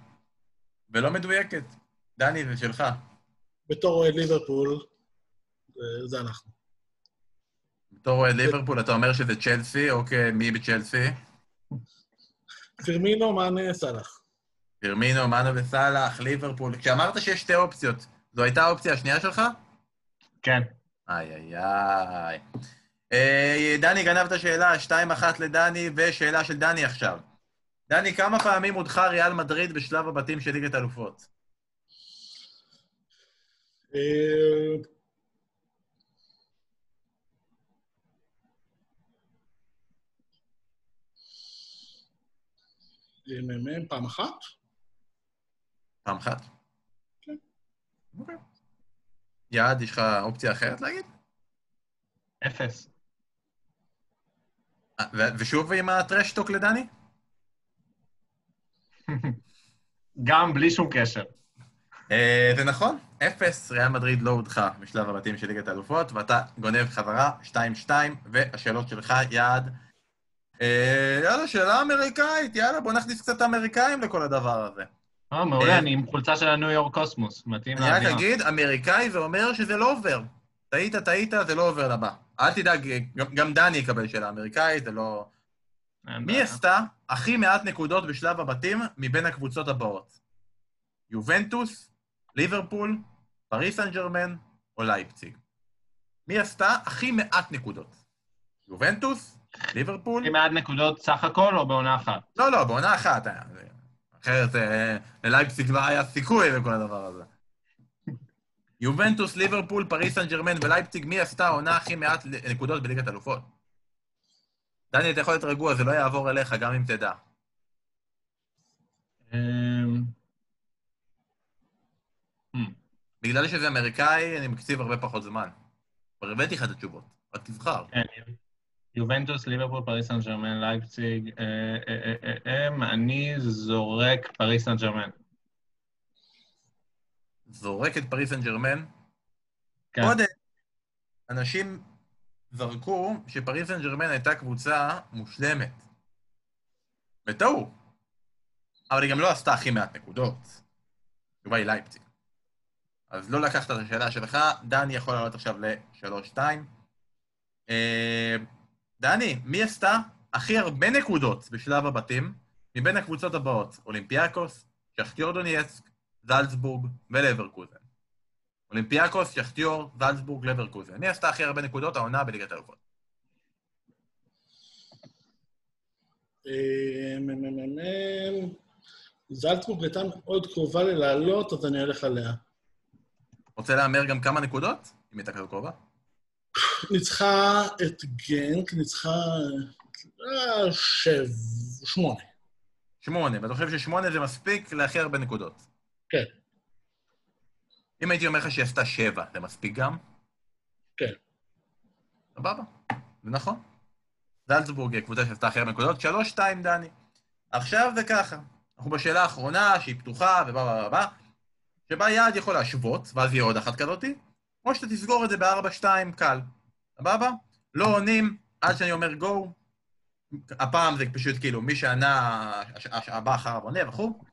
ולא מדויקת. דני, זה שלך. בתור אוהד ליברפול, זה אנחנו. בתור אוהד ליברפול, אתה אומר שזה צ'לסי, אוקיי, מי בצ'לסי? פירמינו, מאנה, סלאח. פירמינו, מאנה וסלאח, ליברפול. כשאמרת שיש שתי אופציות, זו הייתה האופציה השנייה שלך? כן. איי, איי, איי. אה, דני, גנב את השאלה, שתיים אחת לדני, ושאלה של דני עכשיו. דני, כמה פעמים הודחה ריאל מדריד בשלב הבתים של ליגת אלופות? פעם אחת? פעם אחת? כן. אוקיי. יעד, יש לך אופציה אחרת להגיד? אפס. ושוב עם הטרשטוק לדני? גם בלי שום קשר. זה נכון, אפס, ריאל מדריד לא הודחה משלב הבתים של ליגת האלופות, ואתה גונב חזרה שתיים שתיים, והשאלות שלך, יעד. יאללה, שאלה אמריקאית, יאללה, בוא נכניס קצת אמריקאים לכל הדבר הזה. אה, מעולה, אני עם חולצה של הניו יורק קוסמוס, מתאים להאמירה. אני רק אגיד, אמריקאי זה אומר שזה לא עובר. טעית, טעית, זה לא עובר לבא. אל תדאג, גם דני יקבל שאלה אמריקאית, זה לא... מי עשתה הכי מעט נקודות בשלב הבתים מבין הקבוצות הבאות? יובנטוס, ליברפול, פריס סן ז'רמן או לייפציג? מי עשתה הכי מעט נקודות? יובנטוס, ליברפול... הכי מעט נקודות סך הכל או בעונה אחת? לא, לא, בעונה אחת. אחרת ללייפציג לא היה סיכוי וכל הדבר הזה. יובנטוס, ליברפול, פריס סן ז'רמן ולייפציג, מי עשתה עונה הכי מעט נקודות בליגת אלופות? דני, אתה יכול להיות רגוע, זה לא יעבור אליך, גם אם תדע. בגלל שזה אמריקאי, אני מקציב הרבה פחות זמן. הרבאתי לך את התשובות, רק תבחר. יובנטוס, ליברפול, פריס סן ז'רמן, לייפציג, אני זורק פריס סן ז'רמן. זורק את פריס סן ז'רמן? קודם, אנשים... זרקו שפריס סן ז'רמן הייתה קבוצה מושלמת. וטעו. אבל היא גם לא עשתה הכי מעט נקודות. התשובה היא לייפציג. אז לא לקחת את השאלה שלך, דני יכול לעלות עכשיו ל-שלוש שתיים. דני, מי עשתה הכי הרבה נקודות בשלב הבתים מבין הקבוצות הבאות? אולימפיאקוס, שכתיור דונייצק, זלצבורג ולברקוזן. אולימפיאקוס, שכתיור, זלצבורג, לברקוזן. מי עשתה הכי הרבה נקודות העונה בליגת האלופות? זלצבורג הייתה מאוד קרובה ללעלות, אז אני הולך עליה. רוצה להאמר גם כמה נקודות? אם הייתה כזו קרובה? ניצחה את גנק, ניצחה... שמונה. שמונה, ואתה חושב ששמונה זה מספיק להכי הרבה נקודות? כן. אם הייתי אומר לך שהיא עשתה שבע, זה מספיק גם? כן. סבבה, זה נכון. זלצבורג היא הקבוצה שעשתה הכי הרבה נקודות, שלוש, שתיים, דני. עכשיו זה ככה. אנחנו בשאלה האחרונה, שהיא פתוחה, ובא, ובא, שבה יעד יכול להשוות, ואז יהיה עוד אחת כזאתי, או שאתה תסגור את זה ב-ארבע שתיים קל. סבבה? לא עונים, עד שאני אומר גו, הפעם זה פשוט כאילו, מי שענה, הבא אחריו עונה וכו'.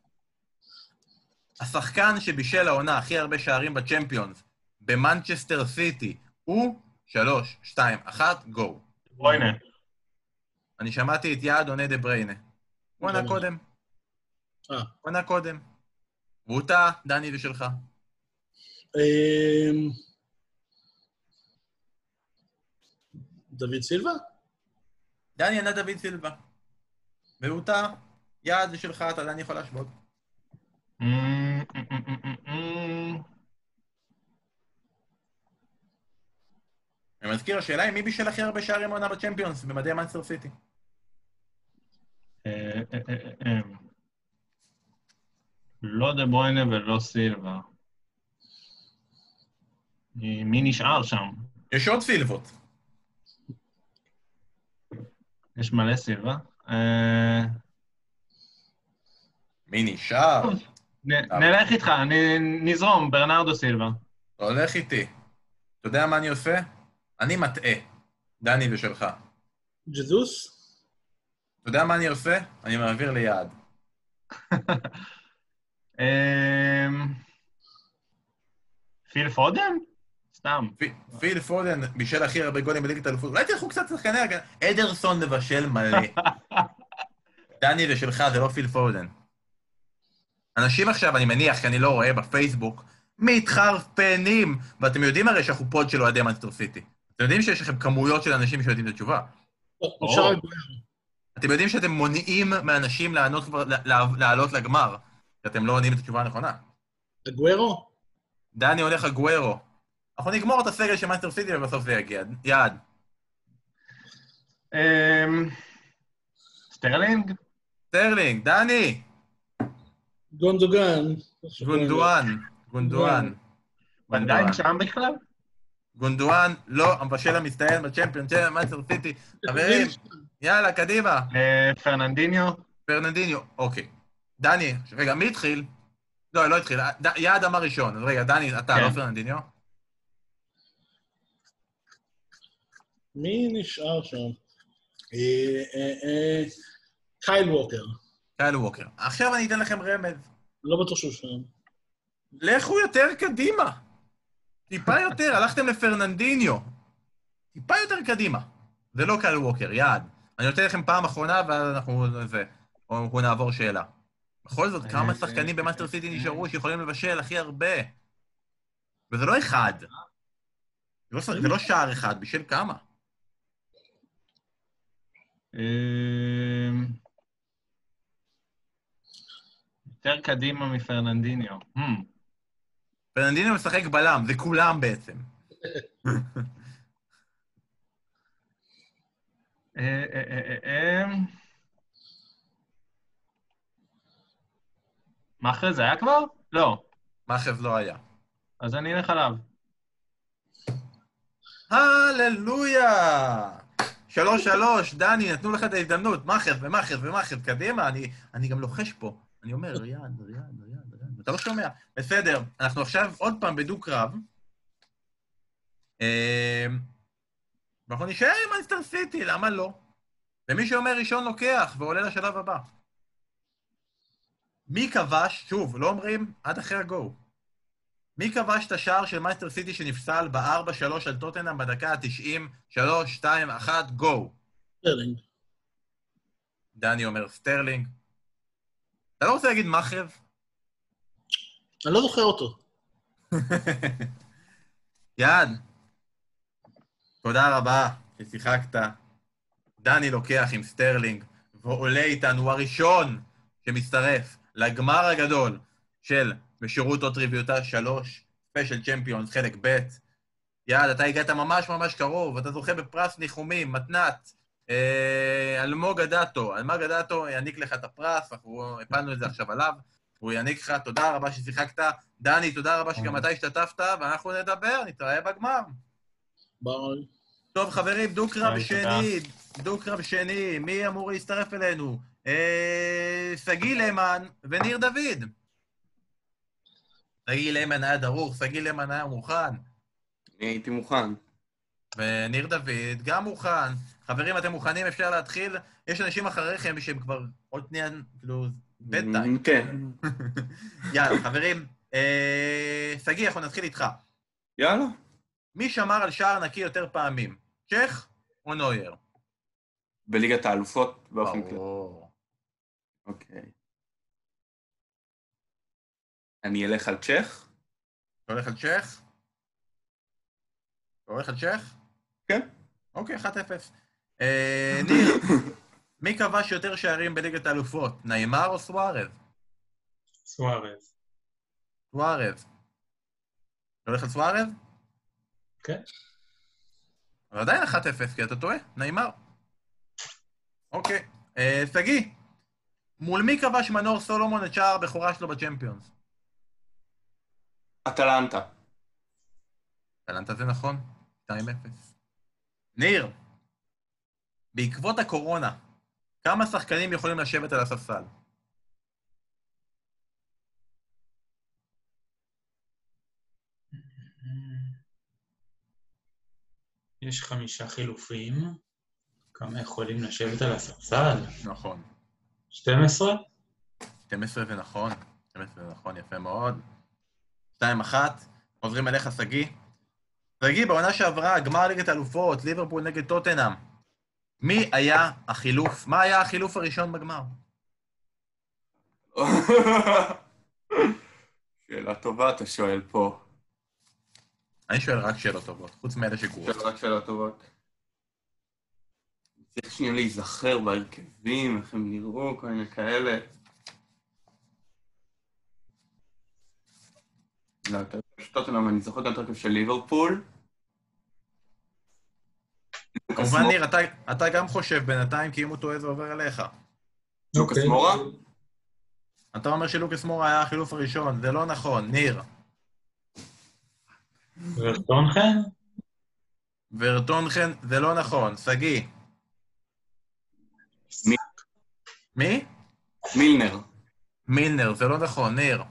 השחקן שבישל העונה הכי הרבה שערים בצ'מפיונס, במנצ'סטר סיטי, הוא שלוש שתיים אחת גו. דבריינה. אני שמעתי את יעד עונה דבריינה. הוא ענה קודם. אה. עונה קודם. ואותה, דני, זה שלך. דוד סילבה? דני ענה דוד סילבה. ואותה, יעד זה שלך, אתה דני יכול להשוות. אני מזכיר, השאלה היא מי בישל הכי הרבה שערים עונה בצ'מפיונס, במדעי מנצ'סטר סיטי. לא דה ברוינה ולא סילבה. מי נשאר שם? יש עוד סילבות. יש מלא סילבה. מי נשאר? נלך איתך, נזרום, ברנרדו סילבה. הולך איתי. אתה יודע מה אני עושה? אני מטעה. דני ושלך. ג'זוס? אתה יודע מה אני עושה? אני מעביר ליעד. פיל פודן? סתם. פיל פודן בישל הכי הרבה גולים בליגת האלופות. אולי תלכו קצת שחקני הגנה. אדרסון מבשל מלא. דני ושלך, זה לא פיל פודן. אנשים עכשיו, אני מניח, כי אני לא רואה בפייסבוק, מתחרפנים, ואתם יודעים הרי שאנחנו פוד של אוהדי מנצ'סטר סיטי. אתם יודעים שיש לכם כמויות של אנשים שיודעים את התשובה. אתם יודעים שאתם מונעים מאנשים לעלות לגמר. שאתם לא עונים את התשובה הנכונה. אגוארו? דני הולך אגוארו. אנחנו נגמור את הסגל של מנצ'סטר סיטי ובסוף זה יגיע. יעד. סטרלינג? סטרלינג, דני! גונדוגן. גונדואן. גונדואן. ונדייק שם בכלל? גונדואן, לא, המבשל המצטיין בצ'מפיון של מנצ'סטר סיטי. חברים, יאללה, קדימה. פרננדיניו. פרננדיניו, אוקיי. דני, רגע, מי התחיל? לא, לא התחיל, יעד אמר ראשון. אז רגע, דני, אתה, לא פרננדיניו? מי נשאר שם? קייל ווקר. קייל ווקר. עכשיו אני אתן לכם רמז. לא בטוח שהוא שם. לכו יותר קדימה. טיפה יותר, הלכתם לפרננדיניו. טיפה יותר קדימה. זה לא קייל ווקר, יעד. אני נותן לכם פעם אחרונה, ואז אנחנו נעבור שאלה. בכל זאת, כמה שחקנים במאסטר סיטי נשארו שיכולים לבשל הכי הרבה. וזה לא אחד. זה לא שער אחד, בשביל כמה. יותר קדימה מפרננדיניו. פרננדיניו משחק בלם, זה כולם בעצם. אה, אה, אה, אה. מאחז היה כבר? לא. מאחז לא היה. אז אני אלך עליו. הללויה! שלוש שלוש, דני, נתנו לך את ההזדמנות. מאחז ומאחז ומאחז, קדימה. אני, אני גם לוחש פה. אני אומר, ריאד, ריאד, ריאד, ריאד. אתה לא שומע. בסדר, אנחנו עכשיו עוד פעם בדו-קרב. ואנחנו נשאר עם מנצ'סטר סיטי, למה לא? ומי שאומר ראשון לוקח ועולה לשלב הבא. מי כבש, שוב, לא אומרים, עד אחרי הגו. מי כבש את השער של מנצ'סטר סיטי שנפסל ב-ארבע שלוש על טוטנהאם בדקה ה-תשעים, שלוש, שתיים, אחת, גו? סטרלינג. דני אומר סטרלינג. אתה לא רוצה להגיד מחרב? אני לא זוכר אותו. יד. תודה רבה ששיחקת. דני לוקח עם סטרלינג ועולה איתנו, הוא הראשון שמצטרף לגמר הגדול של בשירות או טריוויותה שלוש, ספיישל צ'מפיונס, חלק ב'. יד, אתה הגעת ממש ממש קרוב, אתה זוכה בפרס ניחומים, מתנת, אלמוג אדאטו. אלמוג אדאטו יעניק לך את הפרס, אנחנו הפלנו את זה עכשיו עליו, הוא יעניק לך, תודה רבה ששיחקת. דני, תודה רבה שגם אתה השתתפת, ואנחנו נדבר, נתראה בגמר. ביי. טוב, חברים, דו-קרב שני, דו-קרב שני, מי אמור להצטרף אלינו? סגי לימן וניר דוד. סגי לימן היה דרוך, סגי לימן היה מוכן. אני הייתי מוכן. וניר דוד גם מוכן. חברים, אתם מוכנים? אפשר להתחיל? יש אנשים אחריכם שהם כבר עוד ניין, כאילו, בינתיים. כן. יאללה, חברים, סגי, אנחנו נתחיל איתך. יאללה. מי שמר על שער נקי יותר פעמים? צ'ך או נוייר? בליגת האלופות באופן כללי. אוקיי. אני אלך על צ'ך. אתה הולך על צ'ך? אתה הולך על צ'ך? כן. אוקיי, אחת אפס. ניר, מי כבש יותר שערים בליגת האלופות? נאמר או סוארז? סוארז. סוארז. אתה הולך על סוארז? כן. אבל עדיין אחת אפס, כי אתה טועה, נאמר. אוקיי. סגי, מול מי כבש מנור סולומון את שער הבכורה שלו בצ'מפיונס? אטלנטה. אטלנטה זה נכון, שתיים אפס. ניר, בעקבות הקורונה, כמה שחקנים יכולים לשבת על הספסל? יש חמישה חילופים, כמה יכולים לשבת על הספסל? נכון. שתים עשרה? שתים עשרה זה נכון, שתים עשרה זה נכון, יפה מאוד. שתיים אחת, עוזרים אליך סגי. סגי, בעונה שעברה, גמר ליגת האלופות, ליברפול נגד טוטנהאם. מי היה החילוף? מה היה החילוף הראשון בגמר? שאלה טובה, אתה שואל פה. אני שואל רק שאלות טובות, חוץ מאלה שקורות. שואל רק שאלות טובות. צריך שנייה להיזכר בהרכבים, איך הם נראו, כל מיני כאלה. לא, את הרכב של טוטנהאם, אני זוכר גם את הרכב של ליברפול. כמובן, ניר, אתה גם חושב בינתיים, כי אם הוא טועה זה עובר אליך. לוקאס מורה? אתה אומר שלוקאס מורה היה החילוף הראשון, זה לא נכון, ניר. ורטונכן? ורטונכן, זה לא נכון, סגי. מי? מילנר. מילנר, זה לא נכון, ניר.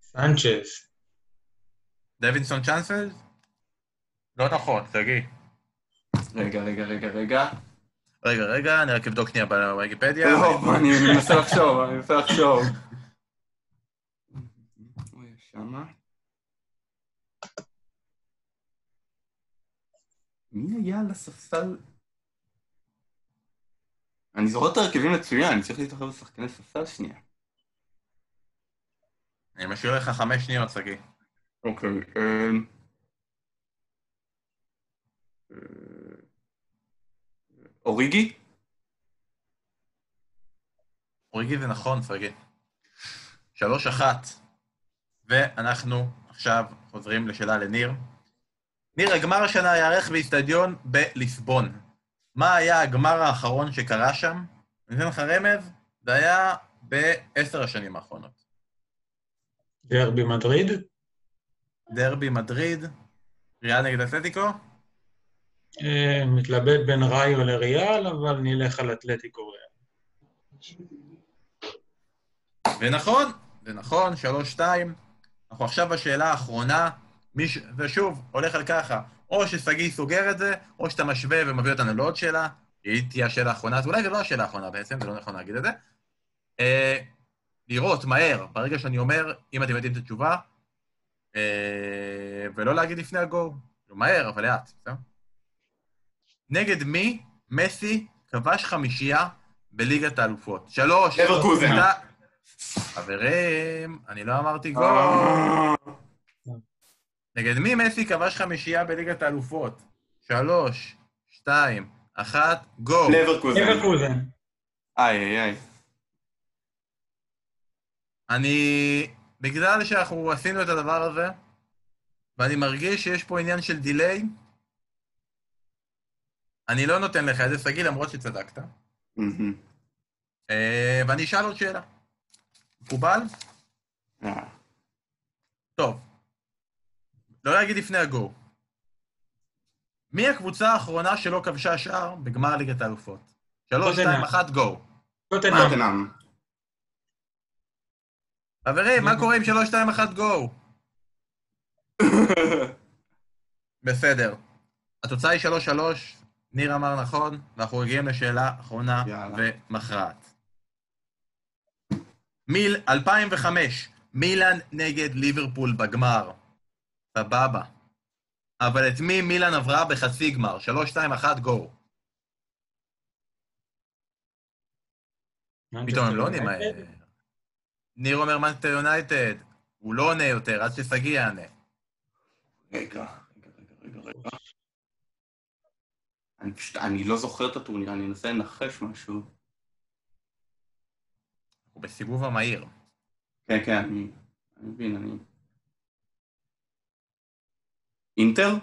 סנצ'ז. דווידסון צ'אנסל? לא נכון, סגי. רגע, רגע, רגע, רגע. רגע, רגע, אני רק אבדוק שנייה בוויקיפדיה. לא, אני מנסה לחשוב, אני מנסה לחשוב. הוא ישמה. מי היה על הספסל? אני זוכר את הרכבים מצוין, אני צריך להתרחב לשחקני ספסל שנייה. אני משאיר לך חמש שניות, סגי. אוקיי, אוריגי? אוריגי זה נכון, סגי. שלוש אחת. ואנחנו עכשיו חוזרים לשאלה לניר. ניר, הגמר השנה יערך באיצטדיון בליסבון. מה היה הגמר האחרון שקרה שם? אני אתן לך רמז, זה היה בעשר השנים האחרונות. דרבי מדריד? דרבי מדריד. ריאל נגד אתלטיקו? מתלבט בין ראיו לריאל, אבל נלך על אתלטיקו ריאל. ונכון, ונכון, שלוש שתיים. אנחנו עכשיו בשאלה האחרונה, ושוב, הולך על ככה, או שסגי סוגר את זה, או שאתה משווה ומביא אותנו לעוד שאלה, היא תהיה השאלה האחרונה, אז אולי זה לא השאלה האחרונה בעצם, זה לא נכון להגיד את זה. לראות מהר, ברגע שאני אומר, אם אתם יודעים את התשובה, ולא להגיד לפני הגור. מהר, אבל לאט, בסדר? נגד מי מסי כבש חמישייה בליגת האלופות? שלוש. לברקוזן. חברים, אני לא אמרתי גול. נגד מי מסי כבש חמישייה בליגת האלופות? שלוש, שתיים, אחת, גול. לברקוזן. לברקוזן. איי, איי, איי. אני, בגלל שאנחנו עשינו את הדבר הזה, ואני מרגיש שיש פה עניין של דיליי, אני לא נותן לך איזה סגי, למרות שצדקת. ואני אשאל עוד שאלה. מקובל? טוב. לא להגיד לפני הגור. מי הקבוצה האחרונה שלא כבשה שער בגמר ליגת האלופות? שלוש, שתיים, אחת, גור. טוטנהאם. חברים, מה קורה עם שלוש, שתיים, אחת, גור? בסדר. התוצאה היא שלוש, שלוש. ניר אמר נכון, ואנחנו הגיעים לשאלה אחרונה ומכרעת. מיל אלפיים וחמש, מילאן נגד ליברפול בגמר. סבבה. אבל את מי מילאן עברה בחצי גמר? שלוש, שתיים, אחת, גו. פתאום הם לא עונים מה... ניר אומר מנצ'סטר יונייטד, הוא לא עונה יותר, עד שסגי יענה. רגע, רגע, רגע, רגע. אני פשוט, אני לא זוכר את הטורניר, אני אנסה לנחש משהו. הוא בסיבוב המהיר. כן, כן, אני מבין, אני... אינטר?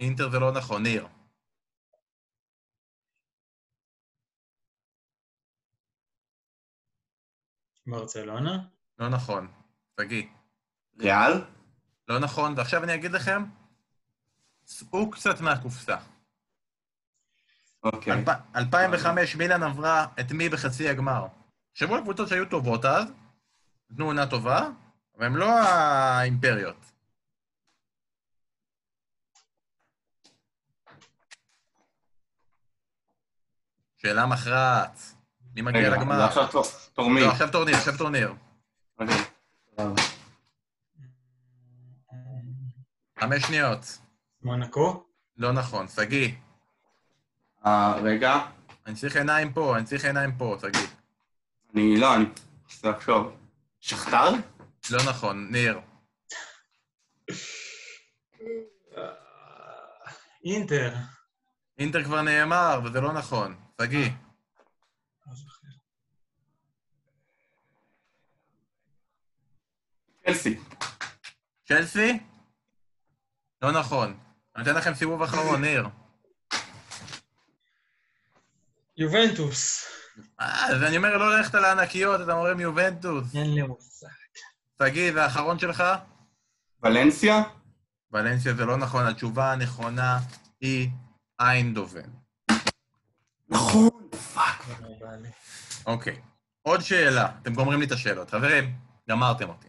אינטר זה לא נכון, ניר. ברצלונה? לא נכון, תגיד. ריאל? לא נכון, ועכשיו אני אגיד לכם, סעו קצת מהקופסה. אוקיי. אלפיים וחמש, מילאן עברה את מי בחצי הגמר? שבו הקבוצות שהיו טובות אז, נתנו עונה טובה, והן לא האימפריות. שאלה מכרעת. מי מגיע לגמר? עכשיו תורניר. לא, עכשיו תורניר, עכשיו תורניר. חמש שניות. מונקו? לא נכון, סגי. רגע. אני צריך עיניים פה, אני צריך עיניים פה, תגיד. אני לא, אני רוצה לחשוב. שכתר? לא נכון, ניר. אינטר. אינטר כבר נאמר, וזה לא נכון. תגיד. צ'לסי. צ'לסי? לא נכון. אני אתן לכם סיבוב אחרון, ניר. יובנטוס. אז אני אומר, לא הולכת לענקיות, אתה אומרים יובנטוס. אין לי מושג. תגיד, והאחרון שלך? ולנסיה? ולנסיה זה לא נכון, התשובה הנכונה היא איינדובן. נכון, פאק. אוקיי, עוד שאלה, אתם גומרים לי את השאלות. חברים, גמרתם אותי.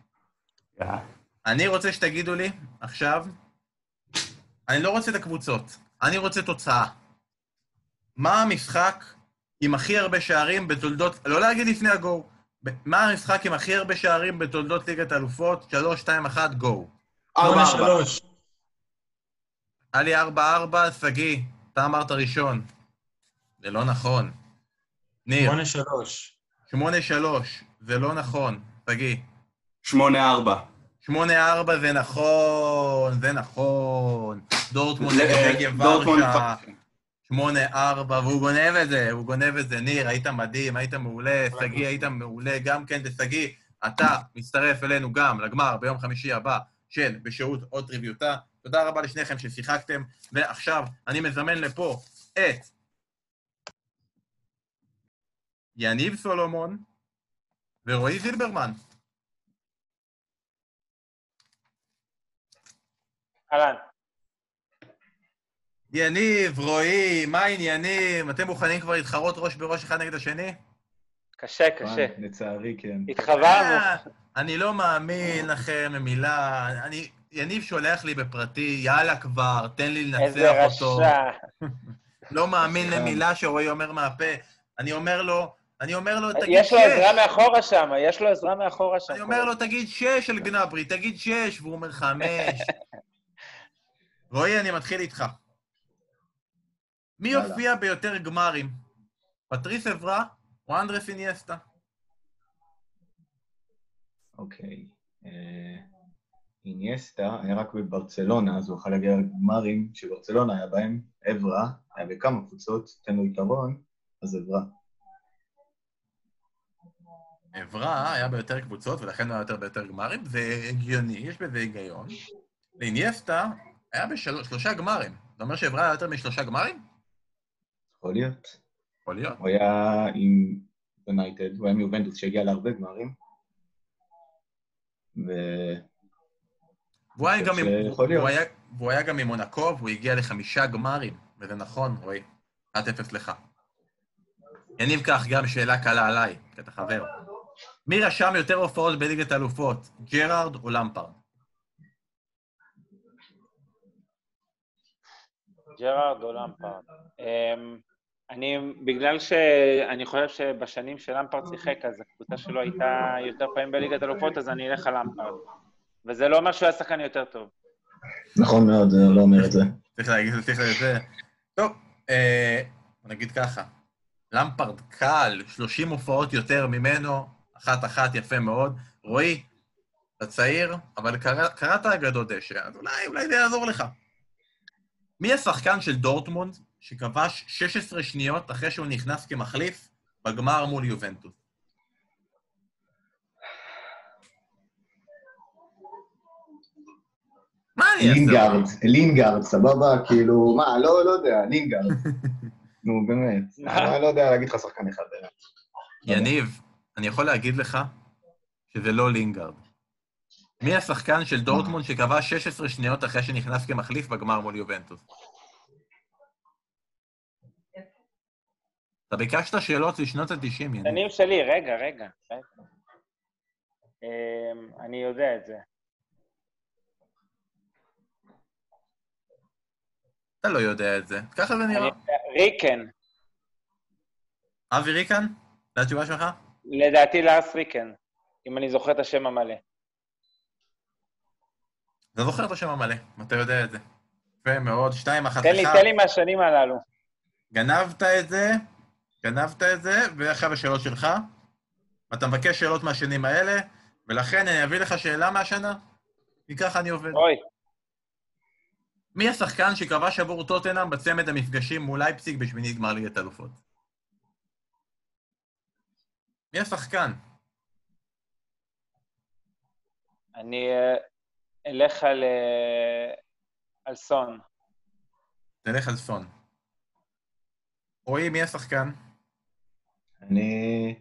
אני רוצה שתגידו לי, עכשיו, אני לא רוצה את הקבוצות, אני רוצה תוצאה. מה המשחק עם הכי הרבה שערים בתולדות... לא להגיד לפני הגור. מה המשחק עם הכי הרבה שערים בתולדות ליגת האלופות? שלוש, שתיים, אחת, גור. ארבע, שלוש. היה לי ארבע, ארבע, סגי. אתה אמרת ראשון. זה לא נכון. ניר. שמונה, שלוש. שמונה, שלוש. זה לא נכון. סגי. שמונה, ארבע. שמונה, ארבע, זה נכון. זה נכון. דורטמונד נגד ורשה. שמונה, ארבע, והוא גונב את זה, הוא גונב את זה. ניר, היית מדהים, היית מעולה, סגי, היית מעולה, גם כן, וסגי, אתה מצטרף אלינו גם לגמר ביום חמישי הבא של בשירות עוד טריוויותה. תודה רבה לשניכם ששיחקתם, ועכשיו אני מזמן לפה את יניב סולומון ורועי זילברמן. אהלן. יניב, רועי, מה העניינים? אתם מוכנים כבר להתחרות ראש בראש אחד נגד השני? קשה, קשה. לצערי, כן. התחברנו. אני לא מאמין לכם, מילה. אני יניב שולח לי בפרטי, יאללה כבר, תן לי לנצח אותו. איזה רשע. לא מאמין למילה שרועי אומר מהפה. אני אומר לו, אני אומר לו, תגיד שש. יש לו עזרה מאחורה שם, יש לו עזרה מאחורה שם. אני אומר לו, תגיד שש על גנברי, תגיד שש, והוא אומר חמש. רועי, אני מתחיל איתך. מי הופיע ביותר גמרים? פטריס עברה או אנדרס אינייסטה? אוקיי. אינייסטה היה רק בברצלונה, אז הוא יכול להגיע לגמרים שברצלונה היה בהם עברה, היה בכמה קבוצות, תן לו יתרון, אז עברה. עברה היה ביותר קבוצות, ולכן הוא היה יותר ביותר גמרים, זה הגיוני, יש בזה היגיון. לאינייסטה היה בשלושה גמרים. זאת אומרת שעברה היה יותר משלושה גמרים? יכול להיות. יכול להיות. הוא היה עם יונייטד, הוא היה מיובנטוס שהגיע להרבה גמרים, ו... והוא היה גם עם מונקו, והוא הגיע לחמישה גמרים, וזה נכון, רועי, עד אפס לך. יניב כך גם שאלה קלה עליי, כי אתה חבר. מי רשם יותר הופעות בליגת האלופות, ג'רארד או למפרד? ג'רארד או למפרד. אני, בגלל שאני חושב שבשנים שלמפרד שיחק, אז הקבוצה שלו הייתה יותר פעמים בליגת האלופות, אז אני אלך על למפרד. וזה לא אומר שהוא היה שחקן יותר טוב. נכון מאוד, לא אומר את זה. צריך להגיד, צריך להגיד את זה. טוב, נגיד ככה. למפרד קל, שלושים הופעות יותר ממנו, אחת אחת יפה מאוד. רועי, אתה צעיר, אבל קראת אגדות דשא, אז אולי זה יעזור לך. מי השחקן של דורטמונד שכבש שש עשרה שניות אחרי שהוא נכנס כמחליף בגמר מול יובנטוס? לינגארד, לינגארד, סבבה, כאילו, מה, לא, לא יודע, לינגארד. נו, באמת, אני לא יודע להגיד לך שחקן אחד. יניב, אני יכול להגיד לך שזה לא לינגארד. מי השחקן של דורטמונד שקבע שש עשרה שניות אחרי שנכנס כמחליף בגמר מול יובנטוס? אתה ביקשת שאלות לשנות ה-תשעים, יניב. יניב שלי, רגע, רגע. אני יודע את זה. אתה לא יודע את זה. ככה זה נראה. ריקן. אבי ריקן? זה התשובה שלך? לדעתי לארס ריקן, אם אני זוכר את השם המלא. אתה זוכר את השם המלא, אתה יודע את זה. יפה מאוד, שתיים, אחת, אחת. תן לי מהשנים הללו. גנבת את זה, גנבת את זה, ואחר השאלות שלך. אתה מבקש שאלות מהשנים האלה, ולכן אני אביא לך שאלה מהשנה, וככה אני עובד. אוי. מי השחקן שכבש עבור טוטנהאם בצמד המפגשים מול לייפציג בשמינית גמר ליגת האלופות? מי השחקן? אני אלך על על סון. תלך על סון. רועי, מי השחקן? אני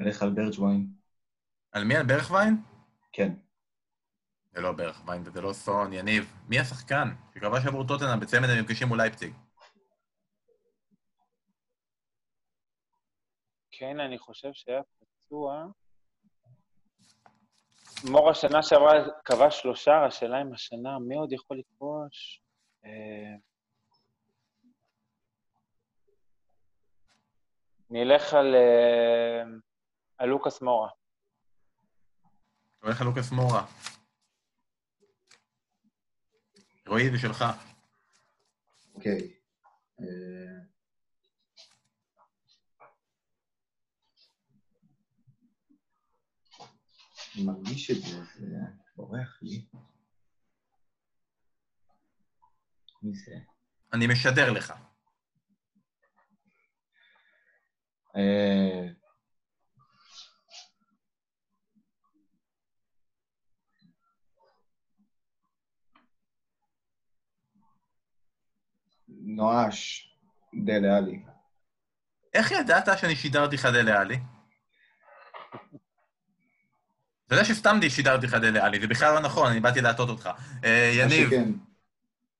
אלך על ברג'ווין. על מי? על ברג'ווין? כן. זה לא ברג'ווין, זה לא סון. יניב, מי השחקן שכבש עבור טוטנהאם בצמד המפגשים מול לייפציג? כן, אני חושב שהיה פצוע. מור השנה שעברה כבש שלושה, השאלה עם השנה, מי עוד יכול לכבוש? נלך על על לוקאס מורה. נלך על לוקאס מורה. רועי, זה שלך. אוקיי. אני מרגיש את זה, זה בורח לי. מי זה? אני משדר לך. נואש, דלה עלי. איך ידעת שאני שידרתי לך דלה עלי? אתה יודע שסתם שידרתי לך דלה עלי, זה בכלל לא נכון, אני באתי להטות אותך. יניב,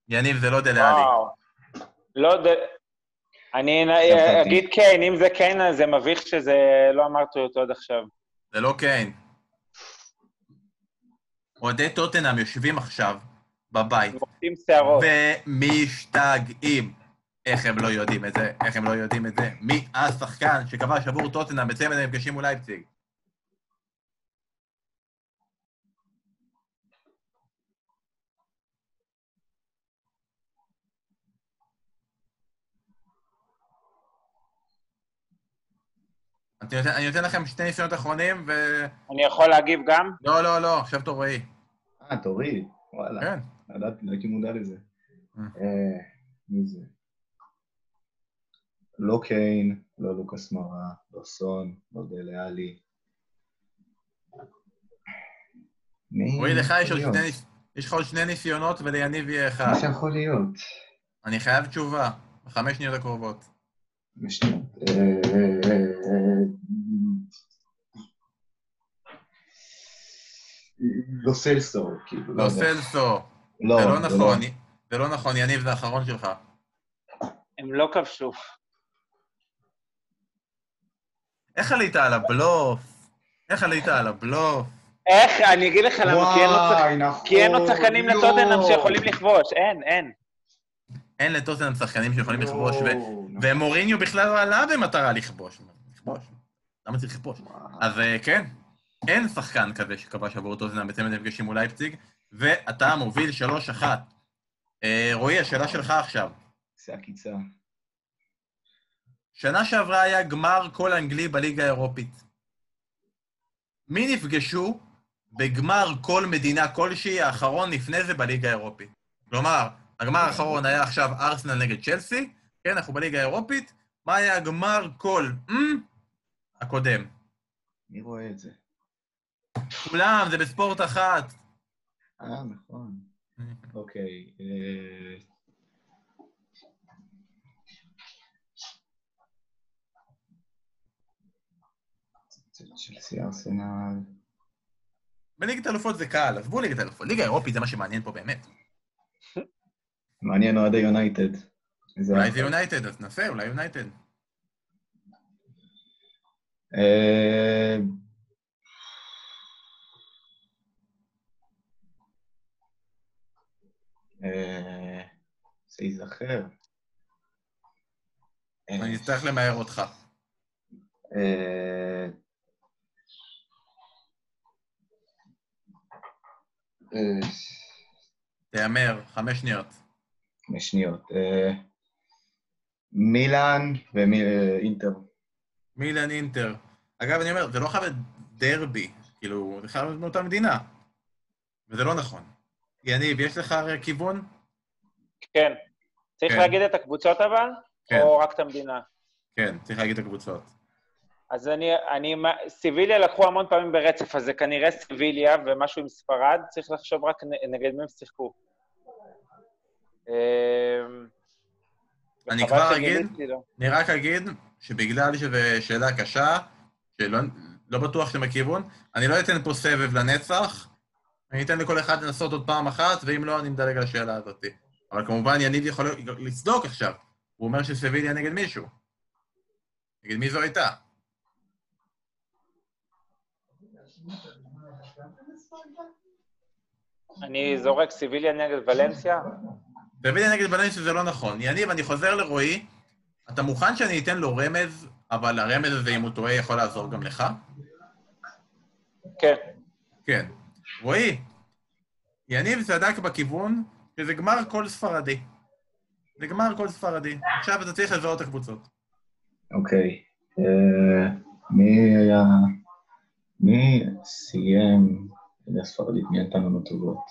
יניב זה לא דלה עלי. לא דלה... אני אגיד קיין, אם זה קיין, אז זה מביך שזה לא אמרתי אותו עד עכשיו. זה לא קיין. אוהדי טוטנהאם יושבים עכשיו בבית ומשתגעים. איך הם לא יודעים את זה? איך הם לא יודעים את זה? מי השחקן שקבע שעבור טוטנהאם בצמד המפגשים מול לייפציג? אני נותן לכם שני ניסיונות אחרונים ו... אני יכול להגיב גם? לא, לא, לא, עכשיו תוראי. אה, תוראי? וואלה. כן. ידעתי, הייתי מודע לזה. מי זה? לא קיין, לא לוקאס מורה, לא סון, לא דלה עלי. רואי, לך יש לך עוד שני ניסיונות וליניב יהיה אחד. מה שיכול להיות? אני חייב תשובה, בחמש שניות הקרובות. בשניות. לא סלסו, כאילו. לא סלסו. זה לא נכון, זה לא נכון, יניב, זה האחרון שלך. הם לא כבשו. איך עלית על הבלוף? איך עלית על הבלוף? איך? אני אגיד לך למה, כי אין עוד שחקנים לטוטנהאם שיכולים לכבוש, אין, אין. אין לטוטנהאם שחקנים שיכולים לכבוש, ומוריניו בכלל עלה במטרה לכבוש. לכבוש? למה צריך לכבוש? אז כן, אין שחקן כזה שקבע שעבור טוטנהאם בצמד המפגשים מול לייפציג, ואתה מוביל שלוש אחת. רועי, השאלה שלך עכשיו. זה הקיצה. שנה שעברה היה גמר כל אנגלי בליגה האירופית. מי נפגשו בגמר כל מדינה כלשהי האחרון לפני זה בליגה האירופית? כלומר, הגמר האחרון היה עכשיו ארסנל נגד צ'לסי, כן, אנחנו בליגה האירופית, מה היה הגמר כל הקודם? מי רואה את זה? כולם, זה בספורט אחת. אה, נכון. אוקיי. צ'לסי, ארסנל. בליגת האלופות זה קל, אז בואו ליגת האלופות. ליגה האירופית זה מה שמעניין פה באמת. מעניין אוהדי יונייטד. אולי זה יונייטד, אז נעשה, אולי יונייטד. זה ייזכר. אני אצטרך למהר אותך. תאמר, חמש שניות. חמש שניות. מילאן ואינטר. מילאן, אינטר. אגב, אני אומר, זה לא חייב להיות דרבי, כאילו, זה חייב להיות מאותה מדינה. וזה לא נכון. יניב, יש לך כיוון? כן. צריך להגיד את הקבוצות אבל? או רק את המדינה? כן, צריך להגיד את הקבוצות. אז אני, אני, סיביליה לקחו המון פעמים ברצף, אז זה כנראה סיביליה ומשהו עם ספרד, צריך לחשוב רק נגד מי הם שיחקו. אני כבר אגיד, אני רק אגיד, שבגלל שזו שאלה קשה, שלא לא בטוח שאתם הכיוון, אני לא אתן פה סבב לנצח, אני אתן לכל אחד לנסות עוד פעם אחת, ואם לא, אני מדלג על השאלה הזאת. אבל כמובן, יניב יכול לצדוק עכשיו. הוא אומר שסביליה נגד מישהו. נגד מי זו הייתה? אני זורק סיביליה נגד ולנסיה. סיביליה נגד ולנסיה זה לא נכון. יניב, אני חוזר לרועי. אתה מוכן שאני אתן לו רמז, אבל הרמז הזה, אם הוא טועה, יכול לעזור גם לך? כן. כן. רועי, יניב צדק בכיוון שזה גמר כל ספרדי. זה גמר כל ספרדי. עכשיו אתה צריך לזהות את הקבוצות. אוקיי. מי היה... מי סיים את הספרדית? מי נתן לנו טובות?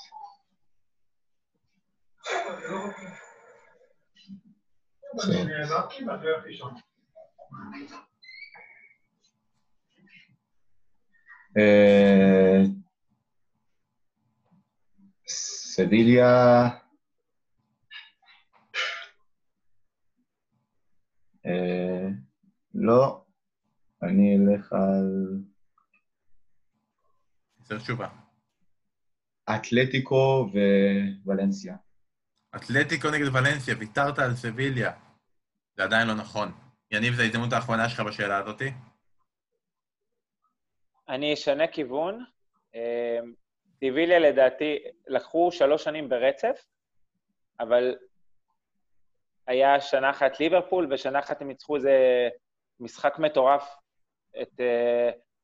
סביליה... לא, אני אלך על... זה תשובה. אתלטיקו ווולנסיה. אתלטיקו נגד ולנסיה, ויתרת על סביליה. זה עדיין לא נכון. יניב, זו ההזדמנות האחרונה שלך בשאלה הזאת? אני אשנה כיוון. סיביליה לדעתי לקחו שלוש שנים ברצף, אבל היה שנה אחת ליברפול, ושנה אחת הם ניצחו איזה משחק מטורף, את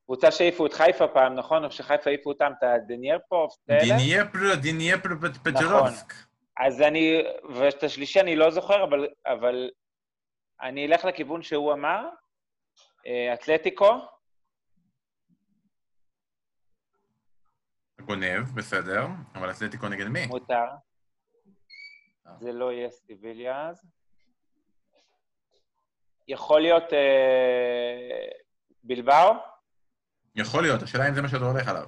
קבוצה שהעיפו את חיפה פעם, נכון? או שחיפה העיפו אותם, את הדניאפרוב, את האלה? דניאפרו, דניאפרו פטרובסק. אז אני, ואת השלישי אני לא זוכר, אבל, אבל אני אלך לכיוון שהוא אמר, אתלטיקו. גונב, בסדר, אבל אתלטיקו נגד מי? מותר. זה לא יהיה סיביליה אז. יכול להיות אה, בלבאו? יכול להיות, השאלה אם זה מה שאתה הולך עליו.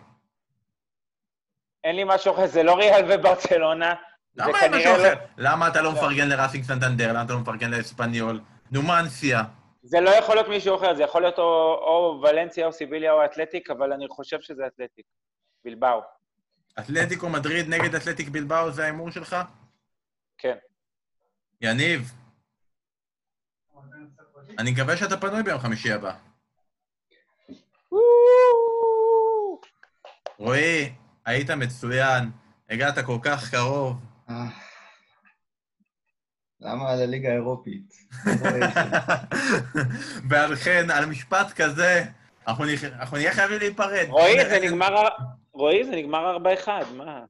אין לי משהו אחר, זה לא ריאל וברצלונה. למה אין משהו אחר? למה אתה לא מפרגן לראסינג סנטנדר? למה אתה לא מפרגן לאספניול? נומנסיה. זה לא יכול להיות מישהו אחר, זה יכול להיות או, או ולנסיה או סיביליה או אתלטיק, אבל אני חושב שזה אתלטיק. בלבאו. אתלטיק או מדריד נגד אתלטיק בלבאו, זה האימור שלך? כן. יניב, אני מקווה שאתה פנוי ביום חמישי הבא. רועי, היית מצוין, הגעת כל כך קרוב. למה על הליגה האירופית? ועל כן, על משפט כזה, אנחנו נהיה חייבים להיפרד. רועי, זה נגמר ארבע אחד, מה?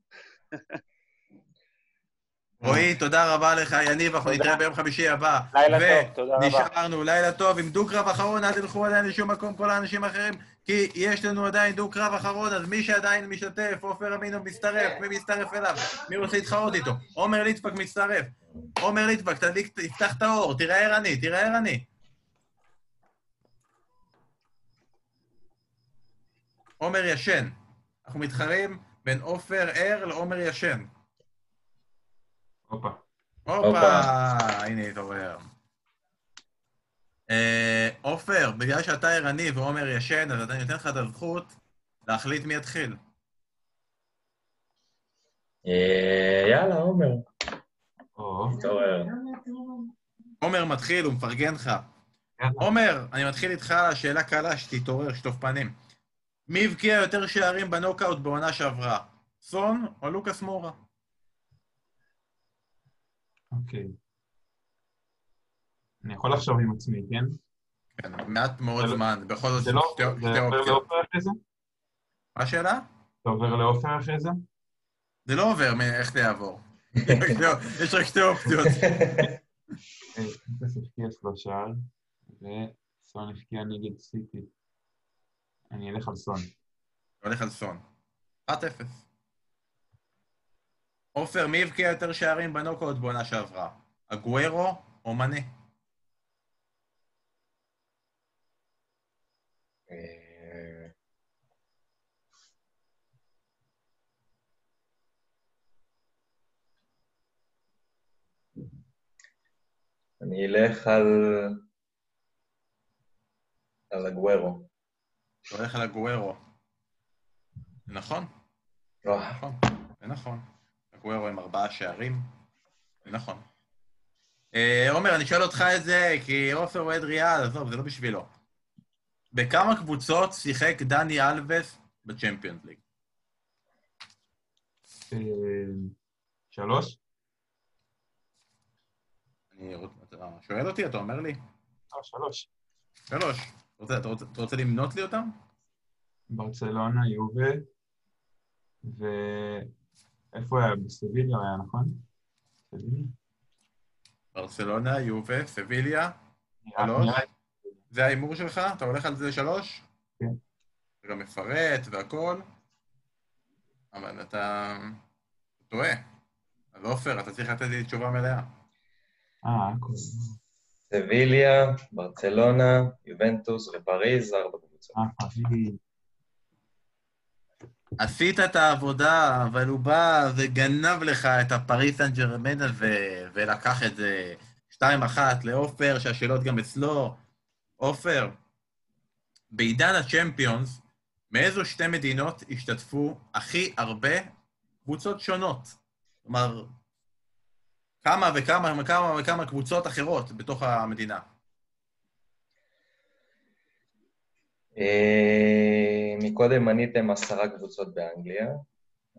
רועי, תודה רבה לך, יניב, אנחנו נתראה ביום חמישי הבא. לילה טוב, תודה רבה. ונשארנו, לילה טוב, עם דו-קרב אחרון, אל תלכו עדיין לשום מקום כל האנשים האחרים, כי יש לנו עדיין דו-קרב אחרון, אז מי שעדיין משתתף, עופר אמינו מצטרף, מי מצטרף אליו? מי רוצה להתחרות איתו? עומר ליטבק מצטרף. עומר ליטבק, תפתח את האור, תראה ערני, תראה ערני. עומר ישן. אנחנו מתחרים בין עופר ער לעומר ישן. אופה. אופה, הנה התעורר. עופר, בגלל שאתה ערני ועומר ישן, אז אני אתן לך את הזכות להחליט מי יתחיל. יאללה, עומר. התעורר. עומר מתחיל, הוא מפרגן לך. עומר, אני מתחיל איתך על השאלה קלה שתתעורר, שטוף פנים. מי הבקיע יותר שערים בנוקאוט בעונה שעברה? סון או לוקאס מורה? אוקיי. אני יכול לחשוב עם עצמי, כן? כן, מעט מאוד זמן. בכל זאת, שתי אופציות. זה עובר לאופר אחרי זה? מה השאלה? זה עובר לאופר אחרי זה? זה לא עובר, איך זה יעבור? יש רק שתי אופציות. לוקאס הבקיע שלושה, וסון הבקיע נגד סיטי. אני אלך על סון. אני אלך על סון. אחת אפס. עופר, מי הבקיע יותר שערים בנוקאוט בעונה שעברה? אגוארו או מנה? אני אלך על... על אגוארו. אתה הולך על אגוארו. זה נכון? לא. זה נכון. זה נכון. אגוארו עם ארבעה שערים. זה נכון. עומר, אני שואל אותך את זה, כי עופר הוא עד ריאל, אז לא, זה לא בשבילו. בכמה קבוצות שיחק דני אלבס בצ'מפיונס ליג? שלוש? אני שואל אותי, אתה אומר לי? לא, שלוש. שלוש. אתה רוצה, אתה רוצה למנות לי אותם? ברצלונה, יובה, ואיפה היה? בסביליה היה, נכון? סביליה? ברצלונה, יובה, סביליה, שלוש. זה האימור שלך? אתה הולך על זה שלוש? כן. אתה גם מפרט והכל, אבל אתה טועה. אז עופר, אתה צריך לתת לי תשובה מלאה. אה, הכל. סביליה, ברצלונה, יובנטוס ופריז, ארבע קבוצות. עשית את העבודה, אבל הוא בא וגנב לך את הפריז סן ז'רמן ולקח את זה שתיים אחת לעופר, שהשאלות גם אצלו. עופר, בעידן הצ'מפיונס, מאיזו שתי מדינות השתתפו הכי הרבה קבוצות שונות? כלומר, כמה וכמה וכמה וכמה קבוצות אחרות בתוך המדינה. מקודם מניתם עשרה קבוצות באנגליה,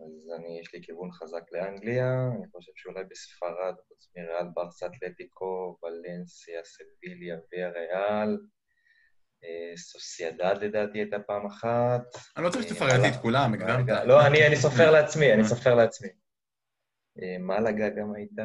אז אני, יש לי כיוון חזק לאנגליה, אני חושב שאולי בספרד, חוץ מריאל, ברסה, אתלטיקו, ולנסיה, סביליה, ויאריאל, סוסיידד לדעתי הייתה פעם אחת. אני לא צריך שתפרט לי את כולם, הקדמת. לא, אני סופר לעצמי, אני סופר לעצמי. מלאגה גם הייתה...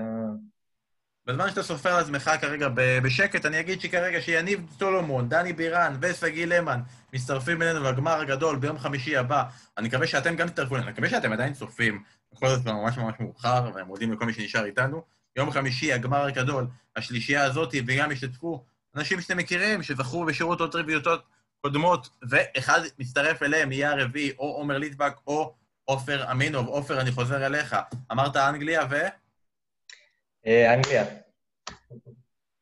בזמן שאתה סופר לעצמך כרגע בשקט, אני אגיד שכרגע שיניב סולומון, דני בירן וסגי למן מצטרפים אלינו לגמר הגדול ביום חמישי הבא. אני מקווה שאתם גם תצטרפו אלינו, אני מקווה שאתם עדיין צופים, בכל זאת ממש ממש מאוחר, והם מודים לכל מי שנשאר איתנו. יום חמישי, הגמר הגדול, השלישייה הזאת, וגם השתתפו אנשים שאתם מכירים, שזכו בשירות עוד טריוויוטות קודמות, ואחד מצטרף אליהם, יהיה הרביעי, או עומר ליטבק, או עופר אמינוב. עופר, אני חוזר אליך. אמרת אנגליה ו... אנגליה.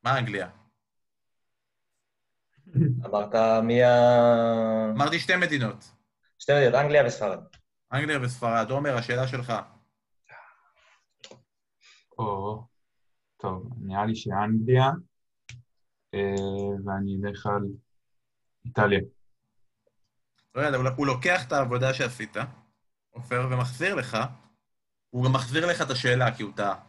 מה אנגליה? אמרת מי ה... אמרתי שתי מדינות. שתי מדינות, אנגליה וספרד. אנגליה וספרד. עומר, השאלה שלך. או, טוב, נראה לי שאנגליה, ואני אלך על איטליה. לא יודע, הוא לוקח את העבודה שעשית, עופר, ומחזיר לך, הוא גם מחזיר לך את השאלה, כי הוא טעה.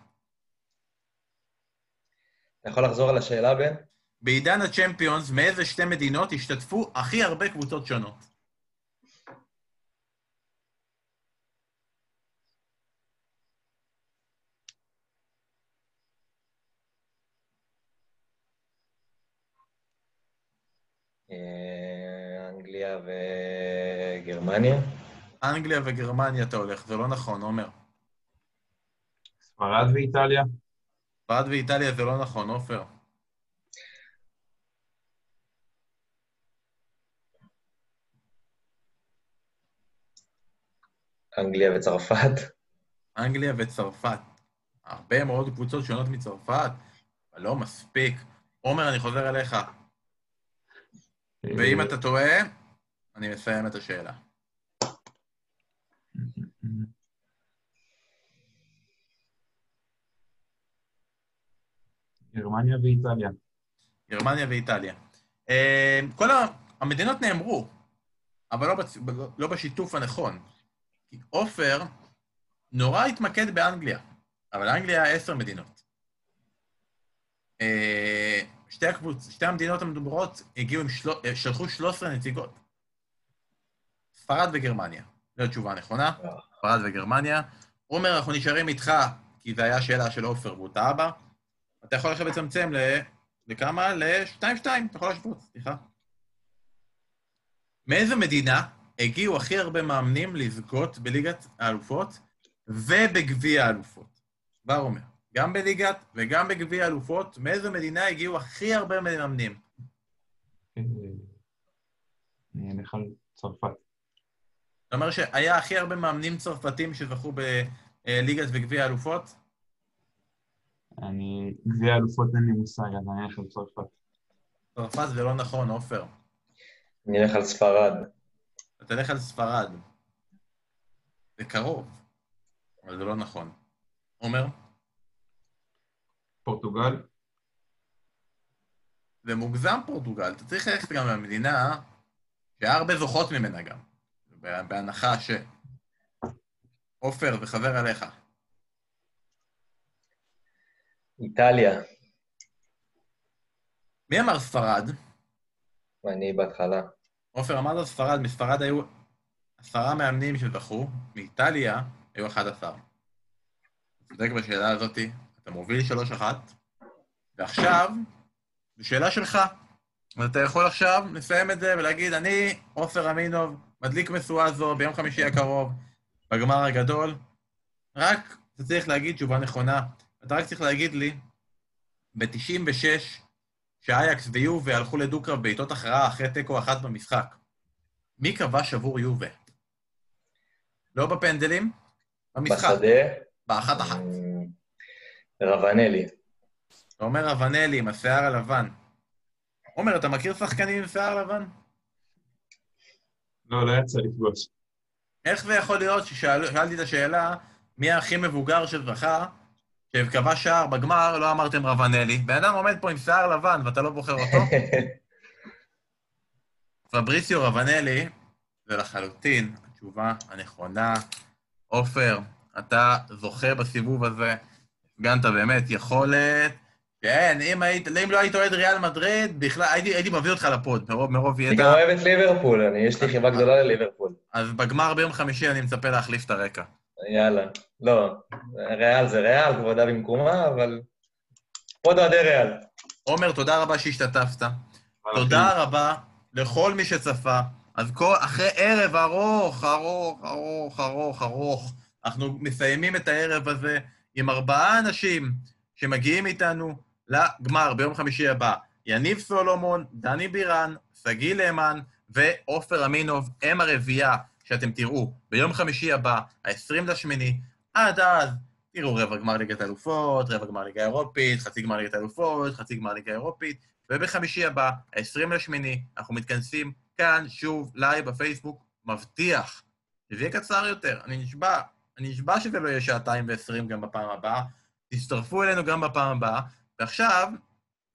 אתה יכול לחזור על השאלה, בן? בעידן הצ'מפיונס, מאיזה שתי מדינות השתתפו הכי הרבה קבוצות שונות? אנגליה וגרמניה? אנגליה וגרמניה אתה הולך, זה לא נכון, עומר. ספרד ואיטליה? ספרד ואיטליה זה לא נכון, עופר. אנגליה וצרפת. אנגליה וצרפת. הרבה מאוד קבוצות שונות מצרפת, אבל לא מספיק. עומר, אני חוזר אליך. ואם אתה טועה, אני מסיים את השאלה. גרמניה ואיטליה. גרמניה ואיטליה. כל המדינות נאמרו, אבל לא, בצ... לא בשיתוף הנכון. כי עופר נורא התמקד באנגליה, אבל אנגליה היה עשר מדינות. שתי, הקבוצ... שתי המדינות המדוברות הגיעו עם של... שלחו שלוש עשרה נציגות. ספרד וגרמניה. זו התשובה הנכונה, ספרד וגרמניה. עומר, אנחנו נשארים איתך, כי זו היה שאלה של עופר באותה הבא. אתה יכול עכשיו לצמצם לכמה? ל-שתיים שתיים, אתה יכול להשוות, סליחה. מאיזה מדינה הגיעו הכי הרבה מאמנים לזכות בליגת האלופות ובגביע האלופות? כבר אומר, גם בליגת וגם בגביע האלופות, מאיזה מדינה הגיעו הכי הרבה מאמנים? אני הולך על צרפת. זאת אומרת שהיה הכי הרבה מאמנים צרפתים שזכו בליגת וגביע האלופות? אני... גביע אלופות אין לי מושג, אז אני אלך על צרפת. צרפת זה לא נכון, עופר. אני אלך על ספרד. אתה אלך על ספרד. זה קרוב, אבל זה לא נכון. עומר? פורטוגל? זה מוגזם פורטוגל. אתה צריך ללכת גם למדינה שהרבה זוכות ממנה גם. בהנחה ש... עופר, זה חבר עליך. איטליה. מי אמר ספרד? אני בהתחלה. עופר אמר ספרד, מספרד היו עשרה מאמנים שזכו, מאיטליה היו אחד עשר. תדק בשאלה הזאת, אתה מוביל שלוש אחת, ועכשיו, בשאלה שלך, אתה יכול עכשיו לסיים את זה ולהגיד, אני, עופר אמינוב, מדליק משואה זו ביום חמישי הקרוב, בגמר הגדול, רק אתה צריך להגיד תשובה נכונה, אתה רק צריך להגיד לי, ב-תשעים ושש, שאייקס ויובה הלכו לדו-קרב בעיתות הכרעה אחרי תיקו אחת במשחק. מי כבש עבור יובה? לא בפנדלים, במשחק. בשדה? באחת אחת. רבנלי. אתה אומר רבנלי עם השיער הלבן. עומר, אתה מכיר שחקנים עם שיער לבן? לא, לא יצא לפגוש. איך זה יכול להיות ששאלתי את השאלה, מי הכי מבוגר שזכה, כשקבע שער בגמר, לא אמרתם רבנלי. באדם עומד פה עם שיער לבן, ואתה לא בוחר אותו. פבריציו רבנלי, ולחלוטין, התשובה הנכונה. עופר, אתה זוכה בסיבוב הזה, הפגנת באמת יכולת, כן, אם, היית, אם לא היית אוהד ריאל מדריד, בכלל, הייתי, הייתי מביא אותך לפוד, מרוב, מרוב ידע. אני גם אוהב את ליברפול, אני, יש לי חיבה גדולה לליברפול. אז בגמר ביום חמישי אני מצפה להחליף את הרקע. יאללה, לא, ריאל זה ריאל, כבודה במקומה, אבל פוד עדי ריאל. עומר, תודה רבה שהשתתפת. תודה רבה לכל מי שצפה. אז כל, אחרי ערב ארוך, ארוך, ארוך, ארוך, ארוך, אנחנו מסיימים את הערב הזה עם ארבעה אנשים שמגיעים איתנו לגמר ביום חמישי הבא. יניב סולומון, דני בירן, סגי לימן ועופר אמינוב, הם הרביעה שאתם תראו ביום חמישי הבא, ה-עשרים לשמיני, עד אז תראו רבע גמר ליגת אלופות, רבע גמר ליגה אירופית, חצי גמר ליגת אלופות, חצי גמר ליגה אירופית, ובחמישי הבא, ה-עשרים לשמיני, אנחנו מתכנסים כאן שוב לייב בפייסבוק, מבטיח. זה יהיה קצר יותר, אני נשבע, אני נשבע שזה לא יהיה שעתיים ועשרים גם בפעם הבאה, תצטרפו אלינו גם בפעם הבאה, ועכשיו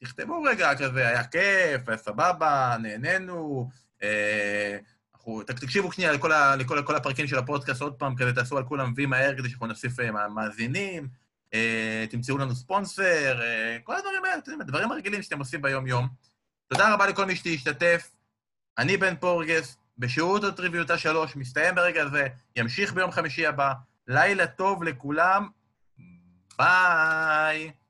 תכתבו רגע כזה, היה כיף, היה סבבה, נהנינו, אה, אנחנו, תקשיבו שנייה לכל, ה, לכל, לכל הפרקים של הפודקאסט עוד פעם, כזה תעשו על כולם וי מהר כדי שאנחנו נוסיף מאזינים, אה, תמצאו לנו ספונסר, אה, כל הדברים האלה, הדברים הרגילים שאתם עושים ביום יום. תודה רבה לכל מי שתשתתף, אני בן פורגס, בשיעור טריוויותה שלוש, מסתיים ברגע הזה, ימשיך ביום חמישי הבא, לילה טוב לכולם, ביי!